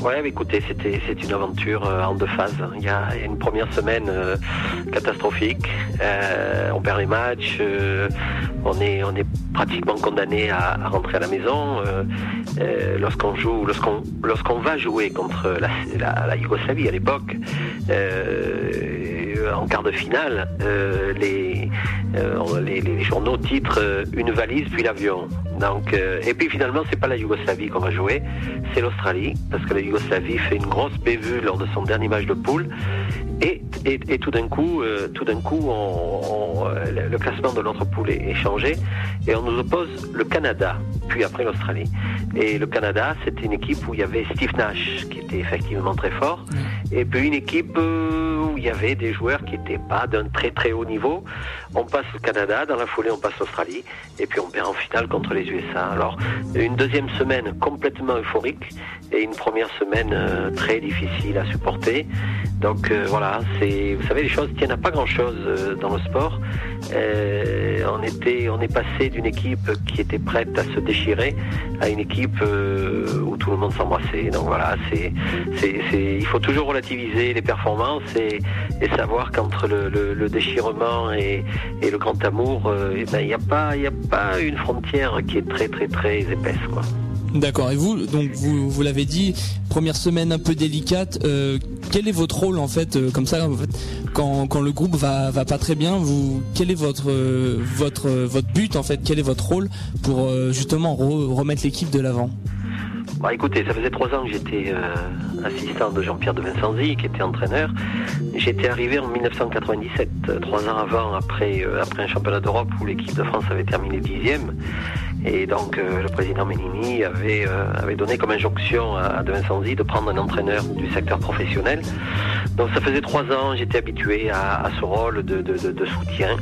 Ouais, mais écoutez, c'était c'est une aventure euh, en deux phases. Il y a une première semaine euh, catastrophique. Euh, on perd les matchs. Euh, on est on est pratiquement condamné à, à rentrer à la maison. Euh, euh, lorsqu'on joue, lorsqu'on lorsqu'on va jouer contre la la, la Yougoslavie à l'époque, euh, en quart de finale, euh, les, euh, les les journaux titrent euh, une valise puis l'avion. Donc euh, et puis finalement c'est pas la Yougoslavie qu'on va jouer, c'est l'Australie parce que la Yougoslavie fait une grosse bévue lors de son dernier match de poule et, et, et tout d'un coup, euh, tout d'un coup on, on, le classement de notre poule est, est changé et on nous oppose le Canada, puis après l'Australie. Et le Canada, c'était une équipe où il y avait Steve Nash qui était effectivement très fort et puis une équipe où il y avait des joueurs qui n'étaient pas d'un très très haut niveau. On passe le Canada, dans la foulée on passe l'Australie et puis on perd en finale contre les U S A. Alors une deuxième semaine complètement euphorique et une première semaine euh, très difficile à supporter. Donc euh, voilà, c'est, vous savez, les choses tiennent à pas grand chose euh, dans le sport. Euh, on était, on est passé d'une équipe qui était prête à se déchirer à une équipe euh, où tout le monde s'embrassait. Donc voilà, c'est, c'est, c'est, il faut toujours relativiser les performances et, et savoir qu'entre le, le, le déchirement et, et le grand amour, euh, et ben il n'y a pas, il n'y a pas une frontière qui est très très très épaisse, quoi. D'accord. Et vous, donc vous, vous l'avez dit, première semaine un peu délicate. Euh, quel est votre rôle en fait, euh, comme ça, en fait, quand quand le groupe va va pas très bien, vous, quel est votre euh, votre euh, votre but en fait, quel est votre rôle pour euh, justement re, remettre l'équipe de l'avant? Bah écoutez, ça faisait trois ans que j'étais euh, assistant de Jean-Pierre de Vincenzi, qui était entraîneur. J'étais arrivé en mille neuf cent quatre-vingt-dix-sept, euh, trois ans avant, après, euh, après un championnat d'Europe où l'équipe de France avait terminé dixième. Et donc euh, le président Mennini avait, euh, avait donné comme injonction à, à de Vincenzi de prendre un entraîneur du secteur professionnel. Donc ça faisait trois ans, j'étais habitué à, à ce rôle de, de, de, de soutien.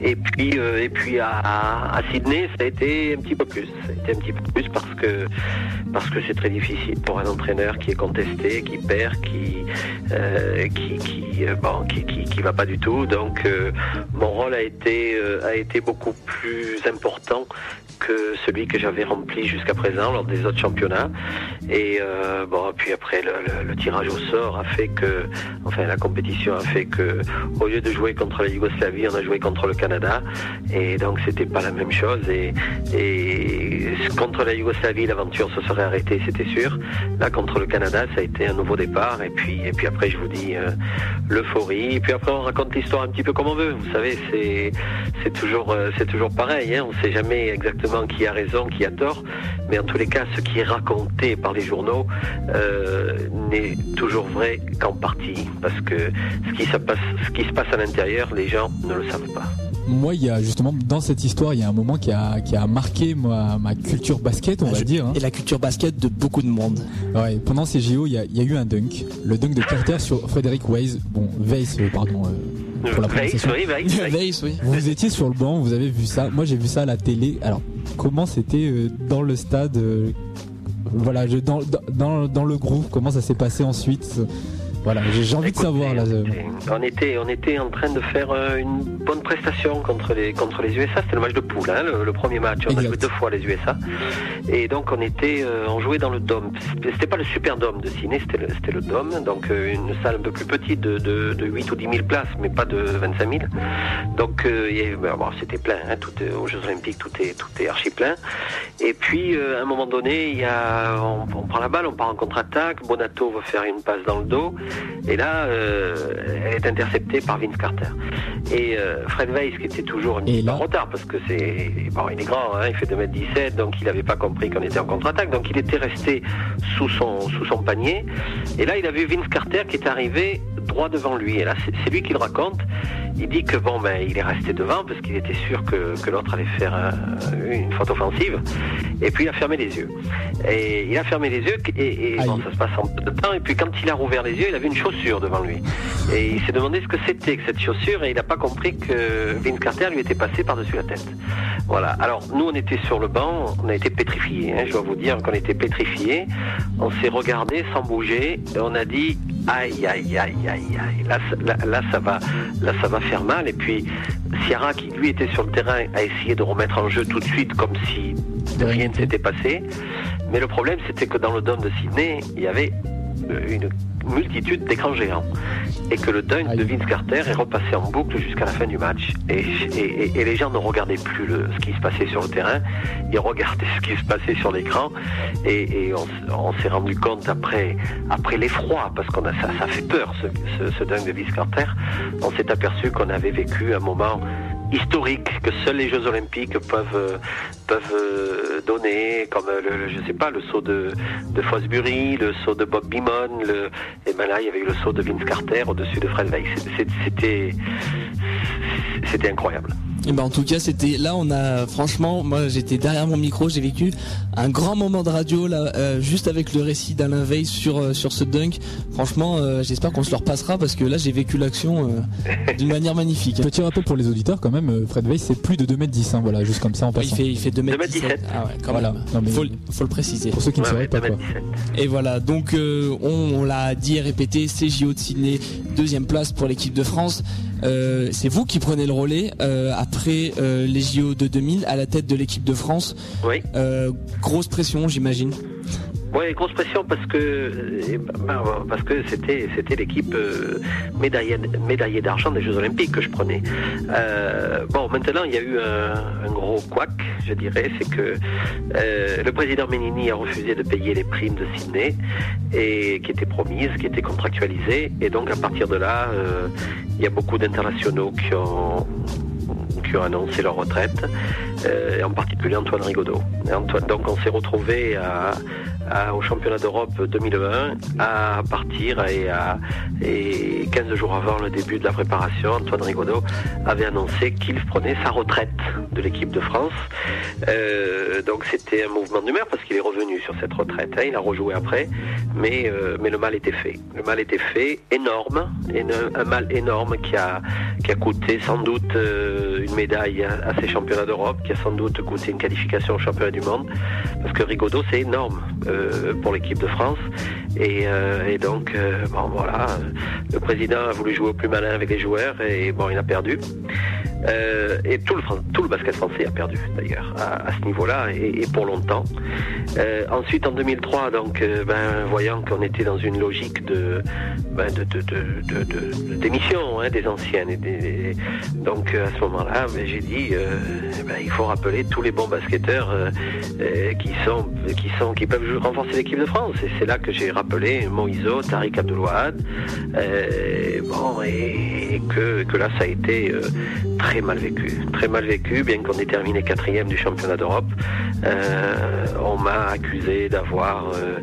Et puis, euh, et puis à, à, à Sydney, ça a été un petit peu plus. Ça a été un petit peu plus parce que... parce que c'est très difficile pour un entraîneur qui est contesté, qui perd, qui euh, qui, qui, euh, bon, qui, qui qui va pas du tout. Donc euh, mon rôle a été euh, a été beaucoup plus important que celui que j'avais rempli jusqu'à présent lors des autres championnats. Et euh, bon, puis après le, le, le tirage au sort a fait que, enfin la compétition a fait que, au lieu de jouer contre la Yougoslavie, on a joué contre le Canada. Et donc c'était pas la même chose. Et, et contre la Yougoslavie, l'aventure se serait arrêtée, c'était sûr. Là, contre le Canada, ça a été un nouveau départ. Et puis, et puis après, je vous dis euh, l'euphorie. Et puis après, on raconte l'histoire un petit peu comme on veut. Vous savez, c'est c'est toujours euh, c'est toujours pareil. Hein. On ne sait jamais exactement qui a raison, qui a tort, mais en tous les cas, ce qui est raconté par les journaux euh, n'est toujours vrai qu'en partie, parce que ce qui se passe, ce qui se passe à l'intérieur, les gens ne le savent pas. Moi, il y a justement dans cette histoire, il y a un moment qui a qui a marqué ma, ma culture basket, on ah, va je, dire. Hein. Et la culture basket de beaucoup de monde. Ouais, pendant ces J O, il y a, il y a eu un dunk, le dunk de Carter sur Frédéric Weiss. Bon, Weiss, pardon. Euh... Pour la Veille, oui, Veille, Veille. Veille, oui. Vous étiez sur le banc, vous avez vu ça. Moi j'ai vu ça à la télé. Alors comment c'était euh, dans le stade, euh, voilà, je, dans, dans, dans le groupe, comment ça s'est passé ensuite? Voilà, j'ai envie Écoutez, de savoir là. On était, on était en train de faire une bonne prestation contre les, contre les U S A. C'était le match de poule, hein, le, le premier match. On exact. a joué deux fois les U S A. Et donc on était, euh, on jouait dans le Dôme. C'était pas le super Dôme de Sydney, c'était le, c'était le Dôme. Donc euh, une salle un peu plus petite de, de, de huit ou dix mille places, mais pas de vingt-cinq mille. Donc euh, et, bah, bon, c'était plein. Hein, tout, euh, aux Jeux Olympiques, tout est, tout est archi plein. Et puis euh, à un moment donné, il y a, on, on prend la balle, on part en contre-attaque. Bonato va faire une passe dans le dos. Et là, euh, elle est interceptée par Vince Carter. Et euh, Fred Weiss, qui était toujours une en retard, parce que c'est bon, il est grand, hein, il fait deux mètres dix-sept, donc il n'avait pas compris qu'on était en contre-attaque, donc il était resté sous son, sous son panier. Et là, il a vu Vince Carter qui est arrivé droit devant lui. Et là, c'est, c'est lui qui le raconte. Il dit que bon, ben, il est resté devant parce qu'il était sûr que, que l'autre allait faire un, une faute offensive. Et puis, il a fermé les yeux. Et il a fermé les yeux, et, et bon, ça se passe en peu de temps. Et puis, quand il a rouvert les yeux, il avait une chaussure devant lui. Et il s'est demandé ce que c'était que cette chaussure, et il n'a pas compris que Vince Carter lui était passé par-dessus la tête. Voilà. Alors, nous, on était sur le banc, on a été pétrifiés. Hein, je dois vous dire qu'on était pétrifiés. On s'est regardés sans bouger, et on a dit aïe, aïe, aïe, aïe, aïe. Là, là, là, ça va, là, ça va faire mal. Et puis, Ciara, qui lui était sur le terrain, a essayé de remettre en jeu tout de suite, comme si rien ne s'était passé. Mais le problème, c'était que dans le Dôme de Sydney, il y avait une multitude d'écrans géants, et que le dunk de Vince Carter est repassé en boucle jusqu'à la fin du match, et, et, et les gens ne regardaient plus le, ce qui se passait sur le terrain, ils regardaient ce qui se passait sur l'écran, et, et on, on s'est rendu compte après, après l'effroi, parce qu'on a ça, ça fait peur ce, ce, ce dunk de Vince Carter. On s'est aperçu qu'on avait vécu un moment historique que seuls les Jeux Olympiques peuvent peuvent donner, comme le, le, je sais pas, le saut de de Fosbury, le saut de Bob Beamon, le et ben là il y avait eu le saut de Vince Carter au-dessus de Fred Weiss. C'était c'était incroyable. Et ben en tout cas, c'était là on a franchement, moi j'étais derrière mon micro, j'ai vécu un grand moment de radio là, euh, juste avec le récit d'Alain Veil sur euh, sur ce dunk. Franchement, euh, j'espère qu'on se le repassera parce que là j'ai vécu l'action euh, d'une manière magnifique. Petit rappel pour les auditeurs quand même, Fred Weiss c'est plus de deux mètres dix, hein, voilà, juste comme ça en passant. Il fait il fait deux mètres dix-sept. Ah ouais, quand voilà. Même. Non, mais faut faut le préciser. Pour ceux qui ne ouais, sauraient ouais, pas quoi. Et voilà, donc euh, on, on l'a dit et répété, c'est J O de Sydney, deuxième place pour l'équipe de France. Euh, c'est vous qui prenez le relais euh, après euh, les J O de deux mille à la tête de l'équipe de France. Oui. Euh, grosse pression, j'imagine. Oui, grosse pression parce que parce que c'était c'était l'équipe euh, médaillée médaillée d'argent des Jeux Olympiques que je prenais. Euh, bon, maintenant il y a eu un, un gros couac, je dirais, c'est que euh, le président Mennini a refusé de payer les primes de Sydney et qui étaient promises, qui étaient contractualisées, et donc à partir de là, euh, il y a beaucoup d'internationaux qui ont qui ont annoncé leur retraite, euh, en particulier Antoine Rigaudot. Antoine, donc on s'est retrouvé à, à, au championnat d'Europe deux mille vingt à partir et, à, et quinze jours avant le début de la préparation, Antoine Rigaudot avait annoncé qu'il prenait sa retraite de l'équipe de France. Euh, donc c'était un mouvement d'humeur parce qu'il est revenu sur cette retraite. Hein, il a rejoué après, mais, euh, mais le mal était fait. Le mal était fait, énorme, un mal énorme qui a, qui a coûté sans doute euh, une médaille à ces championnats d'Europe, qui a sans doute coûté une qualification au championnat du monde, parce que Rigaudot c'est énorme euh, pour l'équipe de France, et, euh, et donc euh, bon, voilà, le président a voulu jouer au plus malin avec les joueurs et bon, il a perdu, euh, et tout le, tout le basket français a perdu d'ailleurs à, à ce niveau-là, et, et pour longtemps. Euh, ensuite en deux mille trois, donc euh, ben, voyant qu'on était dans une logique de, ben, de, de, de, de, de, de démission hein, des anciennes, et des, donc euh, à ce moment-là, ah, mais j'ai dit, euh, ben, il faut rappeler tous les bons basketteurs euh, euh, qui sont, qui sont, qui peuvent renforcer l'équipe de France. Et c'est là que j'ai rappelé Moïso, Tariq Abdelouahad, euh, bon, et, et que, que là, ça a été euh, très mal vécu, très mal vécu. Bien qu'on ait terminé quatrième du championnat d'Europe, euh, on m'a accusé d'avoir, euh,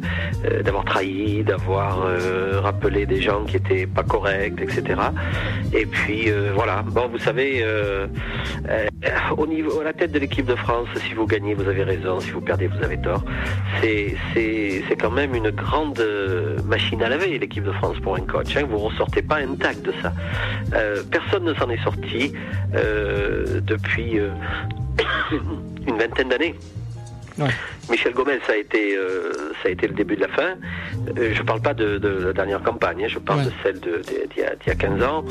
euh, d'avoir trahi, d'avoir euh, rappelé des gens qui étaient pas corrects, et cetera. Et puis euh, voilà. Bon, vous savez. Euh, Euh, au niveau, à la tête de l'équipe de France, si vous gagnez, vous avez raison, si vous perdez, vous avez tort. C'est, c'est, c'est quand même une grande machine à laver, l'équipe de France, pour un coach. Hein. Vous ne ressortez pas intact de ça. Euh, personne ne s'en est sorti euh, depuis euh, une vingtaine d'années. Ouais. Michel Gomez, ça a été, euh, ça a été le début de la fin. Euh, je ne parle pas de, de la dernière campagne, hein, je parle ouais. de celle de, de, d'il y a, d'il y a quinze ans.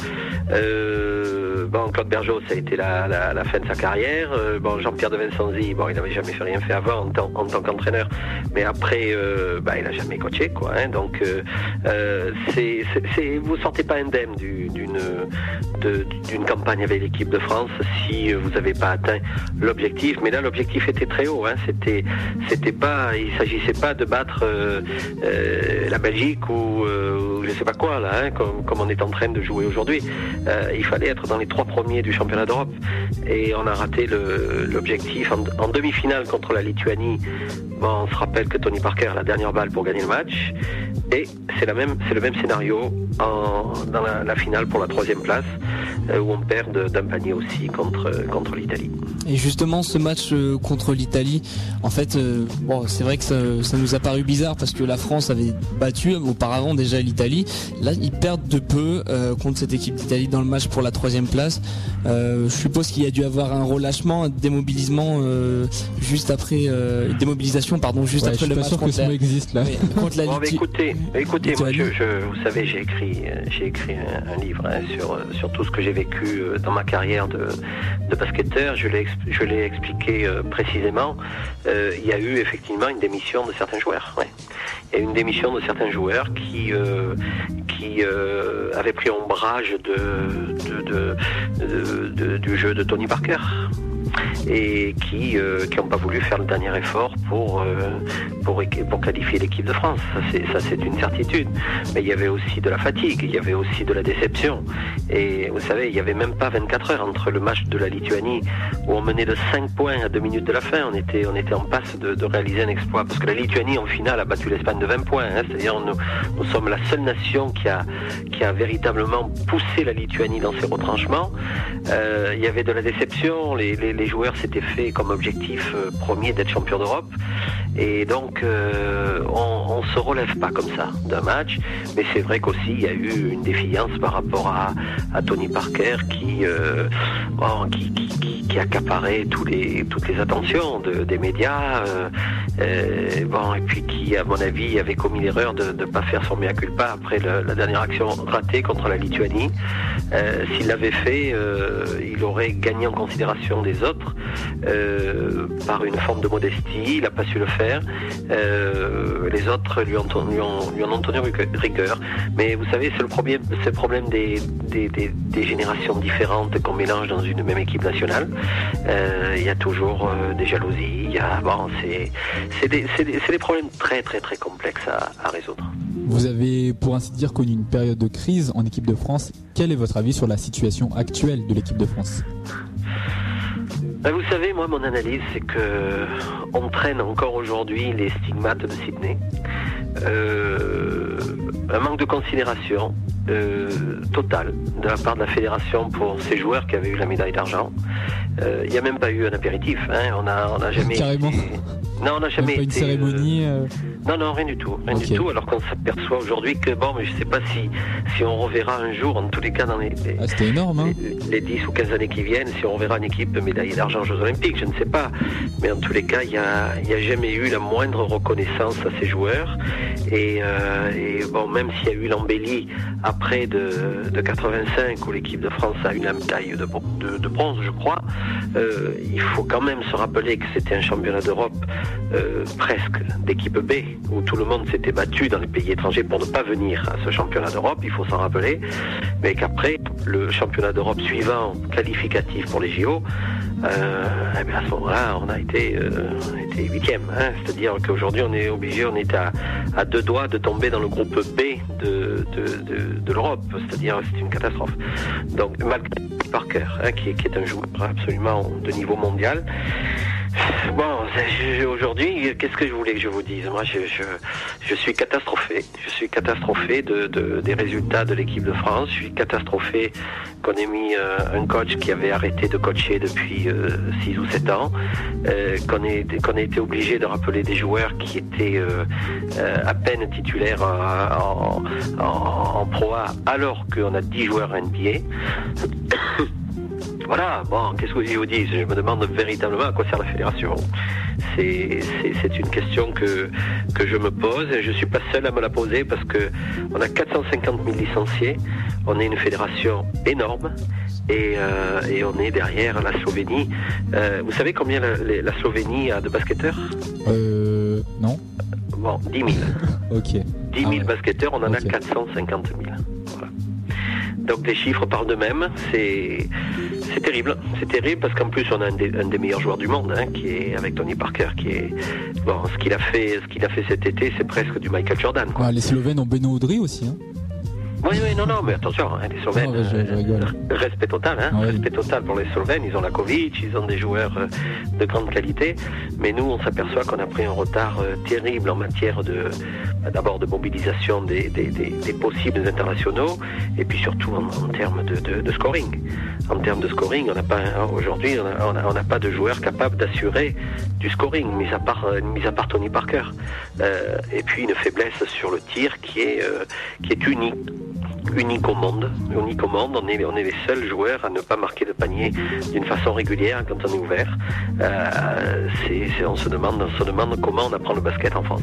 Euh, bon, Claude Bergeot, ça a été la, la, la fin de sa carrière. Euh, bon, Jean-Pierre de Vincenzi, bon, il n'avait jamais fait rien fait avant en, t- en tant qu'entraîneur, mais après, euh, bah, il n'a jamais coaché, quoi. Hein, donc, euh, euh, c'est, c'est, c'est, vous ne sortez pas indemne du, d'une, de, d'une campagne avec l'équipe de France si vous n'avez pas atteint l'objectif. Mais là, l'objectif était très haut. Hein, c'était C'était pas, il s'agissait pas de battre euh, euh, la Belgique ou euh, je sais pas quoi là, hein, comme, comme on est en train de jouer aujourd'hui. Euh, il fallait être dans les trois premiers du championnat d'Europe et on a raté le, l'objectif en, en demi-finale contre la Lituanie. Bon, on se rappelle que Tony Parker a la dernière balle pour gagner le match et c'est la même, c'est le même scénario en, dans la, la finale pour la troisième place euh, où on perd de, d'un panier aussi contre contre l'Italie. Et justement, ce match contre l'Italie. En fait, euh, bon, c'est vrai que ça, ça nous a paru bizarre parce que la France avait battu auparavant déjà l'Italie. Là, ils perdent de peu euh, contre cette équipe d'Italie dans le match pour la troisième place. Euh, je suppose qu'il y a dû avoir un relâchement, un démobilisement euh, juste après, euh, une démobilisation, pardon, juste ouais, après le match. Je suis pas sûr que ce mot existe là. Oui, contre la bon, Litu... écoutez, écoutez, moi, je, je, vous savez, j'ai écrit, j'ai écrit un, un livre hein, sur sur tout ce que j'ai vécu dans ma carrière de, de basketteur. Je l'ai, je l'ai expliqué euh, précisément. Euh, il y a eu effectivement une démission de certains joueurs. Ouais. Il y a eu une démission de certains joueurs qui, euh, qui euh, avaient pris ombrage de, de, de, de, de, du jeu de Tony Parker et qui euh, qui n'ont pas voulu faire le dernier effort pour, euh, pour, pour qualifier l'équipe de France. Ça c'est, ça c'est une certitude. Mais il y avait aussi de la fatigue, il y avait aussi de la déception. Et vous savez, il n'y avait même pas vingt-quatre heures entre le match de la Lituanie où on menait de cinq points à deux minutes de la fin. On était, on était en passe de, de réaliser un exploit. Parce que la Lituanie en finale a battu l'Espagne de vingt points. Hein. C'est-à-dire nous, nous sommes la seule nation qui a, qui a véritablement poussé la Lituanie dans ses retranchements. Euh, il y avait de la déception, les, les les joueurs s'étaient fait comme objectif euh, premier d'être champion d'Europe et donc euh, on, on se relève pas comme ça d'un match, mais c'est vrai qu'aussi il y a eu une défiance par rapport à, à Tony Parker qui, euh, bon, qui, qui, qui, qui accaparait tous les, toutes les attentions de, des médias euh, euh, bon, et puis qui à mon avis avait commis l'erreur de ne pas faire son mea culpa après le, la dernière action ratée contre la Lituanie. Euh, s'il l'avait fait euh, il aurait gagné en considération des autres euh, par une forme de modestie. Il n'a pas su le faire faire. Euh, les autres lui, ont, lui, ont, lui en ont tenu rigueur. Mais vous savez, c'est le problème, c'est le problème des, des, des, des générations différentes qu'on mélange dans une même équipe nationale. Il euh, y a toujours euh, des jalousies. Y a, bon, c'est, c'est, des, c'est, des, c'est des problèmes très très très complexes à, à résoudre. Vous avez, pour ainsi dire, connu une période de crise en équipe de France. Quel est votre avis sur la situation actuelle de l'équipe de France ? Ben vous savez, moi, mon analyse, c'est que on traîne encore aujourd'hui les stigmates de Sydney. Euh, un manque de considération euh, totale de la part de la fédération pour ces joueurs qui avaient eu la médaille d'argent. Il euh, n'y a même pas eu un apéritif. Hein. On n'a on a jamais... Carrément été... Non, on n'a jamais été... Une cérémonie euh... Non, non, rien du tout. Rien okay. du tout. Alors qu'on s'aperçoit aujourd'hui que, bon, mais je ne sais pas si, si on reverra un jour, en tous les cas, dans les, les, ah, c'était énorme, hein. les, les dix ou quinze années qui viennent, si on reverra une équipe médaillée d'argent aux Jeux Olympiques, je ne sais pas. Mais en tous les cas, il n'y a, y a jamais eu la moindre reconnaissance à ces joueurs. Et, euh, et bon, même s'il y a eu l'embellie après de, de quatre-vingt-cinq, où l'équipe de France a une médaille de, de, de bronze, je crois, euh, il faut quand même se rappeler que c'était un championnat d'Europe euh, presque d'équipe B, où tout le monde s'était battu dans les pays étrangers pour ne pas venir à ce championnat d'Europe, il faut s'en rappeler, mais qu'après le championnat d'Europe suivant qualificatif pour les J O, euh, eh bien à ce moment-là on a été huitième, euh, hein, c'est-à-dire qu'aujourd'hui on est obligé, on est à, à deux doigts de tomber dans le groupe B de, de, de, de l'Europe, c'est-à-dire c'est une catastrophe. Donc malgré Parker, hein, qui, qui est un joueur absolument de niveau mondial. Bon, aujourd'hui, qu'est-ce que je voulais que je vous dise ? Moi, je, je, je suis catastrophé. Je suis catastrophé de, de, des résultats de l'équipe de France. Je suis catastrophé qu'on ait mis euh, un coach qui avait arrêté de coacher depuis euh, six ou sept ans, euh, qu'on ait, qu'on ait été obligé de rappeler des joueurs qui étaient euh, euh, à peine titulaires en, en, en Pro-A, alors qu'on a dix joueurs N B A. Voilà, bon, qu'est-ce que je vous dis ? Je me demande véritablement à quoi sert la fédération. C'est, c'est, c'est une question que, que je me pose. Je ne suis pas seul à me la poser parce qu'on a quatre cent cinquante mille licenciés. On est une fédération énorme et, euh, et on est derrière la Slovénie. Euh, vous savez combien la, la Slovénie a de basketteurs ? Euh, non. Bon, dix mille. Ok. dix mille ah ouais. Basketteurs, on en okay. a quatre cent cinquante mille. Voilà. Donc les chiffres parlent d'eux-mêmes, c'est, c'est terrible, c'est terrible parce qu'en plus on a un des, un des meilleurs joueurs du monde, hein, qui est avec Tony Parker, qui est bon, ce qu'il a fait, ce qu'il a fait cet été, c'est presque du Michael Jordan. Quoi. Ah, les Slovènes ont Beno Udrih aussi. Hein. Oui, oui, non, non, mais attention, hein, les Slovènes, non, je, je respect total, hein, ouais. respect total pour les Slovènes, ils ont Lakovic, ils ont des joueurs de grande qualité, mais nous, on s'aperçoit qu'on a pris un retard euh, terrible en matière de, d'abord de mobilisation des, des, des, des possibles internationaux, et puis surtout en, en termes de, de, de scoring. En termes de scoring, on n'a pas, aujourd'hui, on n'a on n'a pas de joueurs capables d'assurer du scoring, mis à part, mis à part Tony Parker. Euh, et puis une faiblesse sur le tir qui est, euh, qui est unique. Unique au monde, unique au monde. On est, on est les seuls joueurs à ne pas marquer de panier d'une façon régulière quand on est ouvert. Euh, c'est, c'est, on se demande, on se demande comment on apprend le basket en France.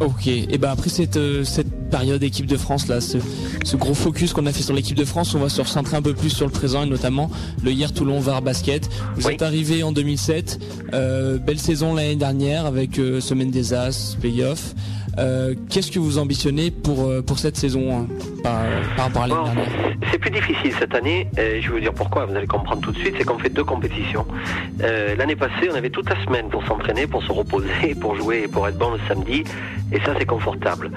Ok. Et ben après cette euh, cette période équipe de France là, ce, ce gros focus qu'on a fait sur l'équipe de France, on va se recentrer un peu plus sur le présent et notamment le Hyères Toulon Var Basket. Vous oui. êtes arrivé en deux mille sept, euh, belle saison l'année dernière avec euh, semaine des As, playoff. Euh, qu'est-ce que vous ambitionnez pour, pour cette saison, hein, par, par rapport à l'année bon, dernière ? C'est plus difficile cette année, euh, je vais vous dire pourquoi, vous allez comprendre tout de suite, c'est qu'on fait deux compétitions. Euh, l'année passée, on avait toute la semaine pour s'entraîner, pour se reposer, pour jouer, pour être bon le samedi, et ça c'est confortable.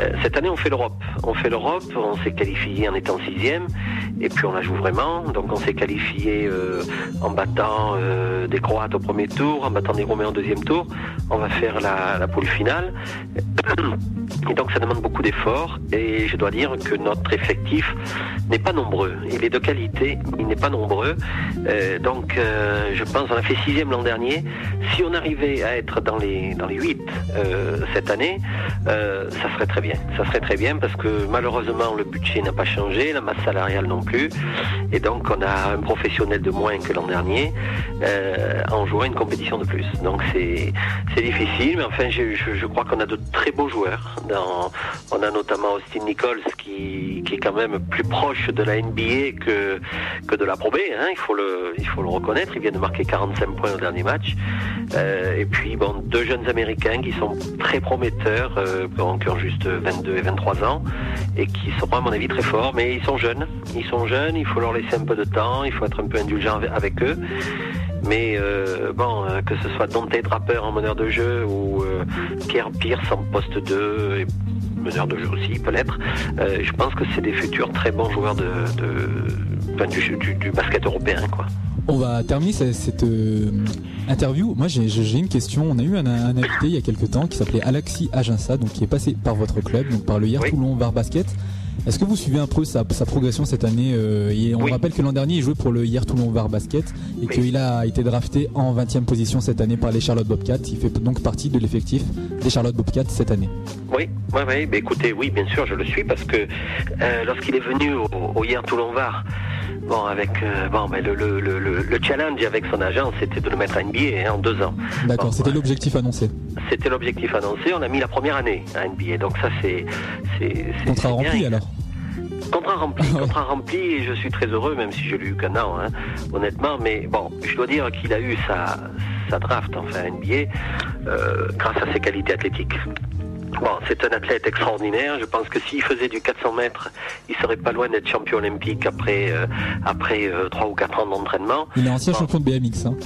Euh, cette année, on fait l'Europe. On fait l'Europe, on s'est qualifié en étant sixième, et puis on la joue vraiment, donc on s'est qualifié euh, en battant euh, des Croates au premier tour, en battant des Roumains au deuxième tour, on va faire la, la poule finale. Et donc ça demande beaucoup d'efforts et je dois dire que notre effectif n'est pas nombreux, il est de qualité, il n'est pas nombreux, euh, donc euh, je pense qu'on a fait sixième l'an dernier, si on arrivait à être dans les dans les huit euh, cette année, euh, ça serait très bien, ça serait très bien parce que malheureusement le budget n'a pas changé, la masse salariale non plus, et donc on a un professionnel de moins que l'an dernier euh, en jouant une compétition de plus, donc c'est, c'est difficile, mais enfin je, je, je crois qu'on a de très beaux joueurs, Dans, on a notamment Austin Nichols qui, qui est quand même plus proche de la N B A que, que de la Pro-A, hein, il, faut le, il faut le reconnaître. Il vient de marquer quarante-cinq points au dernier match. Euh, et puis bon, deux jeunes Américains qui sont très prometteurs, euh, qui ont juste vingt-deux et vingt-trois ans, et qui sont à mon avis très forts, mais ils sont jeunes. Ils sont jeunes, il faut leur laisser un peu de temps, il faut être un peu indulgent avec eux. Mais euh, bon, euh, que ce soit Dante Draper en meneur de jeu ou euh, Pierre Pierce en poste deux, et meneur de jeu aussi, il peut l'être, euh, je pense que c'est des futurs très bons joueurs de, de, enfin, du, du, du basket européen, quoi. On va terminer cette, cette euh, interview. Moi, j'ai, j'ai une question. On a eu un, un invité il y a quelques temps qui s'appelait Alexis Aginsa, donc qui est passé par votre club, donc par le Hyères Toulon Var Basket. Est-ce que vous suivez un peu sa, sa progression cette année euh, et on oui. rappelle que l'an dernier il jouait pour le Hyères Toulon Var Basket et oui. qu'il a été drafté en vingtième position cette année par les Charlotte Bobcats. Il fait donc partie de l'effectif des Charlotte Bobcats cette année. Oui, oui, oui. Bah, écoutez, oui, bien sûr, je le suis parce que euh, lorsqu'il est venu au, au Hyères Toulon Var, bon, avec euh, bon, bah, le, le, le, le challenge avec son agent, c'était de le mettre à N B A hein, en deux ans. D'accord, bon, c'était ouais. l'objectif annoncé. C'était l'objectif annoncé. On a mis la première année à N B A, donc ça c'est c'est, c'est contrat c'est rempli bien. Alors. Contrat rempli, contrat rempli, et je suis très heureux, même si je l'ai eu qu'un an, hein, honnêtement. Mais bon, je dois dire qu'il a eu sa, sa draft, enfin N B A, euh, grâce à ses qualités athlétiques. Bon, c'est un athlète extraordinaire. Je pense que s'il faisait du quatre cents mètres, il serait pas loin d'être champion olympique après euh, après euh, trois ou quatre ans d'entraînement. Il est ancien bon. champion de B M X, hein.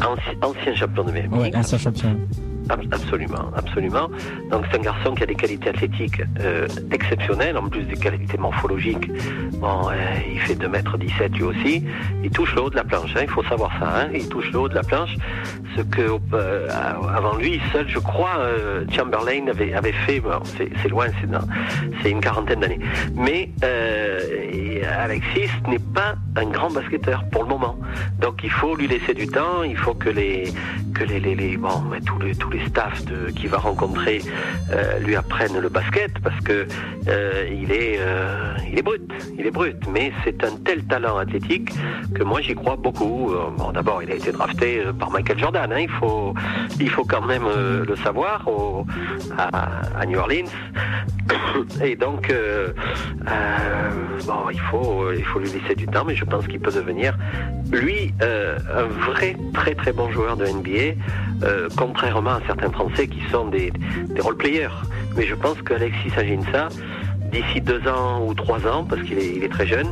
Ancien, ancien champion de B M X. Ouais, ancien champion. Absolument, absolument. Donc c'est un garçon qui a des qualités athlétiques euh, exceptionnelles, en plus des qualités morphologiques. Bon, euh, il fait deux mètres dix-sept lui aussi. Il touche le haut de la planche, hein, il faut savoir ça. Hein. Il touche le haut de la planche, ce que euh, avant lui, seul, je crois, euh, Chamberlain avait, avait fait. Bon, c'est, c'est loin, c'est, non, c'est une quarantaine d'années. Mais euh, Alexis n'est pas un grand basketteur pour le moment. Donc il faut lui laisser du temps. Il faut que les que les, les, les bon, mais tous les tous les staffs de, qu'il va rencontrer euh, lui apprennent le basket parce que euh, il est euh, il est brut, il est brut, mais c'est un tel talent athlétique que moi j'y crois beaucoup. Bon, d'abord il a été drafté par Michael Jordan, hein, il faut il faut quand même euh, le savoir au, à, à New Orleans et donc euh, euh, bon il faut il faut lui laisser du temps, mais je pense qu'il peut devenir lui euh, un vrai très très bon joueur de N B A, euh, contrairement à certains Français qui sont des, des role-players. Mais je pense qu'Alexis Aginsa, d'ici deux ans ou trois ans, parce qu'il est, il est très jeune,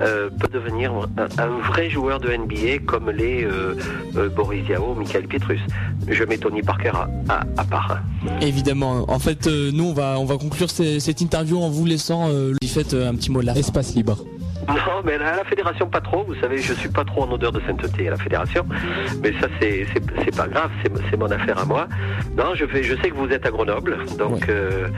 euh, peut devenir un, un vrai joueur de N B A comme les euh, euh, Boris Diaw, Michael Pietrus. Je mets Tony Parker à, à, à part. Évidemment. En fait, euh, nous, on va, on va conclure ces, cette interview en vous laissant euh, lui faites un petit mot de la fin. Espace libre. Non, mais à la fédération, pas trop. Vous savez, je suis pas trop en odeur de sainteté à la fédération. Mais ça, c'est, c'est, c'est pas grave. C'est, c'est mon affaire à moi. Non, je vais, je sais que vous êtes à Grenoble. Donc, ouais. euh,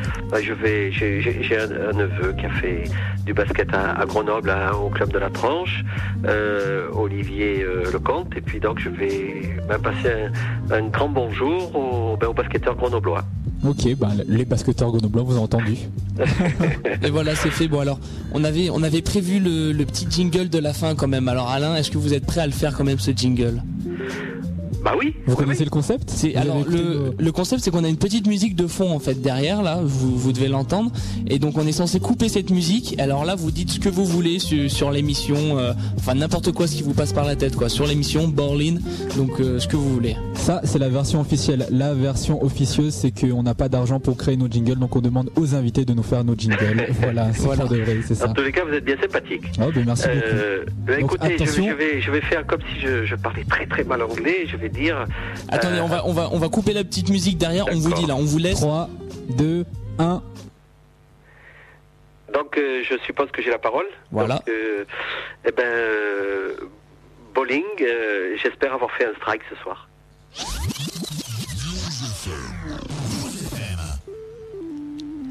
je vais, j'ai, j'ai, j'ai un, un neveu qui a fait du basket à, à Grenoble, à, au club de la Tranche, euh, Olivier euh, Lecomte. Et puis, donc, je vais ben, passer un, un grand bonjour aux, ben, aux basketteurs grenoblois. Ok, ben, les basketteurs grenoblois, vous avez entendu. Et voilà, c'est fait. Bon, alors, on avait, on avait prévu le, le petit jingle de la fin quand même. Alors, Alain, est-ce que vous êtes prêt à le faire quand même, ce jingle ? Bah oui. Vous connaissez oui. le concept ? C'est, alors, le, le concept, c'est qu'on a une petite musique de fond, en fait, derrière, là. Vous, vous devez l'entendre. Et donc, on est censé couper cette musique. Alors là, vous dites ce que vous voulez sur, sur l'émission. Euh, enfin, n'importe quoi, ce qui vous passe par la tête, quoi. Sur l'émission, Bowling. Donc, euh, ce que vous voulez. Ça, c'est la version officielle. La version officieuse, c'est qu'on n'a pas d'argent pour créer nos jingles. Donc, on demande aux invités de nous faire nos jingles. Voilà, c'est voilà. pour de vrai, c'est ça. En tous les cas, vous êtes bien sympathique. Ah, ben, merci euh, beaucoup. Bah, donc, écoutez, je vais, je, vais, je vais faire comme si je, je parlais très très mal anglais. Je vais dire. Attendez, euh... on va on va on va couper la petite musique derrière. D'accord. On vous dit là, on vous laisse. trois, deux, un. Donc euh, je suppose que j'ai la parole. Voilà. Donc, euh, eh ben euh, bowling. Euh, j'espère avoir fait un strike ce soir.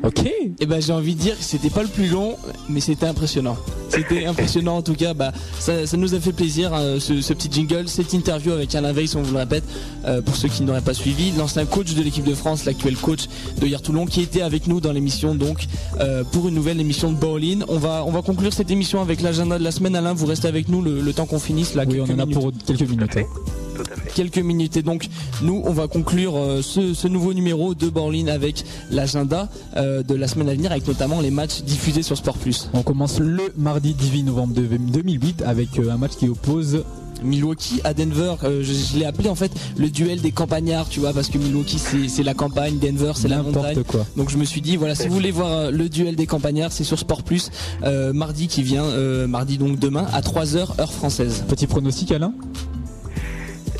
Ok. Et eh ben j'ai envie de dire que c'était pas le plus long, mais c'était impressionnant. C'était impressionnant en tout cas. Bah ça, ça nous a fait plaisir hein, ce, ce petit jingle, cette interview avec Alain Weiss, on vous le répète euh, pour ceux qui n'auraient pas suivi, l'ancien coach de l'équipe de France, l'actuel coach de Hyères Toulon, qui était avec nous dans l'émission donc euh, pour une nouvelle émission de Bowling. On va on va conclure cette émission avec l'agenda de la semaine. Alain, vous restez avec nous le, le temps qu'on finisse là. Oui, on en a minutes. Pour quelques minutes. Hein. tout à fait. Quelques minutes. Et donc, nous, on va conclure euh, ce, ce nouveau numéro de Bowling avec l'agenda euh, de la semaine à venir, avec notamment les matchs diffusés sur Sport Plus. On commence le mardi dix-huit novembre deux mille huit avec euh, un match qui oppose Milwaukee à Denver. euh, je, je l'ai appelé en fait le duel des campagnards, tu vois, parce que Milwaukee c'est, c'est la campagne, Denver c'est la montagne, quoi. Donc je me suis dit voilà, si vous voulez voir le duel des campagnards, c'est sur Sport Plus euh, mardi qui vient, euh, mardi donc demain à trois heures heure française. Petit pronostic, Alain?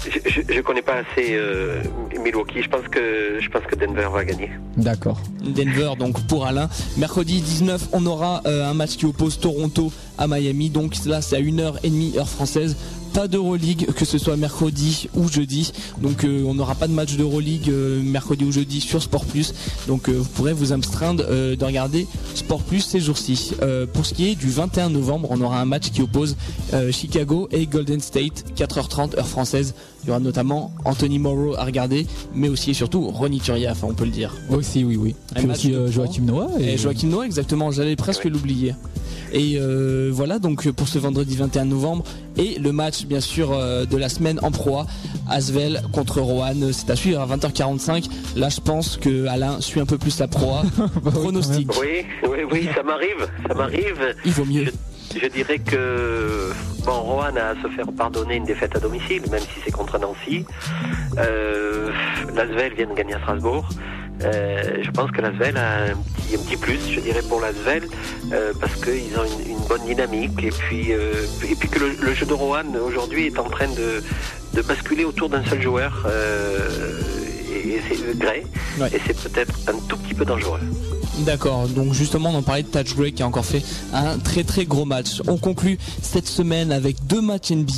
Je, je connais pas assez euh, Milwaukee, je pense que je pense que Denver va gagner. D'accord. Denver donc pour Alain. Mercredi dix-neuf, on aura euh, un match qui oppose Toronto à Miami. Donc là c'est à une heure trente heure française. Pas d'Euroleague, que ce soit mercredi ou jeudi. Donc euh, on n'aura pas de match d'Euroleague euh, mercredi ou jeudi sur Sport Plus. Donc euh, vous pourrez vous abstraindre euh, de regarder Sport Plus ces jours-ci. Euh, pour ce qui est du vingt et un novembre, on aura un match qui oppose euh, Chicago et Golden State, quatre heures trente heure française. Il y aura notamment Anthony Morrow à regarder, mais aussi et surtout Ronny Turia, enfin on peut le dire. Aussi, oui, oui. Et aussi euh, Joachim Noah. Et... et Joachim Noah, exactement, j'allais presque ouais. l'oublier. Et euh, voilà, donc pour ce vendredi vingt et un novembre. Et le match, bien sûr, euh, de la semaine en Pro-A, Asvel contre Rouen. C'est à suivre à vingt heures quarante-cinq. Là, je pense que Alain suit un peu plus la Pro-A. Pronostic. Oui, oui, oui, ça m'arrive. Ça m'arrive. Il vaut mieux. Je, je dirais que... Bon, Rouen a à se faire pardonner une défaite à domicile, même si c'est contre Nancy. Euh, L'Asvel vient de gagner à Strasbourg. Euh, je pense que l'Asvel a un petit, un petit plus, je dirais, pour l'Asvel, euh, parce qu'ils ont une, une bonne dynamique, et puis, euh, et puis que le, le jeu de Roanne aujourd'hui est en train de, de basculer autour d'un seul joueur, euh, et, et c'est Gray, ouais. et c'est peut-être un tout petit peu dangereux. D'accord, donc justement on en parlait de Touch Gray qui a encore fait un très très gros match. On conclut cette semaine avec deux matchs N B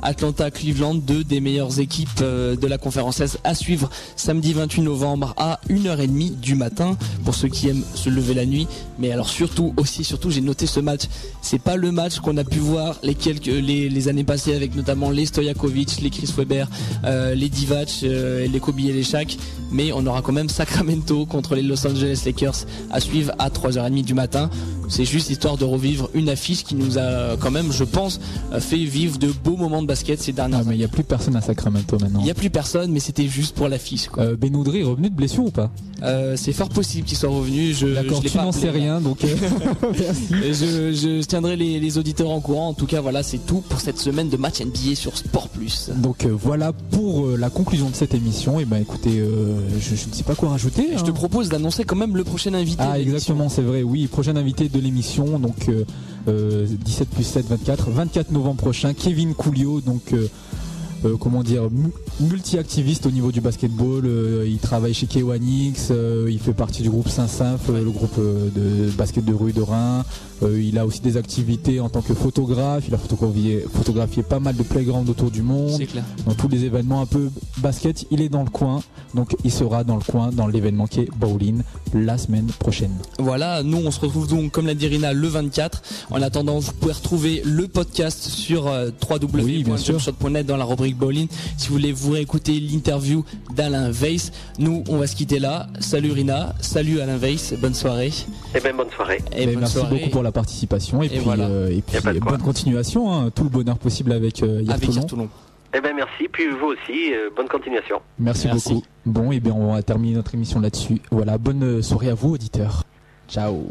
A, Atlanta-Cleveland, deux des meilleures équipes de la conférence Est, à suivre samedi vingt-huit novembre à une heure trente du matin pour ceux qui aiment se lever la nuit. Mais alors surtout, aussi surtout, j'ai noté ce match, c'est pas le match qu'on a pu voir les quelques les, les années passées avec notamment les Stojakovic, les Chris Webber, euh, les Divac, euh, les Kobe et les Shaq, mais on aura quand même Sacramento contre les Los Angeles Lakers à suivre à trois heures trente du matin. C'est juste histoire de revivre une affiche qui nous a quand même, je pense, fait vivre de beaux moments de basket ces dernières années. Ah, mais il n'y a plus personne à Sacramento maintenant. Il n'y a plus personne, mais c'était juste pour l'affiche, quoi. Euh, Ben Oudry est revenu de blessure ou pas? euh, C'est fort possible qu'il soit revenu. Je, D'accord, je tu n'en sais rien, donc euh... je, je tiendrai les, les auditeurs en courant. En tout cas, voilà, c'est tout pour cette semaine de match N B A sur Sport Plus. Donc euh, voilà pour euh, la conclusion de cette émission. Et ben écoutez, euh, je, je ne sais pas quoi rajouter. Hein. Je te propose d'annoncer quand même le prochain invité. Ah exactement, c'est vrai, oui, prochain invité de l'émission, donc euh, dix-sept plus sept, vingt-quatre, vingt-quatre novembre prochain, Kevin Coulio, donc euh, euh, comment dire, multi-activiste au niveau du basketball, euh, il travaille chez K un X, euh, il fait partie du groupe Saint-Symph, euh, le groupe de basket de rue de Reims, euh, il a aussi des activités en tant que photographe, il a photographié, photographié pas mal de playgrounds autour du monde, c'est clair. Dans tous les événements un peu basket, il est dans le coin, donc il sera dans le coin dans l'événement qui est Bowling la semaine prochaine. Voilà, nous on se retrouve donc comme l'a dit Rina le vingt-quatre. En attendant, vous pouvez retrouver le podcast sur euh, w w w point jumpshot point net dans la rubrique Bowling. Si vous voulez vous réécouter l'interview d'Alain Weiss, nous on va se quitter là. Salut Rina, salut Alain Weiss, bonne soirée. Et bien bonne soirée. Et bonne merci soirée. Beaucoup pour la participation et, et puis, voilà. euh, et puis et bonne continuation, hein, tout le bonheur possible avec euh, Hyères Toulon. Toulon. Eh bien merci, puis vous aussi, euh, bonne continuation. Merci, merci beaucoup. Bon, et bien on va terminer notre émission là-dessus. Voilà, bonne soirée à vous auditeurs. Ciao.